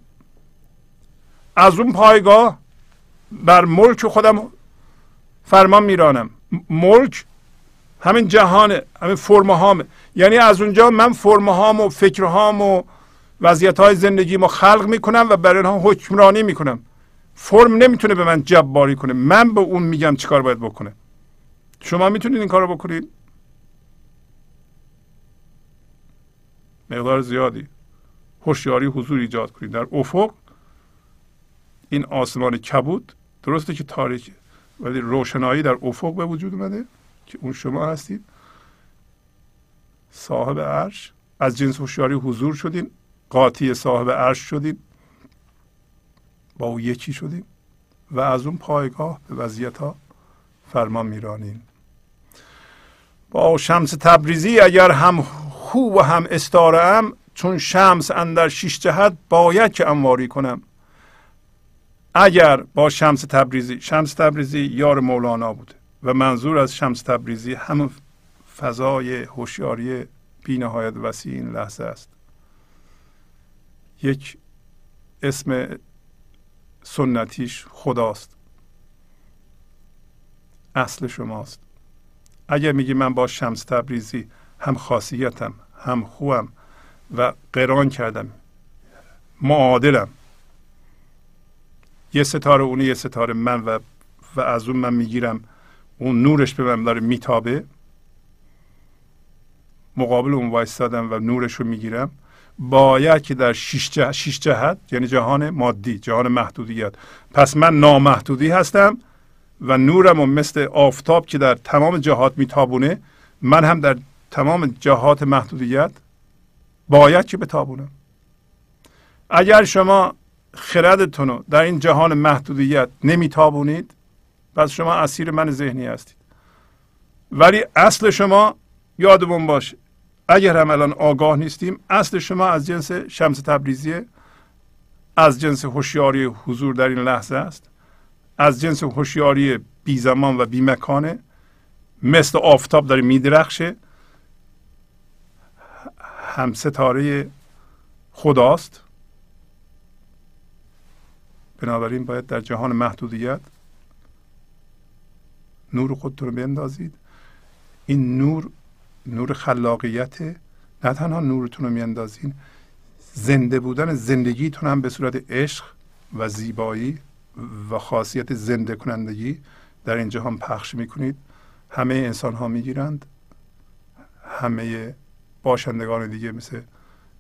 از اون پایگاه بر ملک خودم فرمان میرانم. ملک همین جهانه، همین فرمهامه. یعنی از اونجا من فرمهام و فکرهام وضعیت‌های زندگی ما خلق میکنم و برای اونها حکمرانی میکنم. فرم نمیتونه به من جباری کنه. من به اون میگم چیکار باید بکنه. شما میتونید این کارو بکنید؟ مقدار زیادی هوشیاری حضور ایجاد کنید در افق. این آسمان کبود درسته که تاریکه، ولی روشنایی در افق به وجود اومده که اون شما هستید، صاحب عرش. از جنس هوشیاری حضور شدین، قاطی صاحب عرش شدین، با او یکی شدین و از اون پایگاه به وضعیت ها فرمان میرانین. با شمس تبریزی اگر هم خوب و هم استاره ام، چون شمس اندر شش جهت باید که انواری کنم. اگر با شمس تبریزی، شمس تبریزی یار مولانا بوده و منظور از شمس تبریزی همون فضای هوشیاری بی‌نهایت وسیع این لحظه است. یک اسم سنتیش خداست، اصل شماست. اگر میگی من با شمس تبریزی هم خاصیتم، هم خوبم و قران کردم، معادلم، یه ستاره اونه، یه ستاره من و از اون من میگیرم، اون نورش به من داره میتابه، مقابل اون وایستادم و نورش رو میگیرم. باید که در شش جهت، یعنی جهان مادی، جهان محدودیت، پس من نامحدودی هستم و نورم و مثل آفتاب که در تمام جهات میتابونه، من هم در تمام جهات محدودیت باید که بتابونم. اگر شما خردتون رو در این جهان محدودیت نمیتابونید، پس شما اسیر من ذهنی هستید. ولی اصل شما یادمون باشه، اگر هم الان آگاه نیستیم، اصل شما از جنس شمس تبریزیه، از جنس هوشیاری حضور در این لحظه است، از جنس هوشیاری بی زمان و بی مکانه، مثل آفتاب داره میدرخشه، هم ستاره خداست. بنابراین باید در جهان محدودیت نور خودتون رو بیندازید. این نور، نور خلاقیت، نه تنها نورتون رو میاندازین، زنده بودن زندگیتون هم به صورت عشق و زیبایی و خاصیت زنده کنندگی در این جهان پخش میکنید. همه انسان ها میگیرند، همه باشندگان دیگه مثل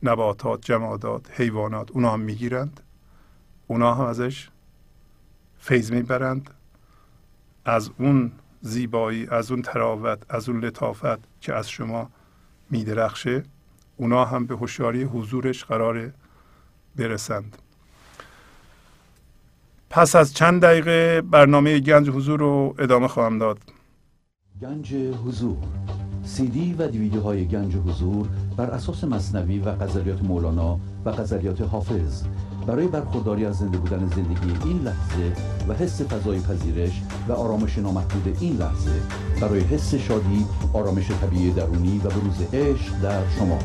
نباتات، جمادات، حیوانات، اونا هم میگیرند، اونا هم ازش فیض میبرند، از اون زیبایی، از اون تراوت، از اون لطافت که از شما میدرخشه، اونا هم به هوشیاری حضورش قراره برسند. پس از چند دقیقه برنامه گنج حضور رو ادامه خواهم داد. گنج حضور، سی دی و دیویدیوهای گنج حضور بر اساس مثنوی و غزلیات مولانا و غزلیات حافظ، برای برخورداری از زنده بودن زندگی این لحظه و حس فضای پذیرش و آرامش نامحدود این لحظه، برای حس شادی، آرامش طبیعی درونی و بروز عشق در شما،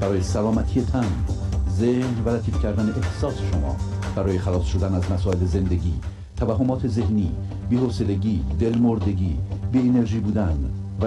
برای سلامتی تن، ذهن و لطیف کردن احساس شما، برای خلاص شدن از مسائل زندگی، توهمات ذهنی، بی‌حوصلگی، دلمردگی، بی انرژی بودن و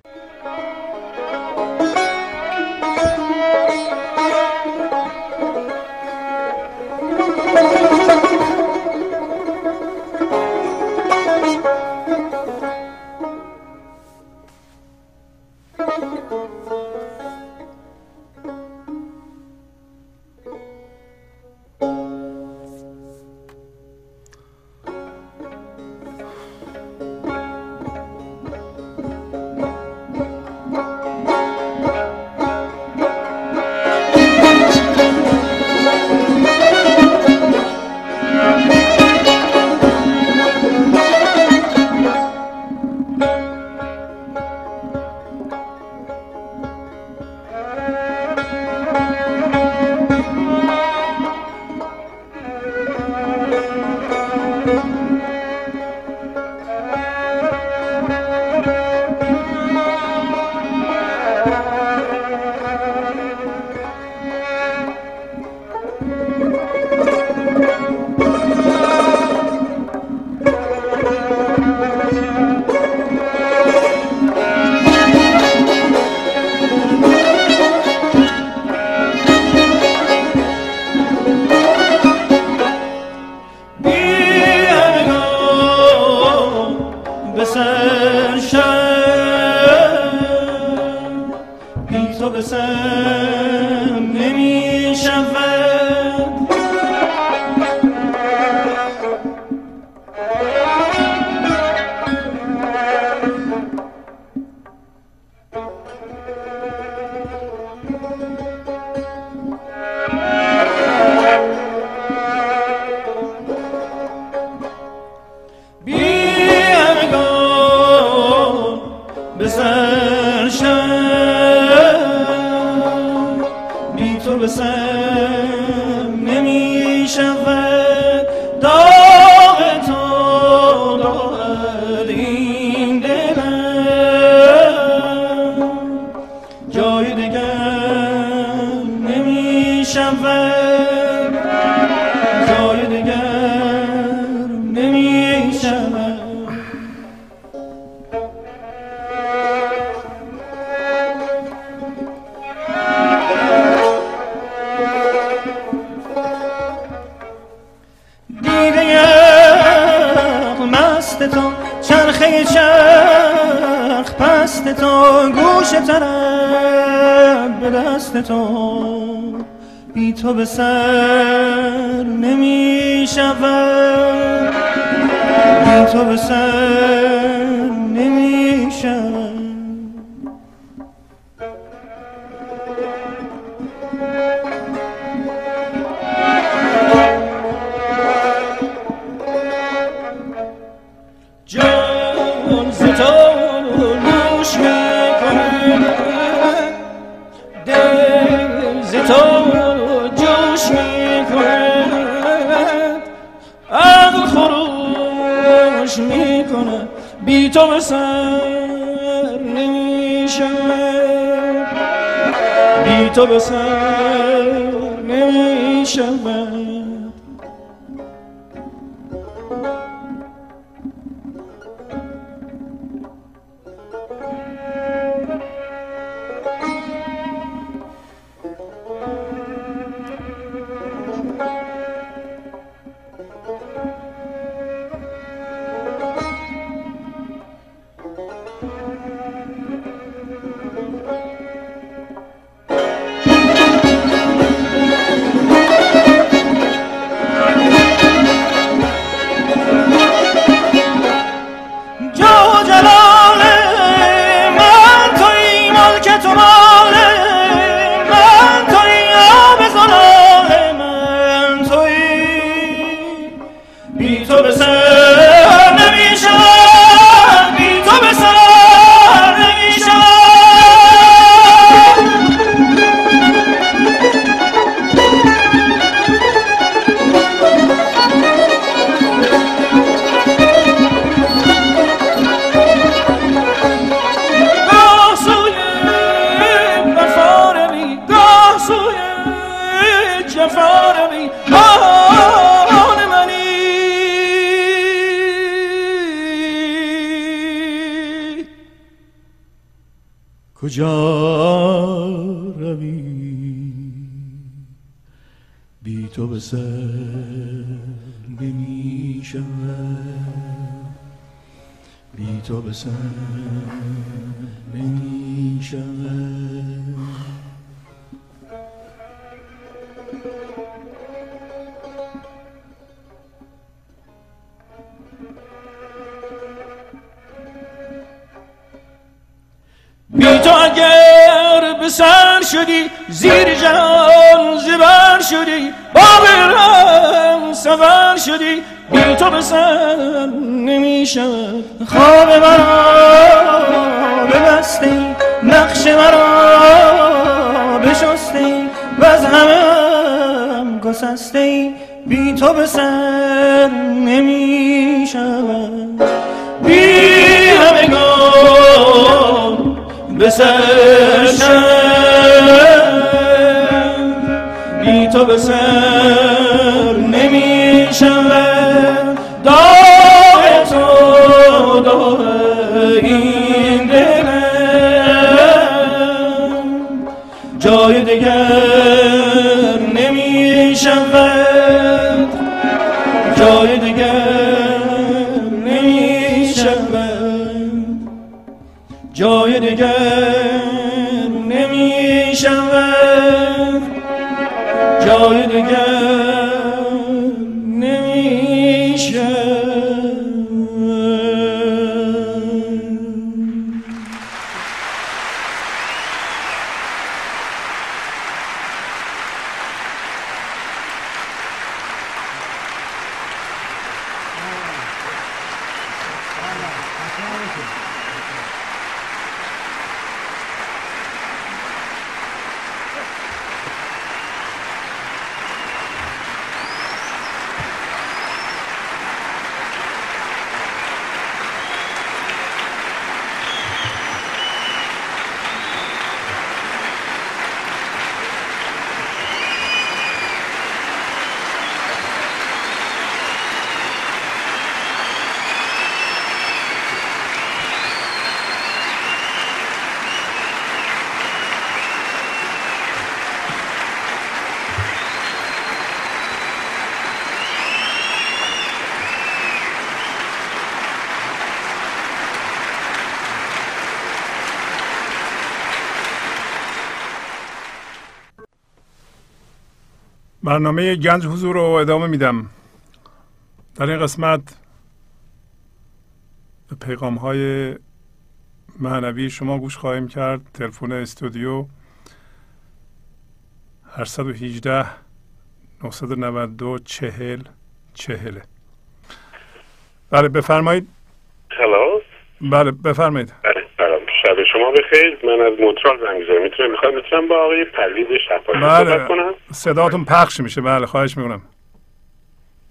تو به سر نمی شود داغ تو دارد این دلم، جای دگر نمی شود، جای دگر نمی شود. چرخه چرخ پست تو، گوش طرب به دست تو، بی تو به سر نمی شود، بی تو به سر نمی شود. بی تو به سر نمی شود، بی تو به سر نمی شود. کجا روی بی تو به سر نمی شود، بی تو به سر نمی شود. بی تو اگر به سر شدی، زیر جهان زبر شدی، با برم سفر شدی، بی تو به سر نمی شود. خواب مرا ببستی، نقش مرا بشستی، و از همه گسستی، بی تو به سر نمی شود. بی همگان به سر شد، بی تو به سر نمی شود، داغ تو داغ این دلم، جای دگر نمی شود، جای دگر نمی شود، جای دگر نمی شود، جای دگر نمی شود. برنامه گنج حضور رو ادامه میدم. در این قسمت به پیغام های معنوی شما گوش خواهیم کرد. تلفن استودیو 818 992 40 40. بله بفرمایید. هلو. بله بفرمایید. شب شما بخیر. من از مونترال زنگ زدم. میخوام با آقای پرویز شفاعی صحبت کنم. صداتون پخش میشه. بله خواهش میکنم.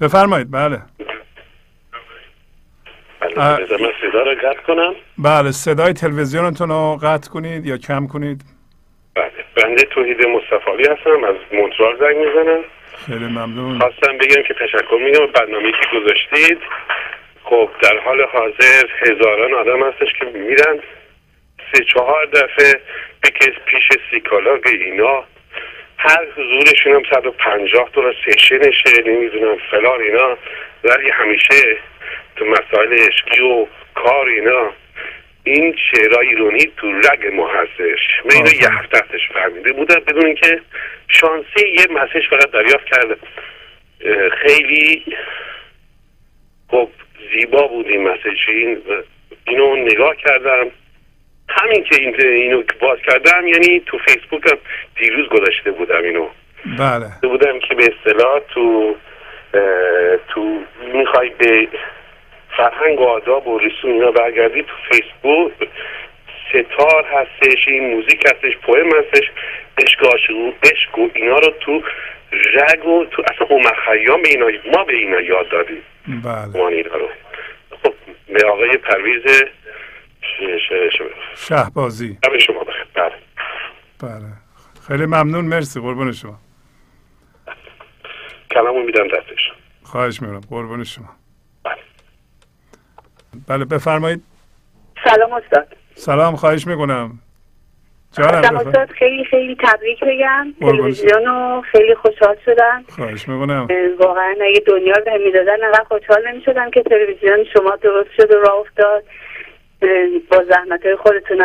بفرمایید. بله. بله صدا رو قطع کنم. بله صدای تلویزیونتون رو قطع کنید یا کم کنید. بله بنده توحید مصطفی هستم، از مونترال زنگ میزنم. خیلی ممنون. خواستم بگم که تشکر میگم برنامه‌ای که گذاشتید. خب در حال حاضر هزاران آدم هستش که میرن 3-4 دفعه بکس پیش سیکالاگ اینا، هر حضورشون هم $150 سشنشه، نمیدونم فلان اینا، ولی همیشه تو مسائل عشقی و کار اینا این شعرهای ایرانی تو رگ ما هستش. من اینو یه هفتهش فهمیده بودم بدون اینکه شانسی یه مسیج فقط دریافت کرده. خیلی خب زیبا بود این مسیج. اینو نگاه کردم، همین که اینو باز کردم، یعنی تو فیسبوک هم دیروز گذاشته بودم اینو. بله بودم که به اصطلاح تو میخوای به فرهنگ و آداب و رسوم اینا برگردی، تو فیسبوک ستار هستش، این موزیک هستش، پویم هستش، عشق و اینا رو تو رگ و تو اصلا عمر خیام ما به اینا یاد دادیم. بله خب به آقای پرویز شهبازی شما بخیر. بله خیلی ممنون. مرسی قربان شما. کلامو میدم دستش. خواهش میکنم قربان شما. بله بفرمایید. سلام استاد. سلام. خواهش میکنم. سلام استاد. خیلی خیلی تبریک بگم تلویزیونو. خیلی خوشحال شدم. خواهش میکنم. واقعا اگه دنیا به میدادن انقدر خوشحال نمیشدم که تلویزیون شما درست شد و راه افتاد با زحمت‌های خودتون.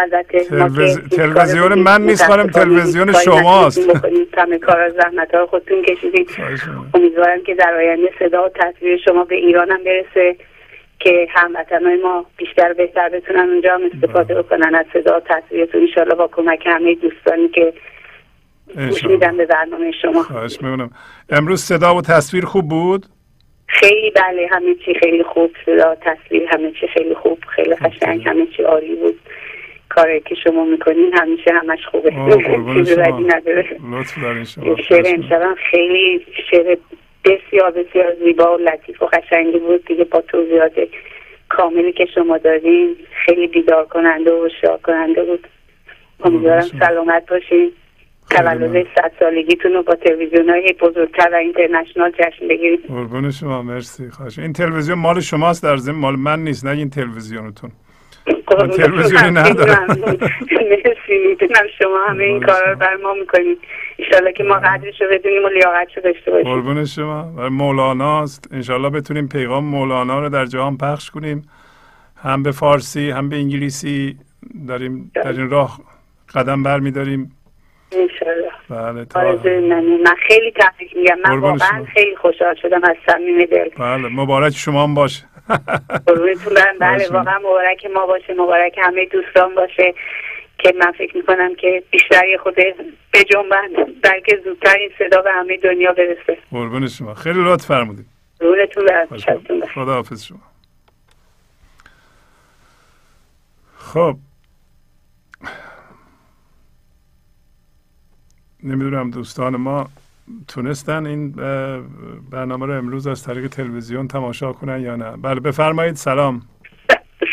تلویزیون من نیست خانم، تلویزیون شماست. همه کارا زحمت‌های خودتون کشیدید. امیدوارم که در آینده صدا و تصویر شما به ایران هم برسه که هموطنان ما بیشتر بهتر بتونن اونجا هم استفاده بکنن از صدا و تصویرتون، انشالله با کمک همه دوستانی که گوش میدن به برنامه شما. خواهش می‌کنم. امروز صدا و تصویر خوب بود؟ خیلی بله، همه چی خیلی خوب، صدا تصویر همه چی خیلی خوب، خیلی قشنگ، همه چی عالی بود. کاری که شما میکنین همیشه همش خوبه. چیزی بدی نداره. لطف دارین شما. شعر امشبم خیلی شعر بسیار بسیار زیبا و لطیف و قشنگی بود دیگه، با توضیحات کاملی که شما دادین خیلی بیدار کننده و شاد کننده بود. امیدوارم سلامت باشین. تولد 100 سالگیتون رو با تلویزیون‌های بزرگتر و اینترنشنال جشن بگیرید. قربون شما. مرسی. خواهش. این تلویزیون مال شماست، در ضمن مال من نیست. نگین تلویزیونتون. من تلویزیونی ندارم. مرسی. میدونم شما همه این کارا رو بر ما میکنید. انشالله که ما قدرش رو بدونیم و لیاقتش رو داشته باشیم. قربون شما. مولانا است. انشالله بتونیم پیغام مولانا رو در جهان پخش کنیم. هم به فارسی هم به انگلیسی. داریم در این راه قدم برمی‌داریم. انشالله. بله من خیلی تبریک میگم. من واقعا خیلی خوشحال شدم از صمیم دل. بله مبارک شما هم باشه. قربونتون برم. بله واقعا مبارک ما باشه، مبارک همه دوستان باشه که من فکر میکنم که بیشتر یه خود بجنبن بلکه زودتر این صدا به همه دنیا برسه. قربون شما. خیلی لطف فرمودید. قربونتون برم. شبتون بخیر. خداحافظ شما. خب نمیدونم دوستان ما تونستن این برنامه رو امروز از طریق تلویزیون تماشا کنن یا نه. بله بفرمایید. سلام.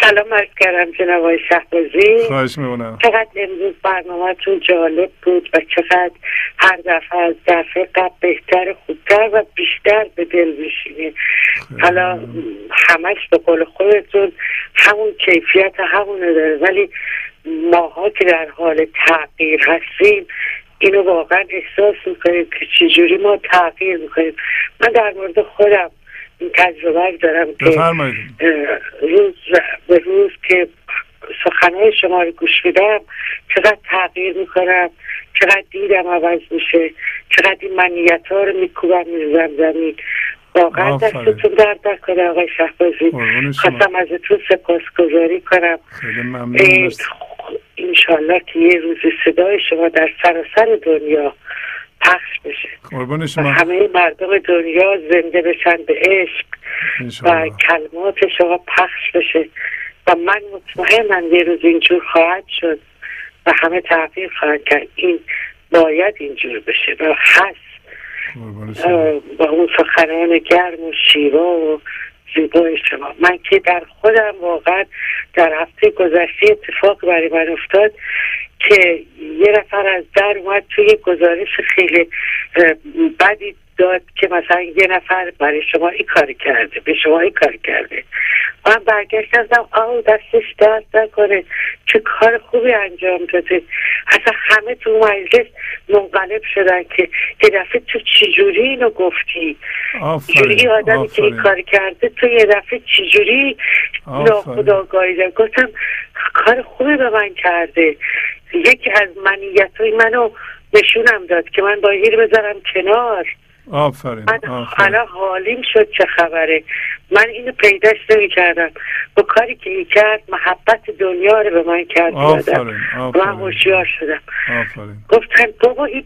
سلام عرض کردم جناب آقای شهبازی. خواهش می‌کنم. چقدر امروز برنامه‌تون جالب بود و چقدر هر دفعه از دفعه قبل بهتر، خوبتر و بیشتر به دل میشینید. حالا همش به قول خودتون همون کیفیت همونه داره، ولی ماها که در حال تغییر هستیم اینو واقعا احساس میکنیم که چجوری ما تغییر میکنیم. من در مورد خودم این تجربه دارم که روز به روز که سخنهای شما رو گوش میدم چقدر تغییر میکنم، چقدر دیدم عوض میشه، چقدر این منیت ها رو میکوبم میزم زمین. واقعا دستتون درد نکنه آقای شهبازی، خواستم ازتون سپاسگزاری کنم. انشالله که یه روزی صدای شما در سراسر دنیا پخش بشه، همه مردم دنیا زنده بشن به عشق و کلمات شما پخش بشه و من مطمئنم یه روز اینجور خواهد شد و همه تعبیر خواهد کرد این باید اینجور بشه و هست. با اون سخنان گرم و شیوا و زیبای شما، من که در خودم واقعا در هفته گذشته اتفاق برای من افتاد که یه نفر از در اومد توی گزارش خیلی بدی داد که مثلا یه نفر برای شما این کار کرده، به شما این کار کرده. من برگشتم آه دستش درد نکنه چه کار خوبی انجام داده. اصلا همه تو مجلس منقلب شدن که یه دفعه تو چجوری اینو گفتی، جوری آدمی که این کار کرده تو یه دفعه چجوری ناخودآگاهی داره. گفتم کار خوبی به من کرده، یکی از منیت‌های منو نشونم داد که من باید بذارم کنار. آفرین. من الان حالیم شد چه خبره، من اینو پیداش نمی کردم. با کاری که این کرد محبت دنیا رو به من کرد. آفرین. من هوشیار شدم. آفرین. گفتم بابا این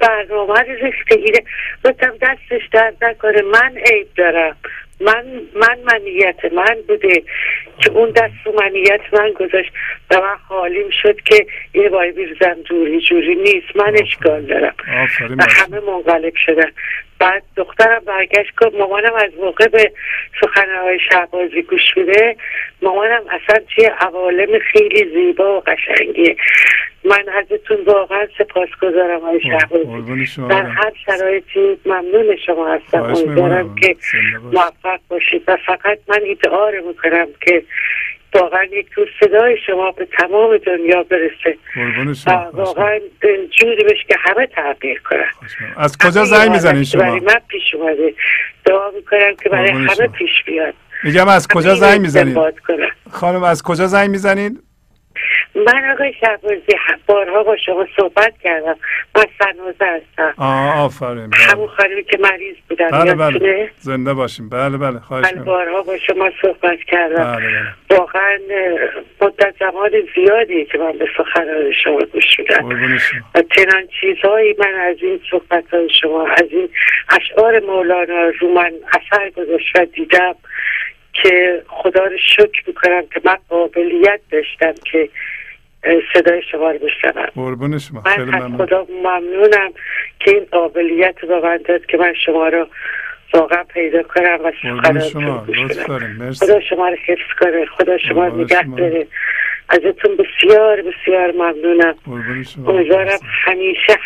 برنامه رو ریخته ایره. گفتم دستش درد نکنه، من عیب دارم، من منیت من بوده که اون دست رو منیت من گذاشت و من حالیم شد که یه باید بیرزم دوری جوری نیست، من اشکال دارم و همه منقلب شدن. بعد دخترم برگشت که مامانم از موقع به سخنرانی شهبازی گوش میده، مامانم اصلا چیه عوالم خیلی زیبا و قشنگیه. من ازتون واقعا سپاسگزارم آقای شهبازی، در هر شرایطی ممنون شما هستم. امیدوارم که موفق باشید و فقط من ادعا رو میکنم که واقعا یک روز صدای شما به تمام دنیا برسه و واقعا جوری بشه که همه تعبیر کنن. از کجا زنگ میزنین شما؟ برای من پیش اومده، دعا میکنم که برای همه پیش بیاد. میگم از کجا زنگ میزنین خانم؟ از کجا زنگ میزنین؟ من آقای شهبازی بارها با شما صحبت کردم، من مثنوی هستم. آفرین. همون خانمی که مریض بودم. بله. زنده باشیم. بله خواهش می‌کنم. من بارها با شما صحبت کردم. بله. واقعا مدت زمان زیادی که من به سخنرانی شما گوش میدم و چنان چیزهایی من از این صحبت‌های شما، از این اشعار مولانا رو من اثر گذاشت و دیدم که خدا رو شکر میکنم که من قابلیت داشتم که صدای شما رو بشنوم. قربون شما. من از خدا ممنونم که این قابلیت رو به من داد که من شما رو واقعا پیدا کنم و سخنرانیتون گوش بدم. خدا شما رو حفظ کنه، خدا شما رو نگه داره. ازتون بسیار بسیار ممنونم. امیدوارم همیشه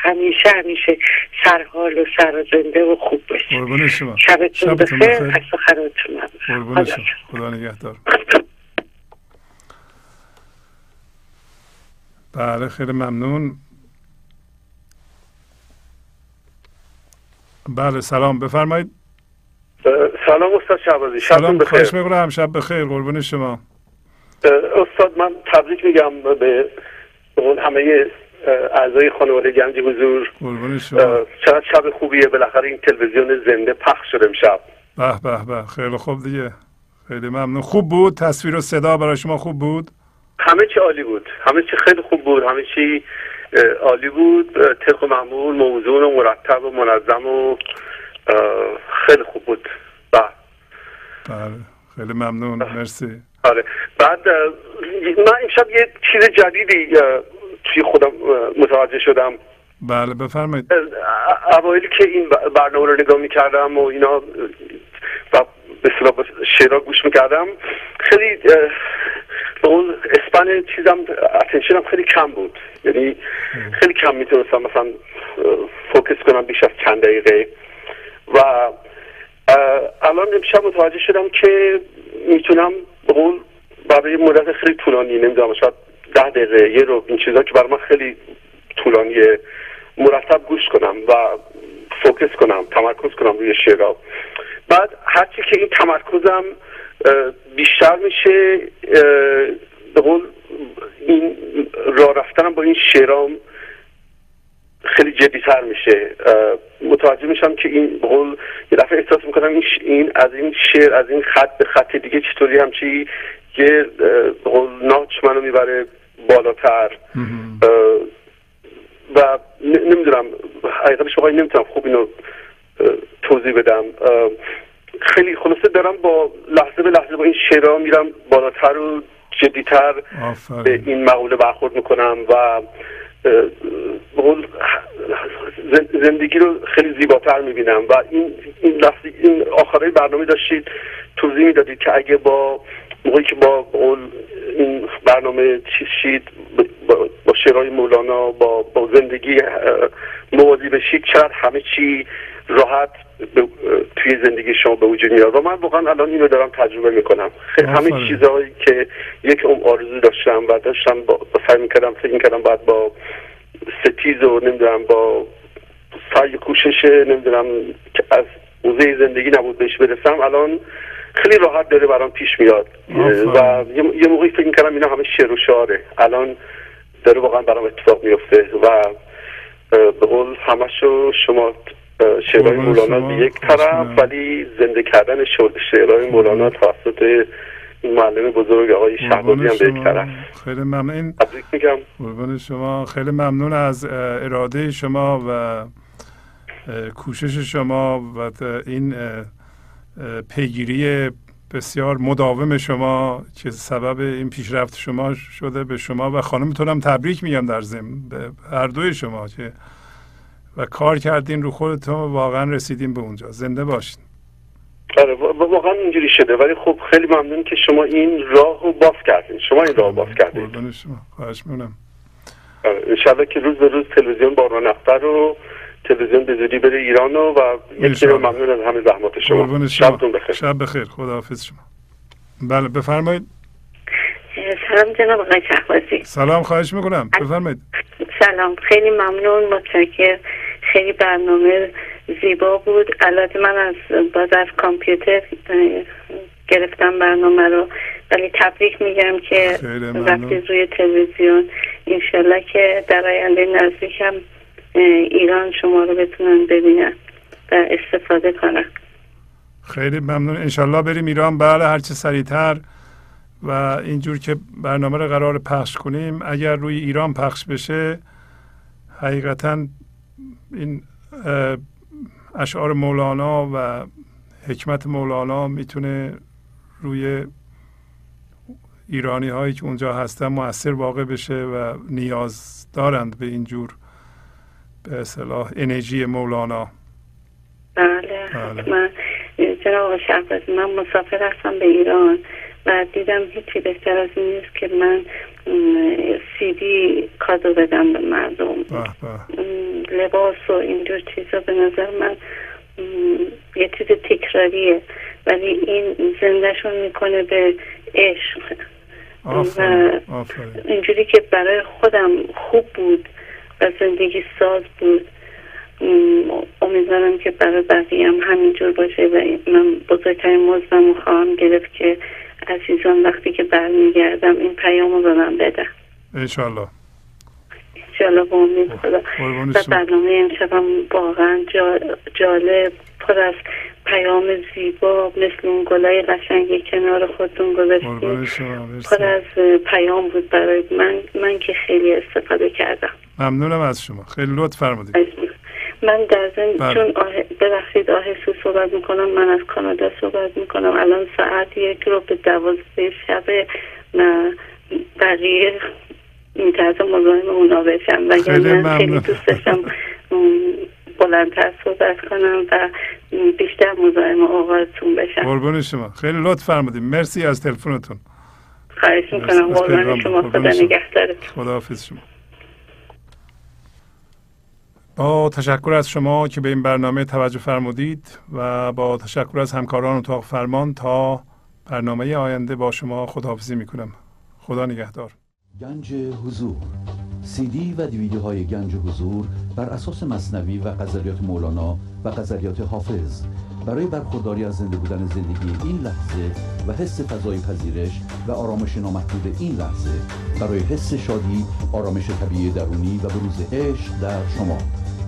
سرحال و سر و زنده و خوب باشید. شبتون بخیر. از سخنرانیتون ممنونم. خدا نگهدار. بله خیلی ممنون. بله سلام بفرمایید. سلام استاد شهبازی، شبتون بخیر. خوش می‌گذرم، شب بخیر. قربون شما استاد. من تبریک میگم به همه اعضای خانواده گنج حضور. چقدر شب خوبیه، بالاخره این تلویزیون زنده پخش شد امشب. به به به خیلی خوب دیگه. خیلی ممنون. خوب بود تصویر و صدا برای شما؟ خوب بود، همه چی عالی بود، همه چی خیلی خوب بود، همه چی عالی بود، طبق معمول، موزون و مرتب و منظم و خیلی خوب بود. بله خیلی ممنون. مرسی. آره. بعد من امشب یه چیز جدیدی توی خودم متوجه شدم. بله بفرمایید. اوایل که این برنامه رو نگاه می‌کردم و اینا و به اصطلاح شعرها گوش می‌کردم، خیلی به اون اسپن چیزم اتنشنم خیلی کم بود، یعنی خیلی کم میتونستم مثلا فوکس کنم بیش از چند دقیقه. و الان امشب متوجه شدم که میتونم به قول برای مدت خیلی طولانی، نمیدونم شاید 10 دقیقه، یه رو این چیزا که برای من خیلی طولانیه، مرتب گوش کنم و فوکس کنم، تمرکز کنم روی شعرها. بعد هرچی که این تمرکزم بیشتر میشه، به قول این راه رفتنم با این شعرام خیلی جدی‌تر میشه، متوجه میشم که این قول یه دفعه احساس میکنم این از این شعر، از این خط به خط دیگه چطوری همچی یه قول ناچ منو میبره بالاتر و نمیدونم حقیقتش واقعا نمیتونم خوب اینو توضیح بدم. خیلی خلاصه دارم با لحظه به لحظه با این شعرها میرم بالاتر و جدیتر به این مقوله برخورد میکنم و زندگی رو خیلی زیباتر میبینم و این آخرای برنامه داشتید توضیح میدادید که اگه با موقعی که با این برنامه چیزشید با شعرهای مولانا با زندگی موازی بشید چقدر همه چی راحت توی زندگی شما به وجود میاد و من واقعا الان اینو دارم تجربه میکنم. همه چیزهایی که یک آرزو داشتم و داشتم فکر میکردم باید با ستیز و نمیدونم با سعی کوشش نمیدونم که از اوضاع زندگی نبود بهش برسم، الان خیلی راحت داره برام پیش میاد و یه موقعی فکر میکردم اینا همه شعر و شعاره، الان داره واقعا برام اتفاق میفته و به قول همشو شما شعرهای مولانا به یک طرف ولی زنده کردن شعرهای مولانا توسط این معلم بزرگ آقای شهبالی هم به یک طرف. خیلی ممنون. قربان شما، خیلی ممنون از اراده شما و کوشش شما و این پیگیری بسیار مداوم شما که سبب این پیشرفت شما شده. به شما و خانمتونم تبریک میگم در ضمن به هر دوی شما که و کار کردین رو خودتون واقعا رسیدین به اونجا. زنده باشین. آره واقعا اینجوری شده ولی خب خیلی ممنون که شما این راه رو باز کردین. قربان شما. خواهش می‌کنم. انشالله که روز به روز تلویزیون باران اختر و تلویزیون به زودی بره ایران و یکی رو ممنون از همه زحمات شما. شبتون بخیر. شب بخیر. خداحافظ شما. بله بفرمایید. سلام جناب آقای شهبازی. سلام، خواهش می‌کنم. بفرمایید. سلام، خیلی ممنون، متشکرم. خیلی برنامه زیبا بود. البته من از کامپیوتر گرفتم برنامه رو ولی تبریک میگم که رفت روی تلویزیون. انشالله که در آینده نزدیکم ایران شما رو بتونن ببینن و استفاده کنن. خیلی ممنون، انشالله بریم ایران. بله هرچه سریعتر و اینجور که برنامه رو قرار پخش کنیم اگر روی ایران پخش بشه حقیقتاً این اشعار مولانا و حکمت مولانا میتونه روی ایرانی هایی که اونجا هستن مؤثر واقع بشه و نیاز دارند به اینجور به اصطلاح انرژی مولانا. بله حتما. جناب شهبازی، من مسافر هستم به ایران و دیدم هیچی بهتر از این نیست که من CD کادو بدم به مردم، لباس و اینجور چیزا. به نظر من یه چیز تکراریه ولی این زندهشون میکنه به عشق. اینجوری که برای خودم خوب بود و زندگی ساز بود، امیدوارم که برای بقیه هم همینجور باشه و من بزرگترین مزدم خواهم گرفت که عزیزان وقتی که برمیگردم این پیام رو به من بدم انشالله. انشالله با امید خدا. و برنامه امشبم واقعا جالب، پر از پیام زیبا، مثل اون گلای قشنگ کنار خودتون گذاشتید، پر از پیام بود برای من که خیلی استفاده کردم. ممنونم از شما، خیلی لطف فرمودید. من در ضمن چون ببخشید آهسته صحبت میکنم، من از کانادا صحبت میکنم. الان ساعت 1:12 شب بقیه میترسم مزاحم اونا بشم و خیلی دوست داشتم بلندتر صحبت کنم و بیشتر مزاحم آقاتون بشم. قربون شما، خیلی لطف فرمودید، مرسی از تلفنتون. خواهش میکنم، قربان شما، خدا نگهدارتون. خداحافظ شما. با تشکر از شما که به این برنامه توجه فرمودید و با تشکر از همکاران اتاق فرمان تا برنامه آینده با شما خداحافظی میکنم. خدا نگهدار. گنج حضور، CD و DVD های گنج حضور بر اساس مثنوی و غزلیات مولانا و غزلیات حافظ برای برخورداری از زنده بودن زندگی این لحظه و حس فضای پذیرش و آرامش نامحدود این لحظه برای حس شادی، آرامش طبیعی درونی و بروز عشق در شما.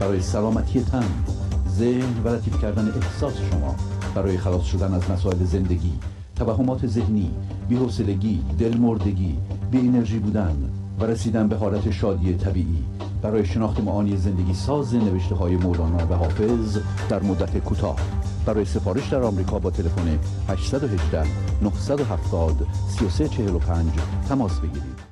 برای سلامتی تن، ذهن و لطیف کردن احساس شما، برای خلاص شدن از مسائل زندگی، توهمات ذهنی، بی‌حوصلگی، دلمردگی، بی انرژی بودن و رسیدن به حالت شادی طبیعی، برای شناخت معانی زندگی ساز نوشته‌های مولانا و حافظ در مدت کوتاه. برای سفارش در آمریکا با تلفن 818 970 3345 تماس بگیرید.